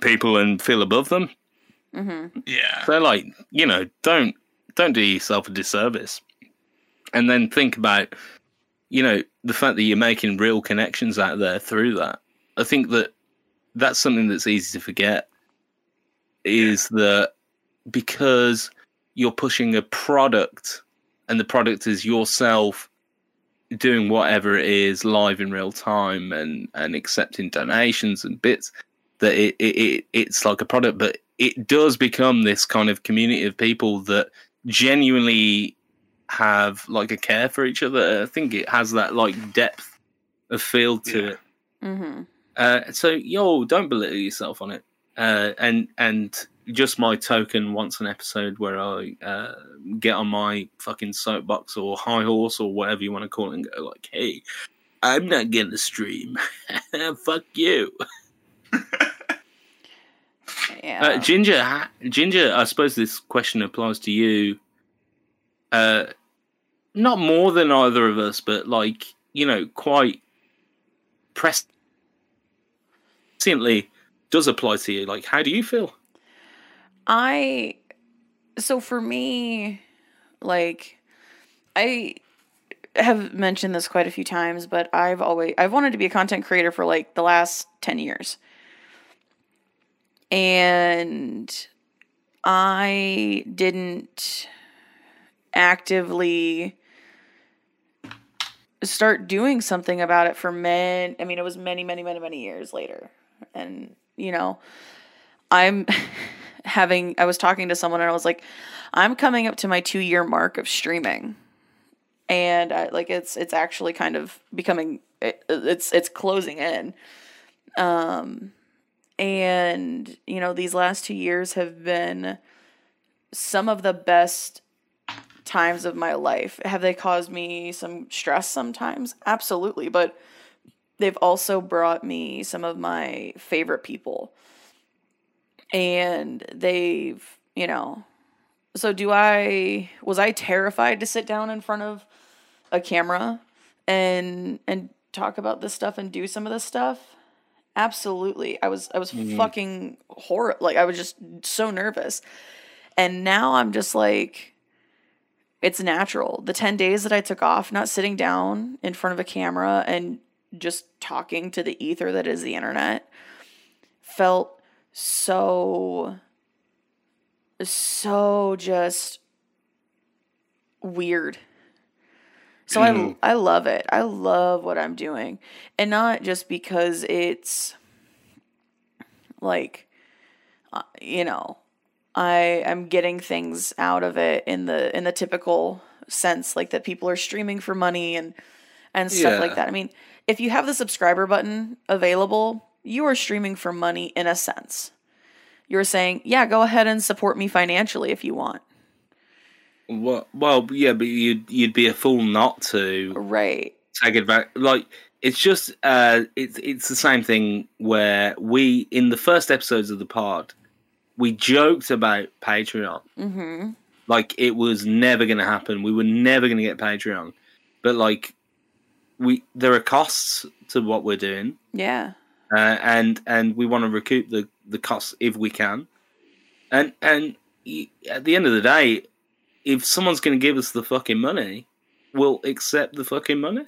people and feel above them. Mm-hmm. Yeah. So, like, you know, don't don't do yourself a disservice. And then think about, you know, the fact that you're making real connections out there through that. I think that that's something that's easy to forget, is yeah. that because you're pushing a product and the product is yourself doing whatever it is live in real time and, and accepting donations and bits, that it, it, it it's like a product, but it does become this kind of community of people that genuinely have, like, a care for each other. I think it has that, like, depth of field to yeah. it. Mm-hmm. Uh, so, yo, don't belittle yourself on it. Uh, and, and just my token once an episode where I uh, get on my fucking soapbox or high horse or whatever you want to call it and go, like, hey, I'm not going to stream. Fuck you. yeah. uh, Ginger, Ginger, I suppose this question applies to you. Uh, not more than either of us, but, like, you know, quite presciently does apply to you. Like, how do you feel? I, so for me, like, I have mentioned this quite a few times, but I've always, I've wanted to be a content creator for, like, the last ten years. And I didn't actively start doing something about it for men. I mean, it was many, many, many, many years later. And, you know, I'm having, I was talking to someone and I was like, I'm coming up to my two year mark of streaming. And I, like, it's, it's actually kind of becoming, it, it's, it's closing in. Um, and, you know, these last two years have been some of the best times of my life. Have they caused me some stress sometimes? Absolutely. But they've also brought me some of my favorite people. And they've, you know, so do I, was I terrified to sit down in front of a camera and, and talk about this stuff and do some of this stuff? Absolutely. I was, I was mm-hmm. fucking horror. Like, I was just so nervous. And now I'm just like, it's natural. The ten days that I took off, not sitting down in front of a camera and just talking to the ether that is the internet, felt so so just weird. So mm. I I love it. I love what I'm doing. And not just because it's like, you know, I am getting things out of it in the in the typical sense, like that people are streaming for money and and stuff yeah. like that. I mean, if you have the subscriber button available, you are streaming for money in a sense. You're saying, yeah, go ahead and support me financially if you want. Well, well yeah, but you'd, you'd be a fool not to. Right. Take it back. Like, it's just, uh, it's, it's the same thing where we, in the first episodes of the pod, we joked about Patreon. Mm-hmm. Like, it was never going to happen. We were never going to get Patreon. But, like, we there are costs to what we're doing. Yeah. Uh, and and we want to recoup the, the costs if we can. And and at the end of the day, if someone's going to give us the fucking money, we'll accept the fucking money.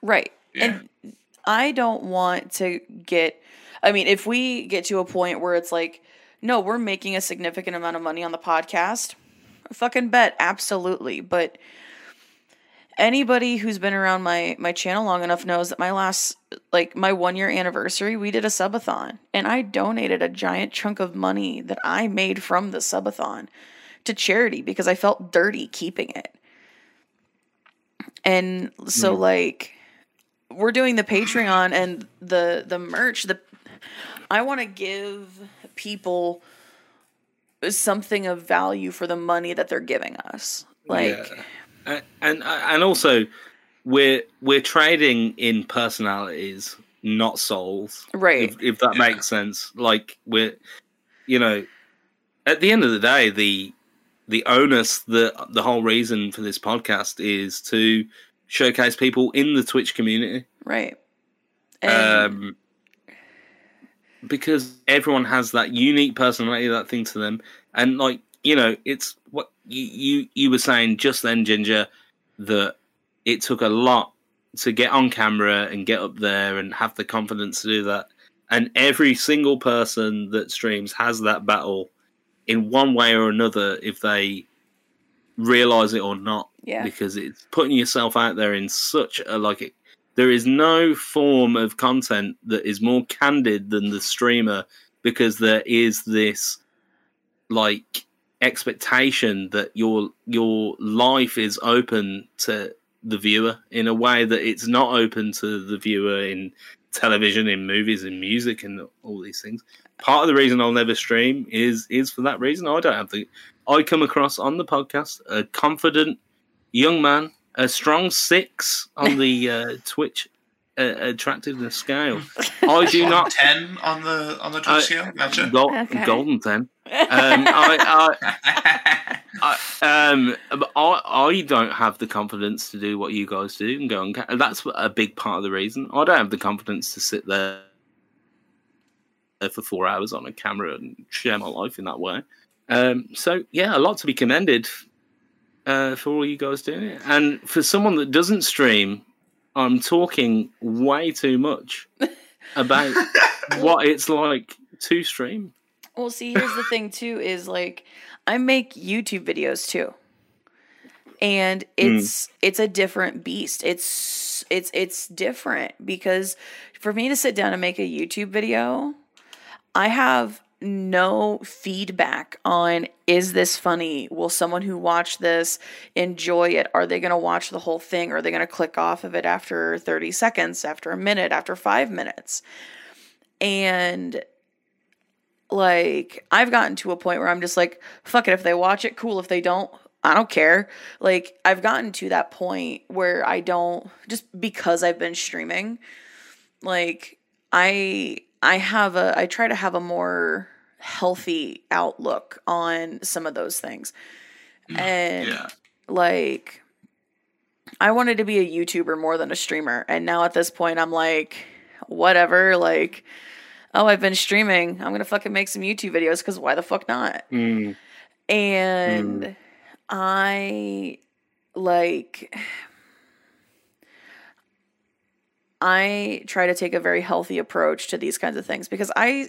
Right. Yeah. And I don't want to get... I mean, if we get to a point where it's like, no, we're making a significant amount of money on the podcast, fucking bet, absolutely. But anybody who's been around my, my channel long enough knows that my last, like my one year anniversary, we did a subathon and I donated a giant chunk of money that I made from the subathon to charity because I felt dirty keeping it. And so mm-hmm. like we're doing the Patreon and the, the merch, the, I want to give people something of value for the money that they're giving us. Like, yeah. And, and and also, we're we're trading in personalities, not souls. Right. If, if that yeah. makes sense. Like, we're, you know, at the end of the day, the the onus, the the whole reason for this podcast is to showcase people in the Twitch community. Right. And um, because everyone has that unique personality, that thing to them, and like. You know, it's what you, you you were saying just then, Ginger, that it took a lot to get on camera and get up there and have the confidence to do that. And every single person that streams has that battle in one way or another, if they realize it or not. Yeah. Because it's putting yourself out there in such a, like, it, there is no form of content that is more candid than the streamer, because there is this, like, expectation that your your life is open to the viewer in a way that it's not open to the viewer in television, in movies, in music, and all these things. Part of the reason I'll never stream is is for that reason. I don't have the. I come across on the podcast a confident young man, a strong six on the uh, Twitch uh, attractiveness scale. I do not ten on the on the Twitch uh, scale. Gotcha. Go, okay. Golden ten. um, I, I, I, um, I, I don't have the confidence to do what you guys do and go on. Ca- that's a big part of the reason. I don't have the confidence to sit there for four hours on a camera and share my life in that way. Um, so yeah, a lot to be commended uh, for all you guys doing. And for someone that doesn't stream, I'm talking way too much about what it's like to stream. Well, see, here's the thing, too, is, like, I make YouTube videos, too. And it's mm. it's a different beast. It's it's it's different because for me to sit down and make a YouTube video, I have no feedback on, is this funny? Will someone who watched this enjoy it? Are they going to watch the whole thing? Are they going to click off of it after thirty seconds, after a minute, after five minutes? And... like, I've gotten to a point where I'm just like, fuck it, if they watch it, cool. If they don't, I don't care. Like, I've gotten to that point where I don't, just because I've been streaming, like, I I have a, I try to have a more healthy outlook on some of those things. And, yeah. like, I wanted to be a YouTuber more than a streamer. And now at this point, I'm like, whatever, like... oh, I've been streaming. I'm going to fucking make some YouTube videos because why the fuck not? Mm. And mm. I, like, I try to take a very healthy approach to these kinds of things because I,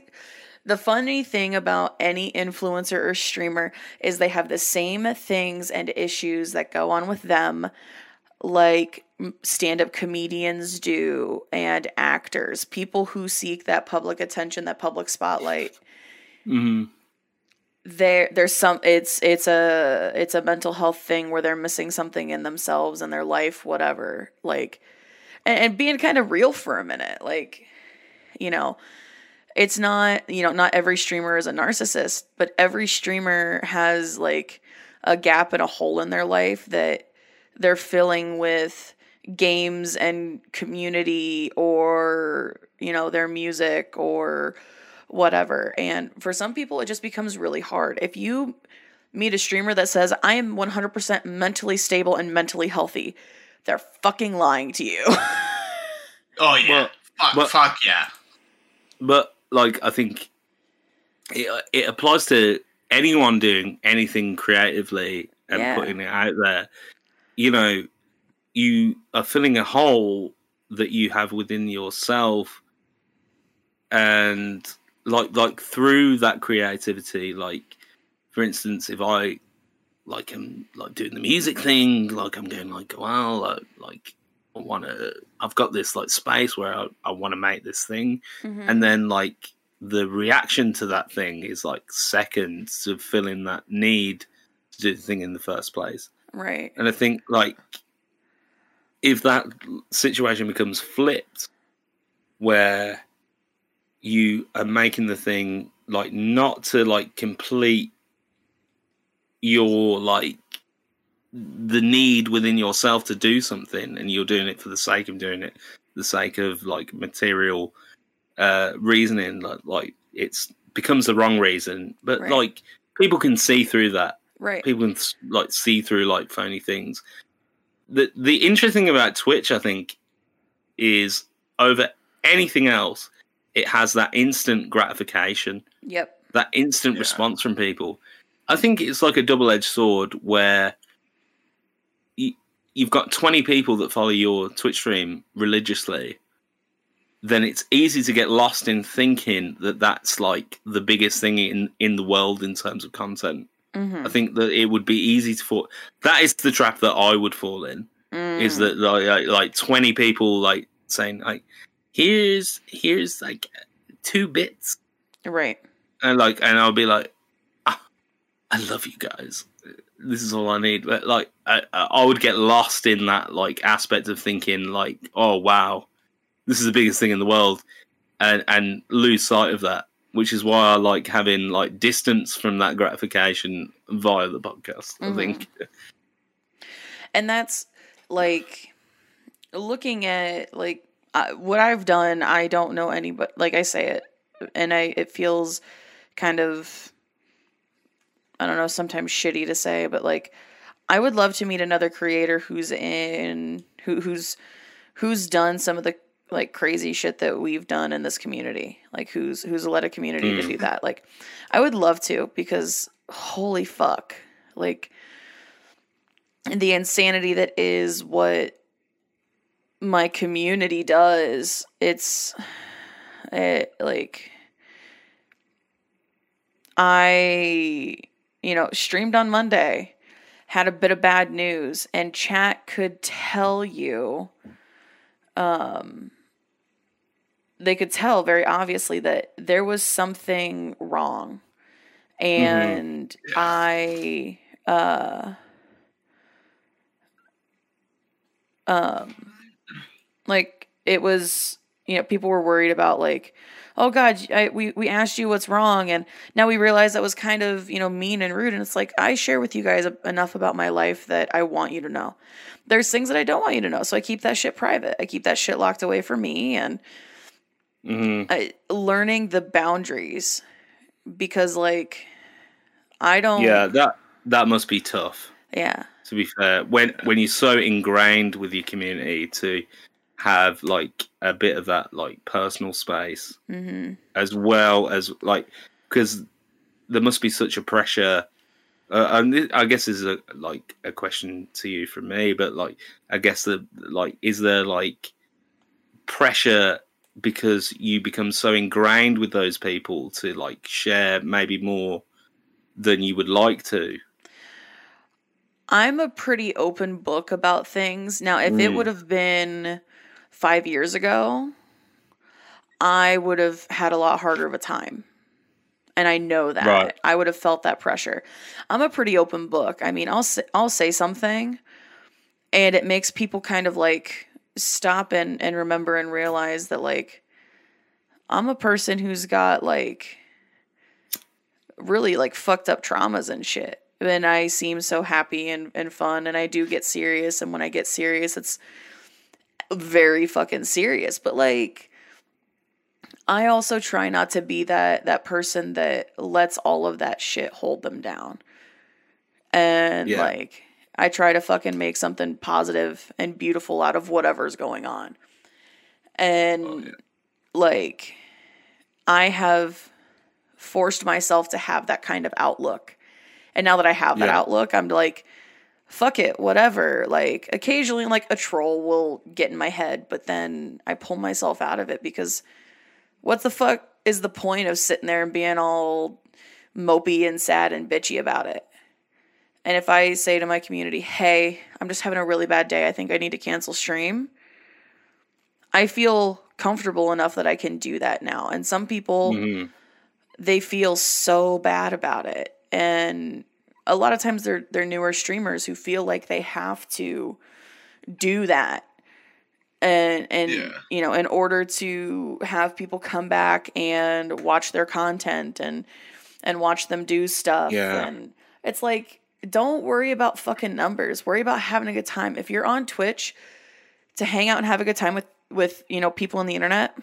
The funny thing about any influencer or streamer is they have the same things and issues that go on with them, like stand-up comedians do and actors, people who seek that public attention, that public spotlight. Mm-hmm. There, there's some. It's it's a it's a mental health thing where they're missing something in themselves and their life, whatever. Like, and, and being kind of real for a minute, like, you know, it's not you know not every streamer is a narcissist, but every streamer has like a gap and a hole in their life that they're filling with games and community, or you know their music or whatever. And for some people, it just becomes really hard. If you meet a streamer that says, I am one hundred percent mentally stable and mentally healthy, they're fucking lying to you. Oh, yeah. But, fuck, but, fuck, yeah. But, like, I think it, it applies to anyone doing anything creatively and yeah. putting it out there. You know, you are filling a hole that you have within yourself, and Like, like through that creativity, like, for instance, if I, like, am, like, doing the music thing, like, I'm going, like, well, I, like, I want to, I've got this, like, space where I, I want to make this thing. Mm-hmm. And then, like, the reaction to that thing is, like, seconds of filling that need to do the thing in the first place. Right. And I think, like, if that situation becomes flipped, where you are making the thing, like, not to, like, complete your, like, the need within yourself to do something, and you're doing it for the sake of doing it, the sake of, like, material uh, reasoning, like, like it's becomes the wrong reason. But, right. like, people can see through that. Right. People can, like, see through, like, phony things. The, the interesting thing about Twitch, I think, is over anything else, it has that instant gratification. Yep. That instant yeah. response from people. I think it's like a double-edged sword where you, you've got twenty people that follow your Twitch stream religiously. Then it's easy to get lost in thinking that that's like the biggest thing in, in the world in terms of content. Mm-hmm. I think that it would be easy to fall. That is the trap that I would fall in. Mm. Is that like, like, like twenty people like saying like, Here's here's like two bits, right? And like, and I'll be like, ah, I love you guys. This is all I need. But like, I, I would get lost in that like aspect of thinking like, oh wow, this is the biggest thing in the world, and and lose sight of that, which is why I like having like distance from that gratification via the podcast. Mm-hmm. I think, and that's like looking at like. Uh, what I've done, I don't know anybody. Like I say it, and I it feels kind of, I don't know, sometimes shitty to say, but like I would love to meet another creator who's in who who's who's done some of the like crazy shit that we've done in this community. Like who's who's led a community mm. to do that. Like I would love to, because holy fuck, like the insanity that is what my community does. It's it, like I you know streamed on Monday, had a bit of bad news, and chat could tell you um they could tell very obviously that there was something wrong, and mm-hmm. I uh um like it was, you know, people were worried about like, oh God, I, we, we asked you what's wrong. And now we realize that was kind of, you know, mean and rude. And it's like, I share with you guys enough about my life that I want you to know. There's things that I don't want you to know. So I keep that shit private. I keep that shit locked away from me, and mm-hmm. I, learning the boundaries, because like, I don't. Yeah. That, that must be tough. Yeah. To be fair. When, when you're so ingrained with your community to have like a bit of that like personal space, mm-hmm. as well as like, because there must be such a pressure. Uh, and th- I guess this is a, like a question to you from me, but like I guess the like is there like pressure because you become so ingrained with those people to like share maybe more than you would like to. I'm a pretty open book about things. Now, if mm. it would have been five years ago, I would have had a lot harder of a time. And I know that. Right. I would have felt that pressure. I'm a pretty open book. I mean, I'll say, I'll say something and it makes people kind of like stop and, and remember and realize that like I'm a person who's got like really like fucked up traumas and shit. And I seem so happy and, and fun, and I do get serious. And when I get serious, it's very fucking serious. But like, I also try not to be that, that person that lets all of that shit hold them down. And yeah. like, I try to fucking make something positive and beautiful out of whatever's going on. And oh, yeah. like, I have forced myself to have that kind of outlook. And now that I have that yeah. outlook, I'm like, fuck it, whatever. Like occasionally like a troll will get in my head, but then I pull myself out of it because what the fuck is the point of sitting there and being all mopey and sad and bitchy about it? And if I say to my community, hey, I'm just having a really bad day. I think I need to cancel stream. I feel comfortable enough that I can do that now. And some people, mm-hmm. they feel so bad about it. And a lot of times they're, they're newer streamers who feel like they have to do that. And, and yeah. you know, in order to have people come back and watch their content and, and watch them do stuff. Yeah. And it's like, don't worry about fucking numbers. Worry about having a good time. If you're on Twitch to hang out and have a good time with, with, you know, people on the internet,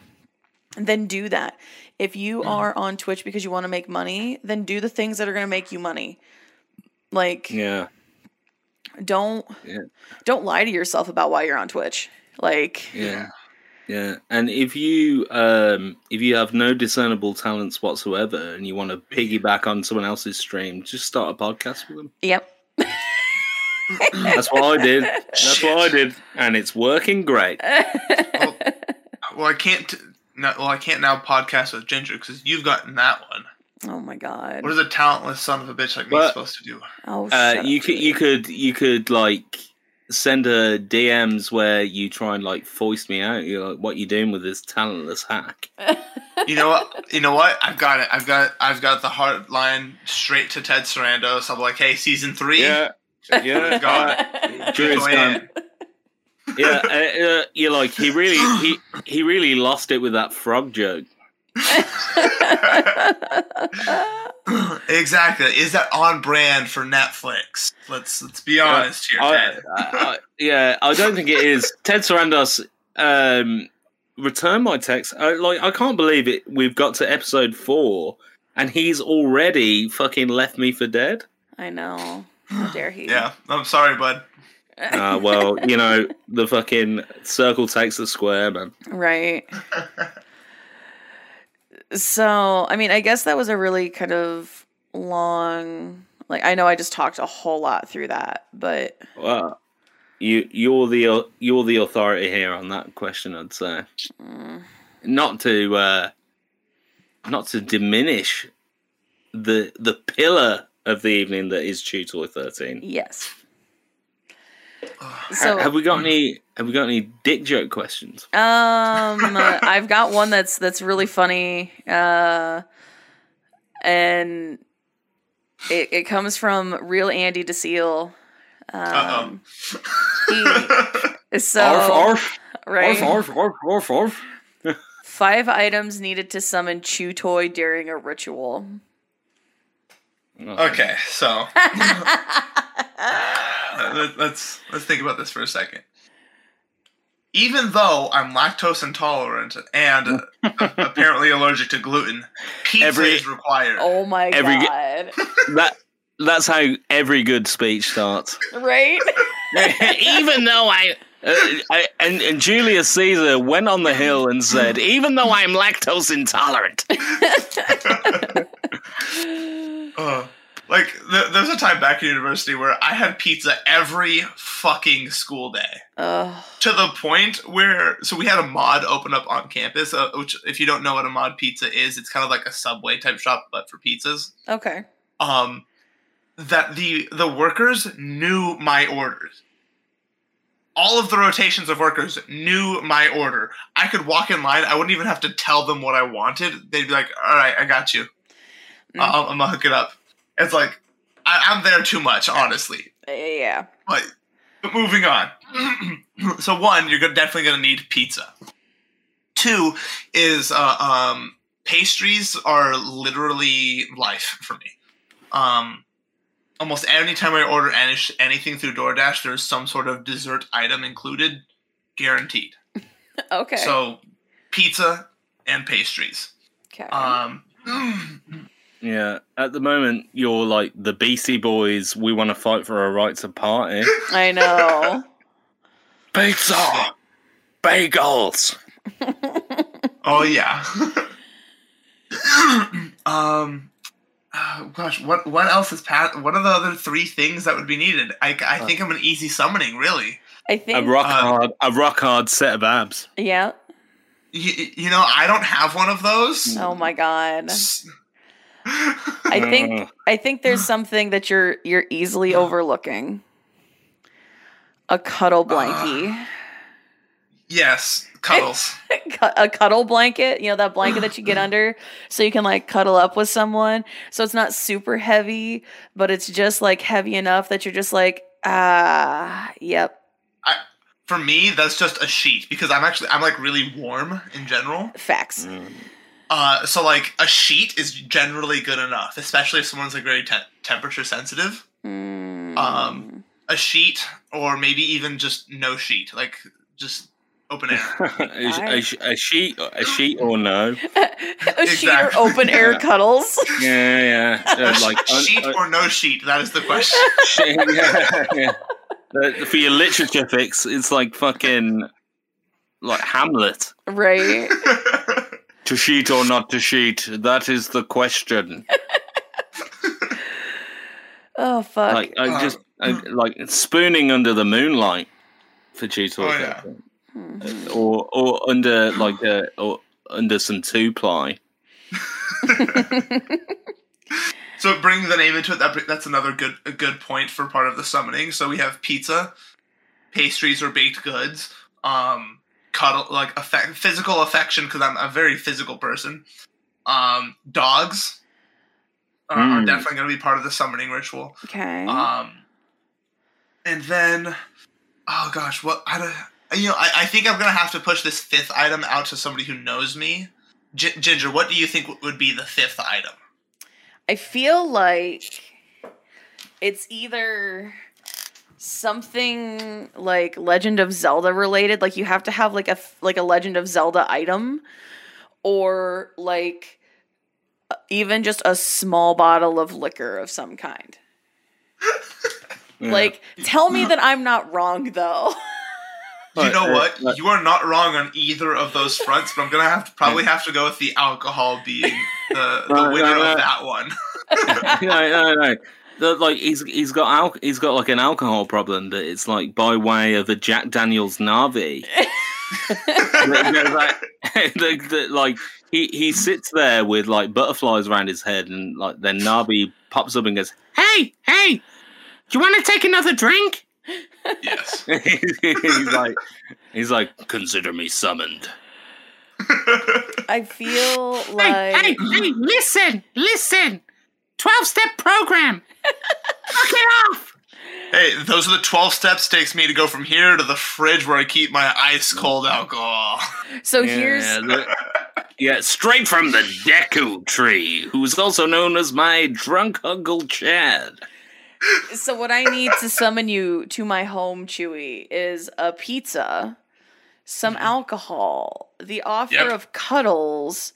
then do that. If you are on Twitch because you want to make money, then do the things that are going to make you money. Like, yeah. don't, yeah. don't lie to yourself about why you're on Twitch. Like, yeah. Yeah. And if you, um, if you have no discernible talents whatsoever and you want to piggyback on someone else's stream, just start a podcast with them. Yep. That's what I did. That's Shit. what I did. And it's working great. Well, well, I can't, t- No, well, I can't now podcast with Ginger because you've gotten that one. Oh my god! What is a talentless son of a bitch like me but, supposed to do? Oh, uh, you could, you could, you could like send her D Ms where you try and like foist me out. You're like, what are you doing with this talentless hack? You know what? You know what? I've got it. I've got. I've got the hard line straight to Ted Sarandos. So I'm like, hey, season three. Yeah. Yeah. God. Drew's done. Yeah, uh, uh, you're like he really he, he really lost it with that frog joke. Exactly. Is that on brand for Netflix? Let's let's be honest here, Ted. I, I, I, yeah, I don't think it is. Ted Sarandos, um, return my text. I, like I can't believe it. We've got to episode four, and he's already fucking left me for dead. I know. How dare he? Yeah, I'm sorry, bud. Uh, well, you know, the fucking circle takes the square, man. Right. So, I mean, I guess that was a really kind of long, like, I know I just talked a whole lot through that, but. Well, you, you're the, you're the authority here on that question, I'd say. Mm. Not to, uh, not to diminish the, the pillar of the evening that is Chew Toy thirteen. Yes. So, have we got any? Have we got any dick joke questions? Um, uh, I've got one that's that's really funny, uh, and it, it comes from real Andy DeSeal. Um, uh oh. So arf, arf. Right. Arf, arf, arf, arf, arf. Five items needed to summon Chew Toy during a ritual. Okay, so. Let's let's think about this for a second. Even though I'm lactose intolerant and apparently allergic to gluten, pizza every, is required. Oh my every, god! That that's how every good speech starts, right? Even though I, uh, I and, and Julius Caesar went on the hill and said, "Even though I'm lactose intolerant." uh. Like, th there was a time back at university where I had pizza every fucking school day. Ugh. To the point where, so we had a mod open up on campus, uh, which, if you don't know what a mod pizza is, it's kind of like a Subway type shop, but for pizzas. Okay. Um, that the, the workers knew my orders. All of the rotations of workers knew my order. I could walk in line. I wouldn't even have to tell them what I wanted. They'd be like, all right, I got you. Mm. Uh, I'm going to hook it up. It's like, I, I'm there too much, honestly. Yeah. But, but moving on. So one, you're definitely going to need pizza. Two is uh, um, pastries are literally life for me. Um, almost any time I order any anything through DoorDash, there's some sort of dessert item included, guaranteed. Okay. So pizza and pastries. Okay. Um. Yeah, at the moment, you're like the Beastie Boys, we want to fight for our rights of party. I know. Pizza! Bagels! Oh, yeah. um, oh, gosh, what what else is Pat? What are the other three things that would be needed? I, I think I'm an easy summoning, really. I think a rock hard, uh, a rock hard set of abs. Yeah. You, you know, I don't have one of those. Oh my god. S I think I think there's something that you're you're easily overlooking. A cuddle blankie. Uh, yes, cuddles. A cuddle blanket, you know, that blanket that you get under so you can like cuddle up with someone. So it's not super heavy, but it's just like heavy enough that you're just like, ah, yep. I, for me, that's just a sheet because I'm actually I'm like really warm in general. Facts. Mm. Uh, so, like, a sheet is generally good enough, especially if someone's, like, very te temperature sensitive. Mm. Um, a sheet, or maybe even just no sheet. Like, just open air. a, a, a sheet a sheet or no. a exactly. sheet or open air cuddles. Yeah, yeah. yeah. Like, sheet or no sheet, that is the question. Sheet, yeah, yeah. For your literature fix, it's like fucking, like, Hamlet. Right. To sheet or not to sheet, that is the question. Oh, fuck. Like, I just, I, like, spooning under the moonlight for cheat or, oh, yeah. mm-hmm. or or under, like, a, or under some two-ply. So bring the name into it, that, that's another good, a good point for part of the summoning. So we have pizza, pastries or baked goods, um... cuddle, like affect, physical affection, because I'm a very physical person. Um, dogs are, mm. are definitely going to be part of the summoning ritual. Okay. Um, and then, oh gosh, what? I don't, you know, I, I think I'm going to have to push this fifth item out to somebody who knows me. G Ginger, what do you think would be the fifth item? I feel like it's either something like Legend of Zelda related, like you have to have like a like a Legend of Zelda item, or like even just a small bottle of liquor of some kind. Yeah. Like, tell me that I'm not wrong, though. You know what? You are not wrong on either of those fronts, but I'm gonna have to probably have to go with the alcohol being the, the winner no, no, no. of that one. no, no, no. The, like he's he's got al he's got like an alcohol problem that it's like by way of a Jack Daniel's Navi. the, the, the, like he he sits there with like butterflies around his head, and like then Navi pops up and goes, "Hey, hey, do you want to take another drink?" Yes. he's like he's like consider me summoned. I feel like hey, hey, hey, listen, listen. twelve-step program. Fuck it off. Hey, those are the twelve steps takes me to go from here to the fridge where I keep my ice-cold alcohol. So yeah, here's... The, yeah, straight from the Deku Tree, who's also known as my drunk Uncle Chad. So what I need to summon you to my home, Chewy, is a pizza, some alcohol, the offer yep. of cuddles,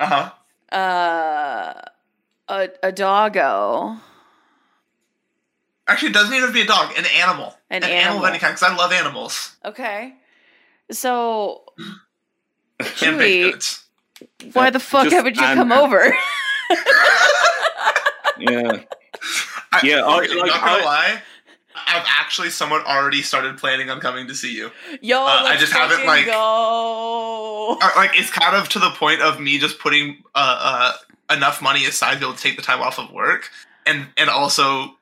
uh-huh. uh... A, a doggo. Actually, it doesn't even have to be a dog. An animal. An, an animal. animal of any kind, because I love animals. Okay. So, Chewy, why the fuck haven't you come over? Yeah. I, yeah, okay, I, like, not gonna I, lie. I've actually somewhat already started planning on coming to see you. Yo, uh, let's I just haven't like go. Like it's kind of to the point of me just putting uh, uh, enough money aside to be able to take the time off of work, and and also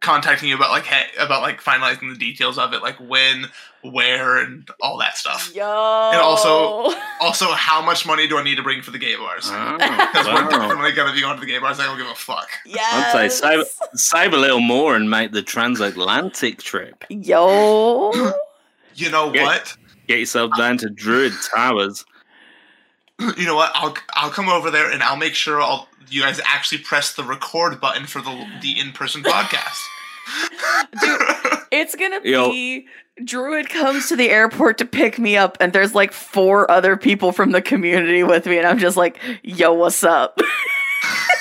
contacting you about like hey, about like finalizing the details of it, like when, where, and all that stuff. Yo, and also also how much money do I need to bring for the gay bars? Because oh, wow. we're definitely gonna be going to the gay bars. I don't give a fuck. Yeah, I'd say save, save a little more and make the transatlantic trip. Yo, you know get, what? Get yourself down to Druid Towers. You know what? I'll I'll come over there and I'll make sure I'll. You guys actually press the record button for the the in-person podcast. Dude, it's gonna be Yo. Druid comes to the airport to pick me up, and there's like four other people from the community with me, and I'm just like, "Yo, what's up?"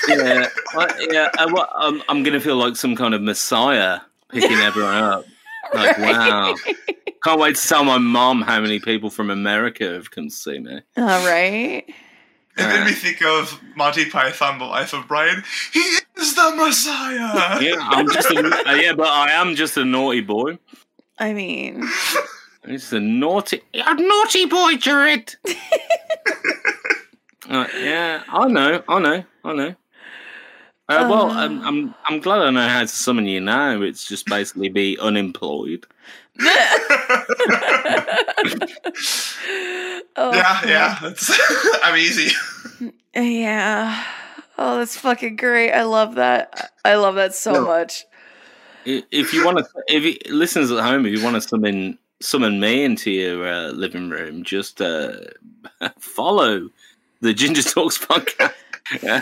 yeah, I, yeah. I, I'm I'm gonna feel like some kind of messiah picking everyone up. Like, right? Wow, can't wait to tell my mom how many people from America have come to see me. All right. It made me think of Monty Python, The Life of Brian. He is the Messiah. Yeah, I'm just a, uh, yeah, but I am just a naughty boy. I mean, it's a naughty, a naughty boy, Jared. uh, yeah, I know, I know, I know. Uh, uh, well, I'm, I'm, I'm glad I know how to summon you now. It's just basically be unemployed. Oh, yeah, yeah. I'm easy. Yeah. Oh, that's fucking great. I love that. I love that so no. much. If you want to, if you, listeners at home, if you want to summon summon me into your uh, living room, just uh, follow the Ginger Talks podcast. Yeah.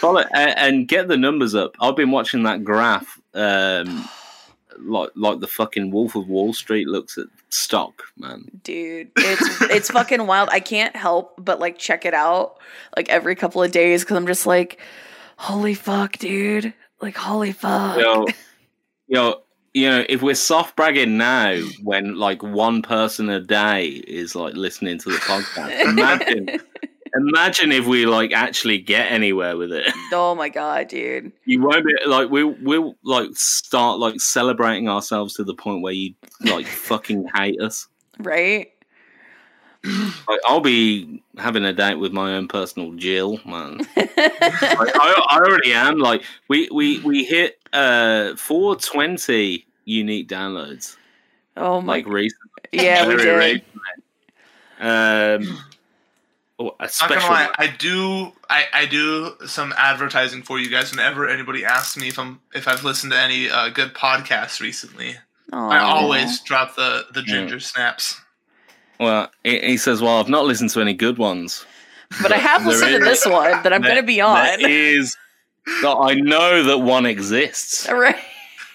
Follow uh, and get the numbers up. I've been watching that graph. Um, Like, like the fucking Wolf of Wall Street looks at stock, man. Dude, it's it's fucking wild. I can't help but like check it out like every couple of days because I'm just like, holy fuck, dude! Like, holy fuck. Yo, yo, you know, if we're soft bragging now, when like one person a day is like listening to the podcast, imagine. Imagine if we like actually get anywhere with it. Oh my god, dude! You won't be like we we'll like start like celebrating ourselves to the point where you like fucking hate us, right? Like, I'll be having a date with my own personal Jill, man. like, I, I already am. Like we we we hit uh four twenty unique downloads. Oh my, like recently, yeah, we did. Recently. Um. Oh, a special. Not gonna lie, I do I, I do some advertising for you guys whenever anybody asks me if I'm if I've listened to any uh, good podcasts recently. Aww. I always drop the, the ginger yeah. snaps. Well, he, he says, well, I've not listened to any good ones. But, but I have listened is, to this one that I'm going to be on. There is, I know that one exists. Right.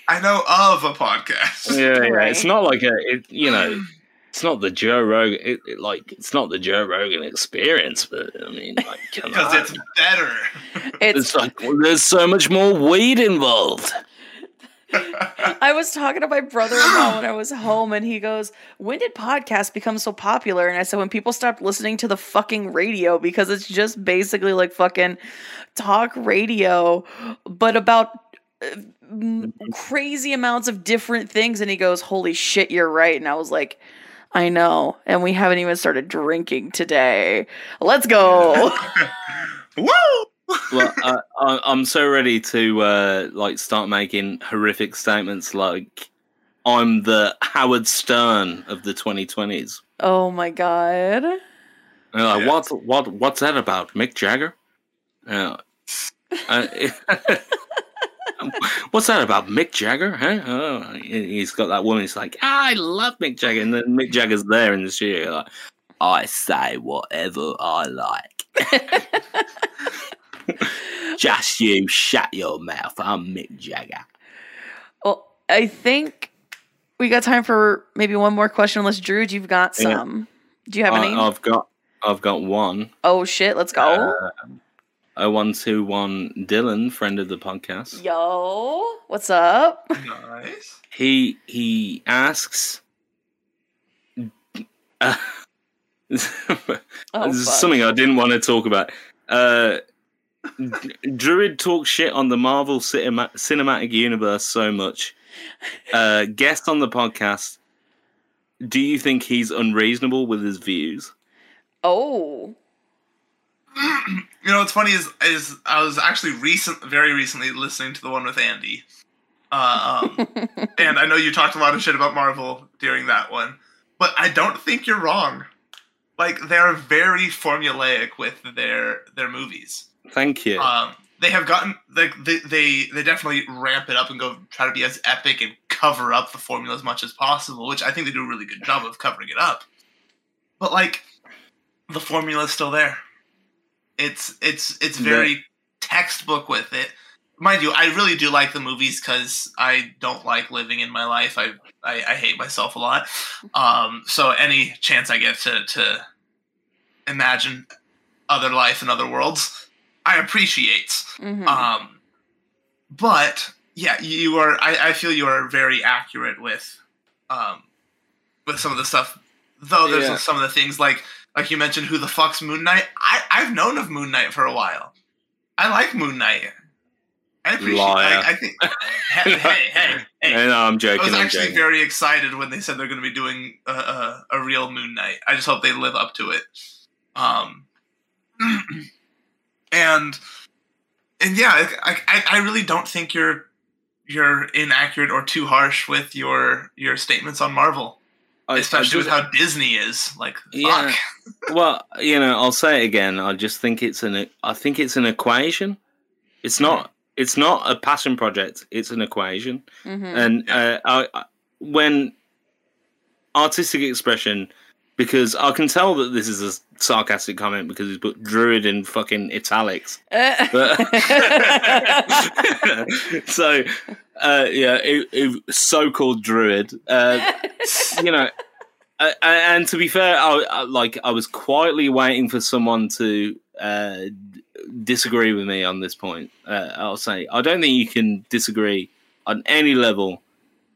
I know of a podcast. Yeah, yeah. Right. It's not like a, it, you know... It's not the Joe Rogan, it, it, like it's not the Joe Rogan Experience, but I mean, like, because it's better. It's, it's like well, there's so much more weed involved. I was talking to my brother-in-law when I was home, and he goes, "When did podcasts become so popular?" And I said, "When people stopped listening to the fucking radio, because it's just basically like fucking talk radio, but about." Uh, crazy amounts of different things." And he goes, "Holy shit, you're right." And I was like, "I know, and we haven't even started drinking today. Let's go." Woo! Well, uh, I, I'm so ready to uh, like start making horrific statements like I'm the Howard Stern of the twenty twenties. Oh my god! Uh, yeah. What's what? What's that about, Mick Jagger? Uh, uh, What's that about Mick Jagger? Huh? Oh, he's got that woman. He's like, "I love Mick Jagger," and then Mick Jagger's there in the studio, like, "I say whatever I like." Just you shut your mouth. I'm Mick Jagger. Well, I think we got time for maybe one more question. Unless Drew, you've got some. Yeah. Do you have I, any? I've got, I've got one. Oh shit! Let's go. Uh, oh one two one Dylan, friend of the podcast. Yo, what's up? Nice. He he asks uh, oh, this is something I didn't want to talk about. Uh, Druid talks shit on the Marvel cinema- Cinematic Universe so much. Uh, guest on the podcast. Do you think he's unreasonable with his views? Oh. You know what's funny is is I was actually recent, very recently listening to the one with Andy, uh, um, and I know you talked a lot of shit about Marvel during that one, but I don't think you're wrong. Like, they're very formulaic with their their movies. Thank you. Um, they have gotten like they, they they definitely ramp it up and go try to be as epic and cover up the formula as much as possible, which I think they do a really good job of covering it up. But like, the formula is still there. It's it's it's very yeah. textbook with it. Mind you, I really do like the movies because I don't like living in my life. I, I, I hate myself a lot. Um, so any chance I get to, to imagine other life and other worlds, I appreciate. Mm-hmm. Um, but yeah, you are. I, I feel you are very accurate with um, with some of the stuff. Though there's yeah. some of the things like. Like you mentioned, who the fuck's Moon Knight? I, I've known of Moon Knight for a while. I like Moon Knight. I appreciate Liar. it. I, I think, hey, hey, hey, hey. No, no, I'm joking. I was I'm actually joking. very excited when they said they're going to be doing a, a, a real Moon Knight. I just hope they live up to it. Um, and and yeah, I, I I really don't think you're you're inaccurate or too harsh with your your statements on Marvel. Especially with how Disney is, like, fuck. Yeah. Well, you know, I'll say it again. I just think it's an. I think it's an equation. It's not. It's not a passion project. It's an equation. Mm-hmm. And uh, I, I, when artistic expression, because I can tell that this is a sarcastic comment because he's put Druid in fucking italics. Uh. But, so. Uh, yeah, it, it, so-called Druid. Uh, you know, uh, and to be fair, I, I, like I was quietly waiting for someone to uh, d- disagree with me on this point. Uh, I'll say I don't think you can disagree on any level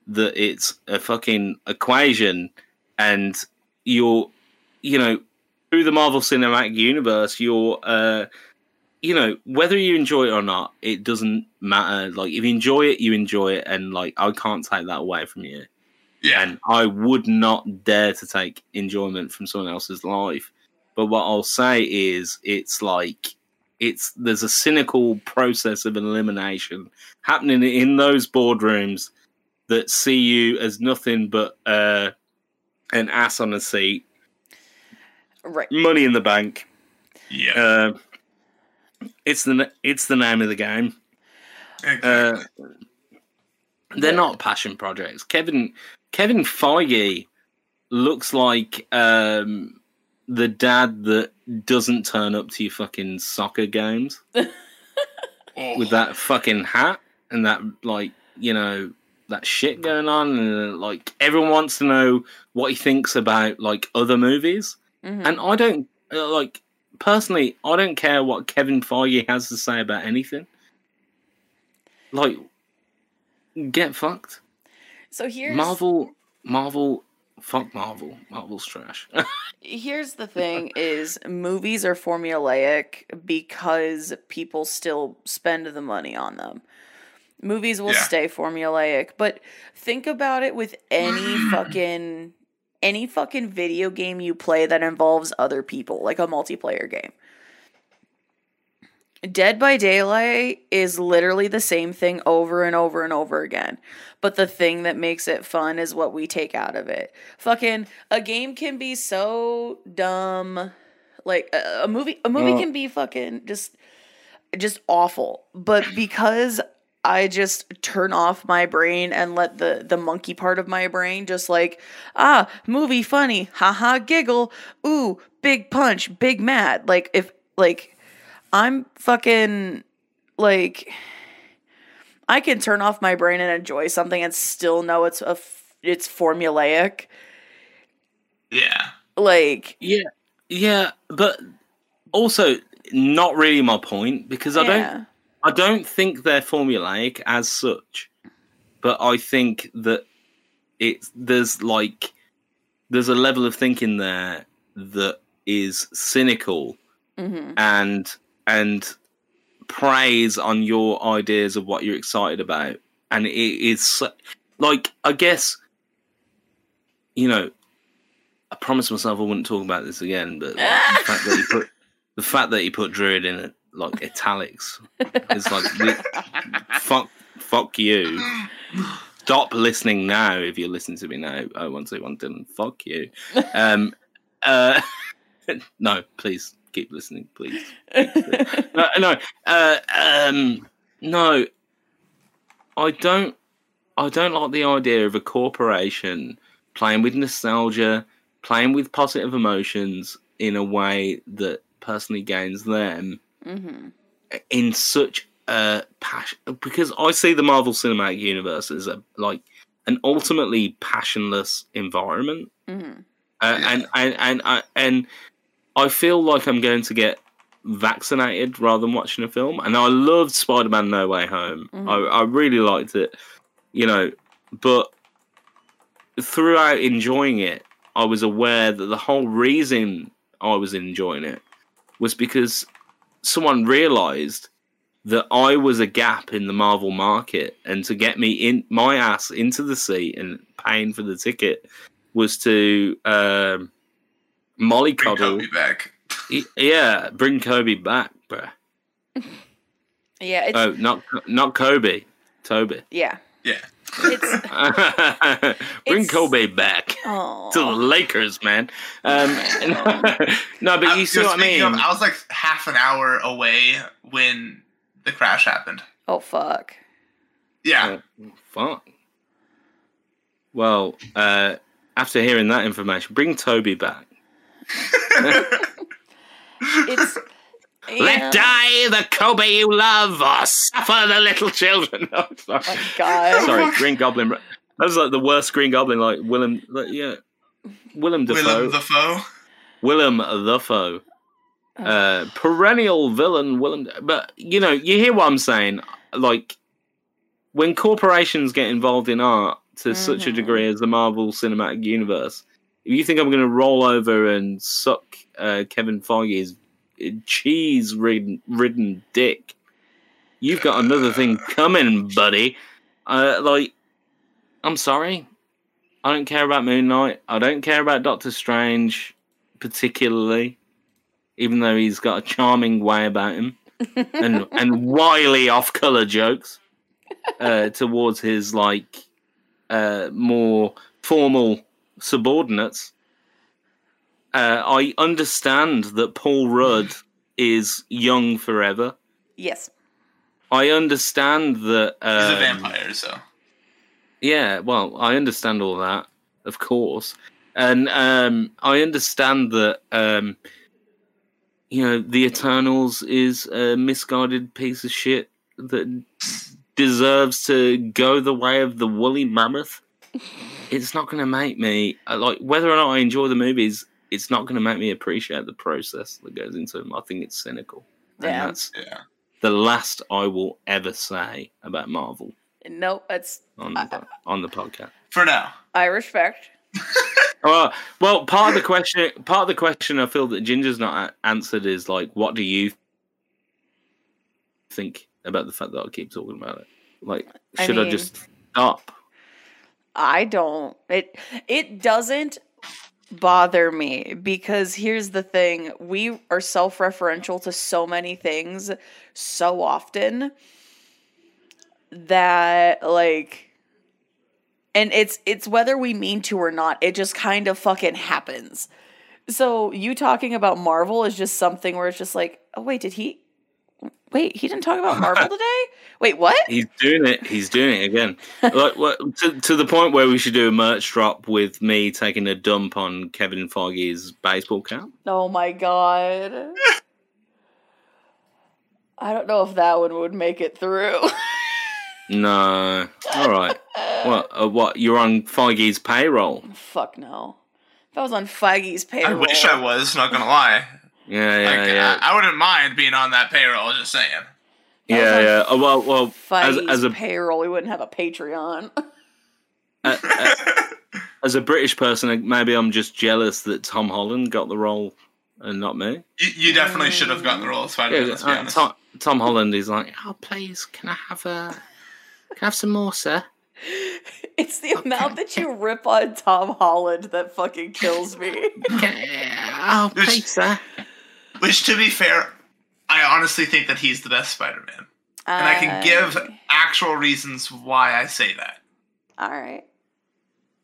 that it's a fucking equation, and you're, you know, through the Marvel Cinematic Universe, you're. Uh, You know, whether you enjoy it or not, it doesn't matter. Like, if you enjoy it, you enjoy it, and like, I can't take that away from you. Yeah. And I would not dare to take enjoyment from someone else's life. But what I'll say is, it's like it's there's a cynical process of elimination happening in those boardrooms that see you as nothing but uh, an ass on a seat, right? Money in the bank. Yeah. Uh, It's the it's the name of the game. Exactly. Uh, they're not passion projects. Kevin Kevin Feige looks like um, the dad that doesn't turn up to your fucking soccer games with that fucking hat and that, like, you know, that shit going on. And, like, everyone wants to know what he thinks about, like, other movies, mm-hmm. and I don't uh, like. Personally, I don't care what Kevin Feige has to say about anything. Like, get fucked. So here's... Marvel, Marvel, fuck Marvel. Marvel's trash. Here's the thing is, movies are formulaic because people still spend the money on them. Movies will yeah. stay formulaic, but think about it with any fucking... Any fucking video game you play that involves other people, like a multiplayer game. Dead by Daylight is literally the same thing over and over and over again. But the thing that makes it fun is what we take out of it. Fucking, a game can be so dumb. Like, a, a movie a movie well, can be fucking just, just awful. But because... I just turn off my brain and let the, the monkey part of my brain just like, ah, movie funny, haha, giggle, ooh, big punch, big mad. Like, if, like, I'm fucking, like, I can turn off my brain and enjoy something and still know it's a, it's formulaic. Yeah. Like. Yeah. Yeah, but also not really my point because I yeah. don't. I don't think they're formulaic as such, but I think that it's there's like there's a level of thinking there that is cynical mm-hmm. and and preys on your ideas of what you're excited about. And it is like, I guess, you know, I promised myself I wouldn't talk about this again, but like, the fact that you put the fact that you put Druid in like italics, it's like fuck, fuck you. Stop listening now if you're listening to me now. Oh, one, two, one, Dylan. Fuck you. Um, uh, no, please keep listening, please. No, no, uh, um, no. I don't. I don't like the idea of a corporation playing with nostalgia, playing with positive emotions in a way that personally gains them mm-hmm. in such a passion. Because I see the Marvel Cinematic Universe as a like an ultimately passionless environment, mm-hmm. uh, and and and I and I feel like I'm going to get vaccinated rather than watching a film. And I loved Spider-Man: No Way Home. Mm-hmm. I, I really liked it, you know, but throughout enjoying it, I was aware that the whole reason I was enjoying it was because someone realised that I was a gap in the Marvel market, and to get me in my ass into the seat and paying for the ticket was to um, mollycoddle. Bring Kobe back. Yeah, bring Kobe back, bruh. Yeah. It's... Oh, not not Kobe, Toby. Yeah. Yeah. It's, Bring it's, Kobe back aww. To the Lakers, man. Um, no, but you I, see what I mean. Of, I was like half an hour away when the crash happened. Oh fuck! Yeah, oh, fuck. Well, uh, after hearing that information, bring Toby back. It's. Yeah. Let die the Kobe you love, or suffer the little children. Oh, sorry. Oh my God. Sorry, Green Goblin. That was like the worst Green Goblin. Like Willem, like, yeah, Willem Dafoe. Willem Dafoe. Willem Dafoe. Oh. Uh, perennial villain, Willem. But you know, you hear what I'm saying. Like when corporations get involved in art to mm-hmm. such a degree as the Marvel Cinematic Universe, if you think I'm going to roll over and suck uh, Kevin Feige's cheese ridden, ridden dick, you've got another thing coming, buddy. Uh, like, I'm sorry, I don't care about Moon Knight. I don't care about Doctor Strange particularly, even though he's got a charming way about him and and wily off color jokes uh, towards his like uh, more formal subordinates. Uh, I understand that Paul Rudd is young forever. Yes. I understand that... Um, he's a vampire, so... Yeah, well, I understand all that, of course. And um, I understand that, um, you know, The Eternals is a misguided piece of shit that deserves to go the way of the woolly mammoth. It's not going to make me... like whether or not I enjoy the movies... it's not going to make me appreciate the process that goes into them. I think it's cynical. Yeah. And that's yeah. the last I will ever say about Marvel. No, it's... On, uh, the, on the podcast. For now. I respect. uh, well, part of the question part of the question I feel that Ginger's not answered is, like, what do you think about the fact that I keep talking about it? Like, should I, mean, I just stop? I don't. It It doesn't... bother me, because here's the thing, we are self-referential to so many things so often that like, and it's it's whether we mean to or not, it just kind of fucking happens. So you talking about Marvel is just something where it's just like, oh wait, did he wait he didn't talk about Marvel today? Wait, what? He's doing it. He's doing it again. Like, well, to, to the point where we should do a merch drop with me taking a dump on Kevin Feige's baseball cap. Oh my God! I don't know if that one would make it through. No. All right. What? Uh, what? You're on Feige's payroll? Fuck no. If I was on Feige's payroll, I wish I was. Not gonna lie. Yeah, yeah, like, yeah. I, I wouldn't mind being on that payroll. Just saying. That yeah, yeah. Oh, well, well. As, as a payroll, we wouldn't have a Patreon. uh, uh, as a British person, maybe I'm just jealous that Tom Holland got the role and not me. You, you definitely mm. should have gotten the role. As yeah, uh, Tom, Tom Holland is like, oh, please, can I have a, can I have some more, sir? It's the amount that you rip on Tom Holland that fucking kills me. Oh, please, sir. Which, to be fair, I honestly think that he's the best Spider-Man. Uh, and I can give actual reasons why I say that. All right.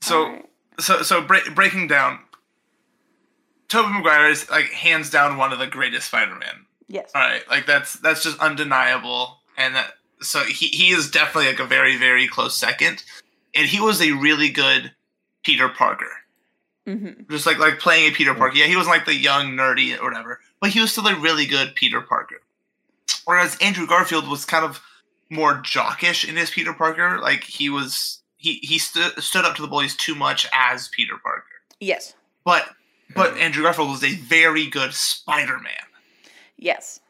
So, all right. so, so break, breaking down, Tobey Maguire is, like, hands down one of the greatest Spider-Man. Yes. All right. Like, that's that's just undeniable. And that, so he, he is definitely, like, a very, very close second. And he was a really good Peter Parker. Mm-hmm. Just, like, like playing a Peter Parker. Yeah, he wasn't, like, the young, nerdy or whatever. But he was still a really good Peter Parker. Whereas Andrew Garfield was kind of more jockish in his Peter Parker. Like, he was... He he stu- stood up to the bullies too much as Peter Parker. Yes. But but Andrew Garfield was a very good Spider-Man. Yes.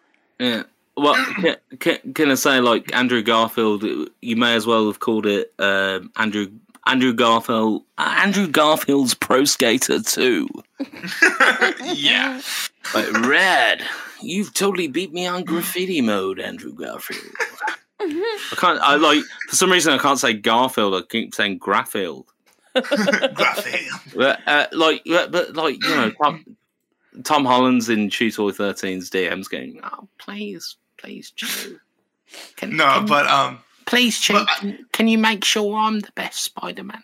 Yeah. Well, can, can, can I say, like, Andrew Garfield, you may as well have called it uh, Andrew Andrew Garfield... Andrew Garfield's Pro Skater two. Yeah. Like, rad. You've totally beat me on graffiti mode, Andrew Garfield. I can't, I like, for some reason I can't say Garfield, I keep saying Graffield. Graffield. But, uh, like, but, like, you know, Tom, Tom Holland's in Shoetoy thirteen's D Ms going, oh, please, please, Joe. Can, no, can but, you, um. Please, Joe, can, can you make sure I'm the best Spider-Man?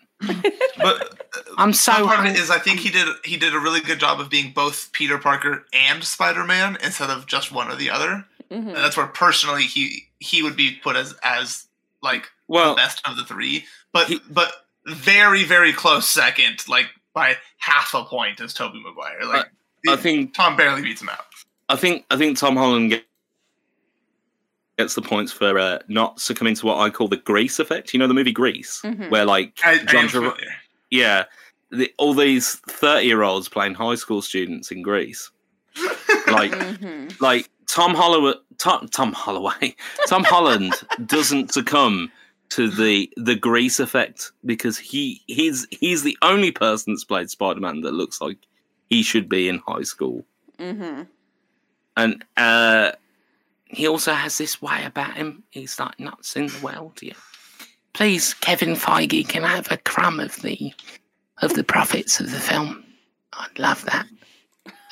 But I'm so part hungry. Of it is I think he did he did a really good job of being both Peter Parker and Spider-Man instead of just one or the other. Mm-hmm. And that's where personally he he would be put as as like well, the best of the three, but he, but very very close second, like by half a point, as Tobey Maguire. Like I, I think Tom barely beats him out. I think I think Tom Holland gets the points for uh, not succumbing to what I call the Grease effect. You know the movie Grease, mm-hmm. where like I, John Travolta, yeah, the, all these thirty-year-olds playing high school students in Grease, like mm-hmm. like. Tom Holloway, Tom, Tom Holloway, Tom Holland doesn't succumb to the the Grease effect because he he's he's the only person that's played Spider-Man that looks like he should be in high school, mm-hmm. and uh, he also has this way about him. He's like nuts in the world. Yeah, please, Kevin Feige, can I have a crumb of the of the profits of the film? I'd love that.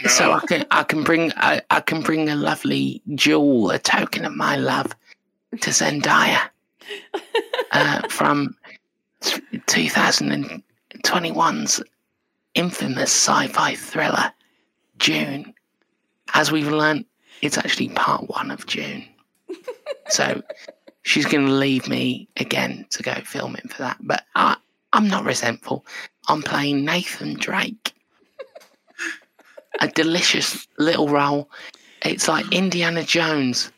No. So I can I can bring I, I can bring a lovely jewel, a token of my love, to Zendaya uh, from twenty twenty-one's infamous sci-fi thriller Dune. As we've learned, it's actually part one of Dune. So she's going to leave me again to go filming for that. But I I'm not resentful. I'm playing Nathan Drake. A delicious little role. It's like Indiana Jones,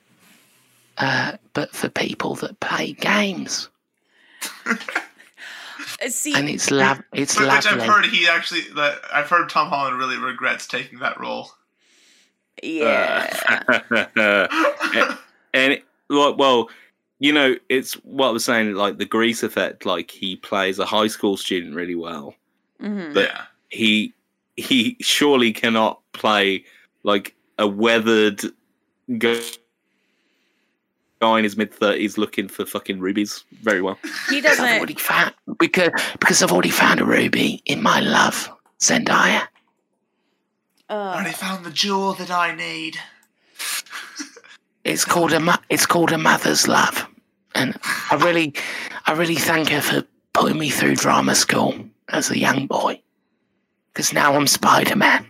uh, but for people that play games. See, and it's lab. It's which lovely. I've heard he actually. That I've heard Tom Holland really regrets taking that role. Yeah. Uh, and it, well, you know, it's what I was saying. Like the Grease effect. Like he plays a high school student really well, mm-hmm. but yeah. he. He surely cannot play like a weathered guy in his mid thirties looking for fucking rubies very well. He doesn't. I've already found, because because I've already found a ruby in my love, Zendaya. Uh, I already found the jewel that I need. It's called a mo- it's called a mother's love, and I really I really thank her for putting me through drama school as a young boy. Because now I'm Spider-Man.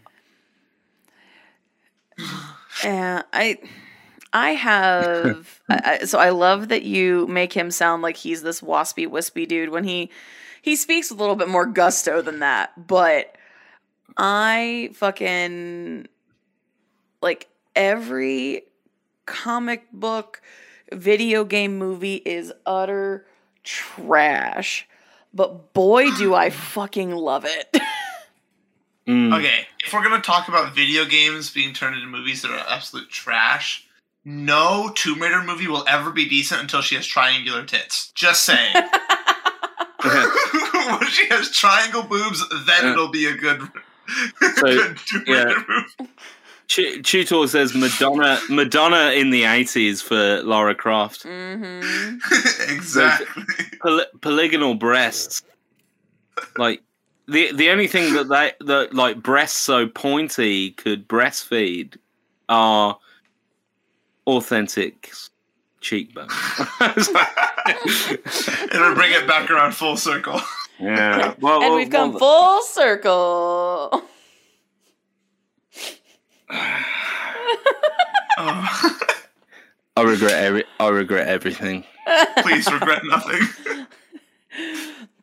Yeah, I, I have. I, so I love that you make him sound like he's this waspy, wispy dude when he, he speaks a little bit more gusto than that. But I fucking like every comic book, video game, movie is utter trash. But boy, do I fucking love it. Mm. Okay, if we're going to talk about video games being turned into movies that are absolute trash, no Tomb Raider movie will ever be decent until she has triangular tits. Just saying. When she has triangle boobs, then yeah. it'll be a good, so, good Tomb Raider yeah. movie. Ch- Tutor says Madonna Madonna in the eighties for Lara Croft. Mm-hmm. Exactly. Poly- polygonal breasts. Like the the only thing that they that like breasts so pointy could breastfeed are authentic cheekbones. It'll bring it back around full circle. Yeah. Well, and well, we've come well, full circle. Oh. I regret every. I regret everything. Please regret nothing.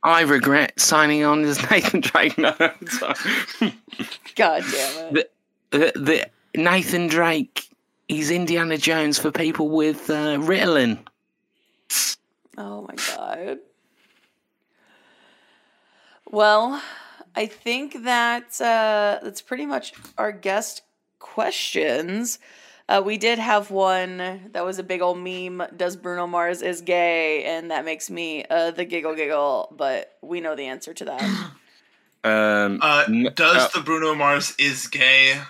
I regret signing on as Nathan Drake. No, God damn it! The, the, the Nathan Drake. He's Indiana Jones for people with uh, Ritalin. Oh my God. Well, I think that uh, that's pretty much our guest questions. Uh, we did have one that was a big old meme. Does Bruno Mars is gay? And that makes me uh, the giggle giggle. But we know the answer to that. um, uh, does the Bruno Mars is gay?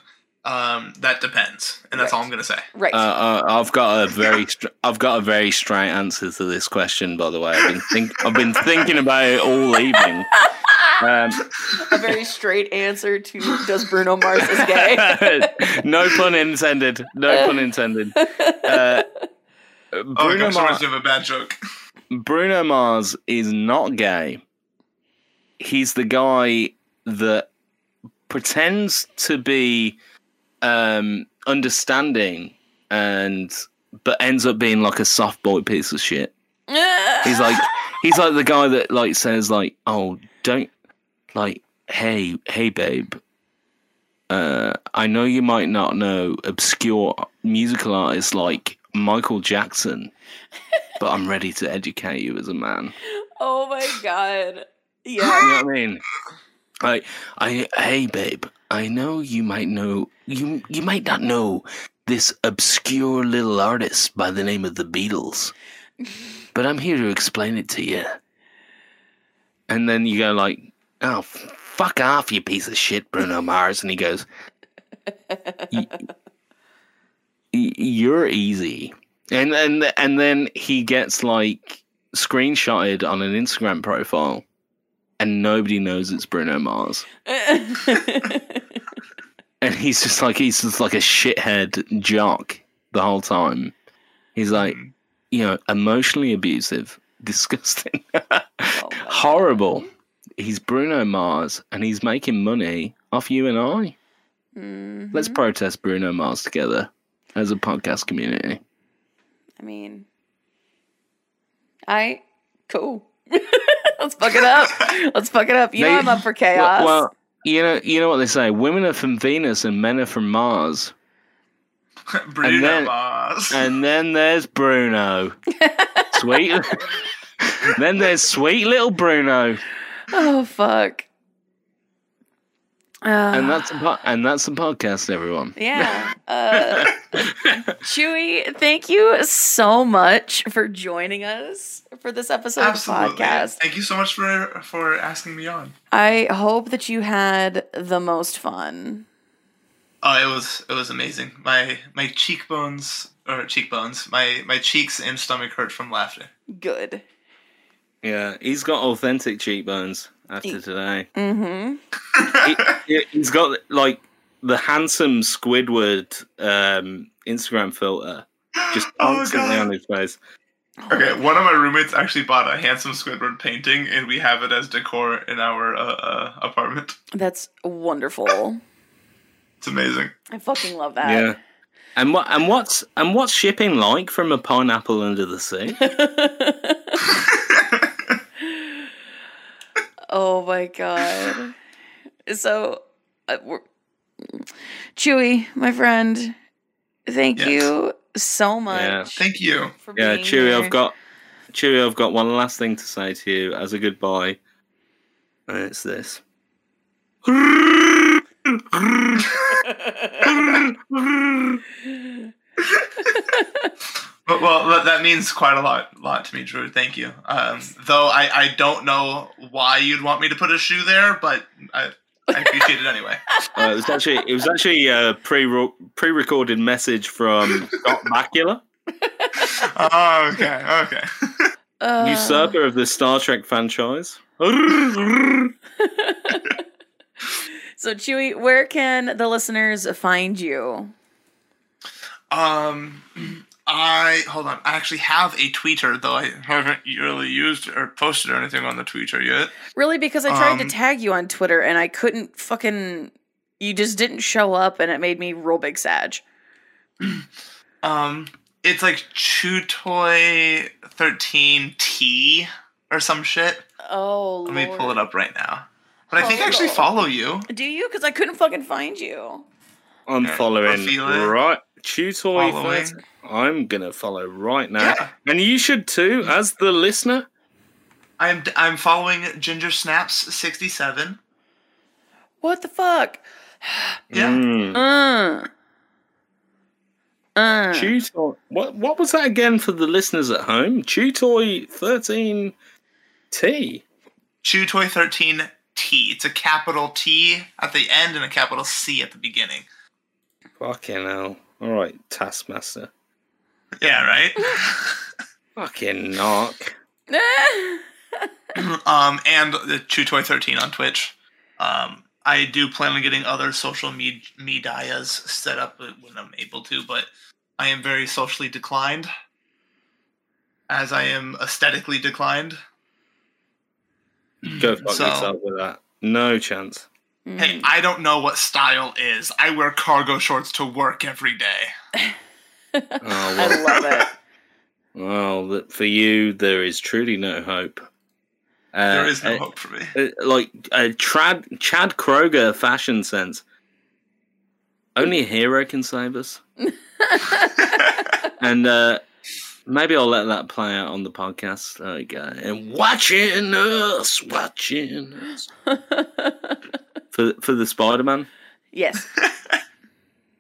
Um, that depends, and that's right. all I'm going to say. Right. Uh, uh, I've got a very, str- I've got a very straight answer to this question. By the way, I've been, think- I've been thinking about it all evening. Um, a very straight answer to does Bruno Mars is gay? No pun intended. No pun intended. Uh, Bruno oh, I'm Mars of a bad joke. Bruno Mars is not gay. He's the guy that pretends to be. Um, understanding and but ends up being like a soft boy piece of shit. he's like he's like the guy that like says like, oh, don't like, hey hey babe, uh, I know you might not know obscure musical artists like Michael Jackson, but I'm ready to educate you as a man. Oh my God. Yeah. You know what I mean? Like, I hey babe, I know you might know you you might not know this obscure little artist by the name of the Beatles, but I'm here to explain it to you. And then you go like, oh, fuck off, you piece of shit, Bruno Mars. And he goes, y- you're easy. And and and then he gets like screenshotted on an Instagram profile. And nobody knows it's Bruno Mars. And he's just like he's just like a shithead jock the whole time. He's like, you know, emotionally abusive, disgusting, oh, horrible. God. He's Bruno Mars, and he's making money off you and I. Mm-hmm. Let's protest Bruno Mars together as a podcast community. I mean, I cool. Let's fuck it up. Let's fuck it up. You know they, I'm up for chaos. Well, well, you know, you know what they say: women are from Venus and men are from Mars. Bruno and then, Mars. And then there's Bruno. Sweet. Then there's sweet little Bruno. Oh fuck. Uh, and that's a po- and that's the podcast, everyone. Yeah. Uh, Chewy, thank you so much for joining us for this episode Absolutely. Of the podcast. Thank you so much for for asking me on. I hope that you had the most fun. Oh, it was it was amazing. My my cheekbones or cheekbones, my my cheeks and stomach hurt from laughter. Good. Yeah, he's got authentic cheekbones. After today, mm-hmm. he, he's got like the handsome Squidward um, Instagram filter just constantly oh, on his face. Okay, one of my roommates actually bought a handsome Squidward painting, and we have it as decor in our uh, uh, apartment. That's wonderful. It's amazing. I fucking love that. Yeah, and what and what's and what's shipping like from a pineapple under the sea? Oh my God. So, uh, we're... Chewy, my friend, thank yes. you so much. Yeah. Thank you. For yeah, being Chewy, here. I've got Chewy, I've got one last thing to say to you as a goodbye. And it's this. But, well, that means quite a lot, lot to me, Drew. Thank you. Um, though I, I don't know why you'd want me to put a shoe there, but I, I appreciate it anyway. Uh, it was actually it was actually a pre pre recorded message from Scott Bakula. Oh, okay, okay. Uh... Usurper of the Star Trek franchise. So, Chewie, where can the listeners find you? Um, I hold on. I actually have a Twitter, though I haven't really used or posted or anything on the Twitter yet. Really, because I tried um, to tag you on Twitter and I couldn't fucking. You just didn't show up, and it made me real big sad. Um, it's like Chew Toy thirteen T or some shit. Oh, Lord. Let me pull it up right now. But I think I actually follow you. Do you? Because I couldn't fucking find you. I'm following right. Chew Toy. I'm gonna follow right now, yeah. And you should too, as the listener. I'm I'm following Ginger Snaps sixty-seven. What the fuck? Yeah. Mm. Uh. Uh. Chew Toy. What what was that again for the listeners at home? Chew Toy thirteen T. Chew Toy thirteen. T. It's a capital T at the end and a capital C at the beginning. Fucking hell. All right, Taskmaster. Yeah, right? Fucking knock. um, and the Chew Toy thirteen on Twitch. Um, I do plan on getting other social med- medias set up when I'm able to, but I am very socially declined, as I am aesthetically declined. Go fuck so, yourself with that. No chance. Hey, I don't know what style is. I wear cargo shorts to work every day. Oh, well. I love it. Well, for you, there is truly no hope. Uh, there is no uh, hope for me. Uh, like, uh, Trad- Chad Kroger fashion sense. Only a hero can save us. And, uh... maybe I'll let that play out on the podcast. There we go. And watching us, watching us. for for the Spider-Man? Yes.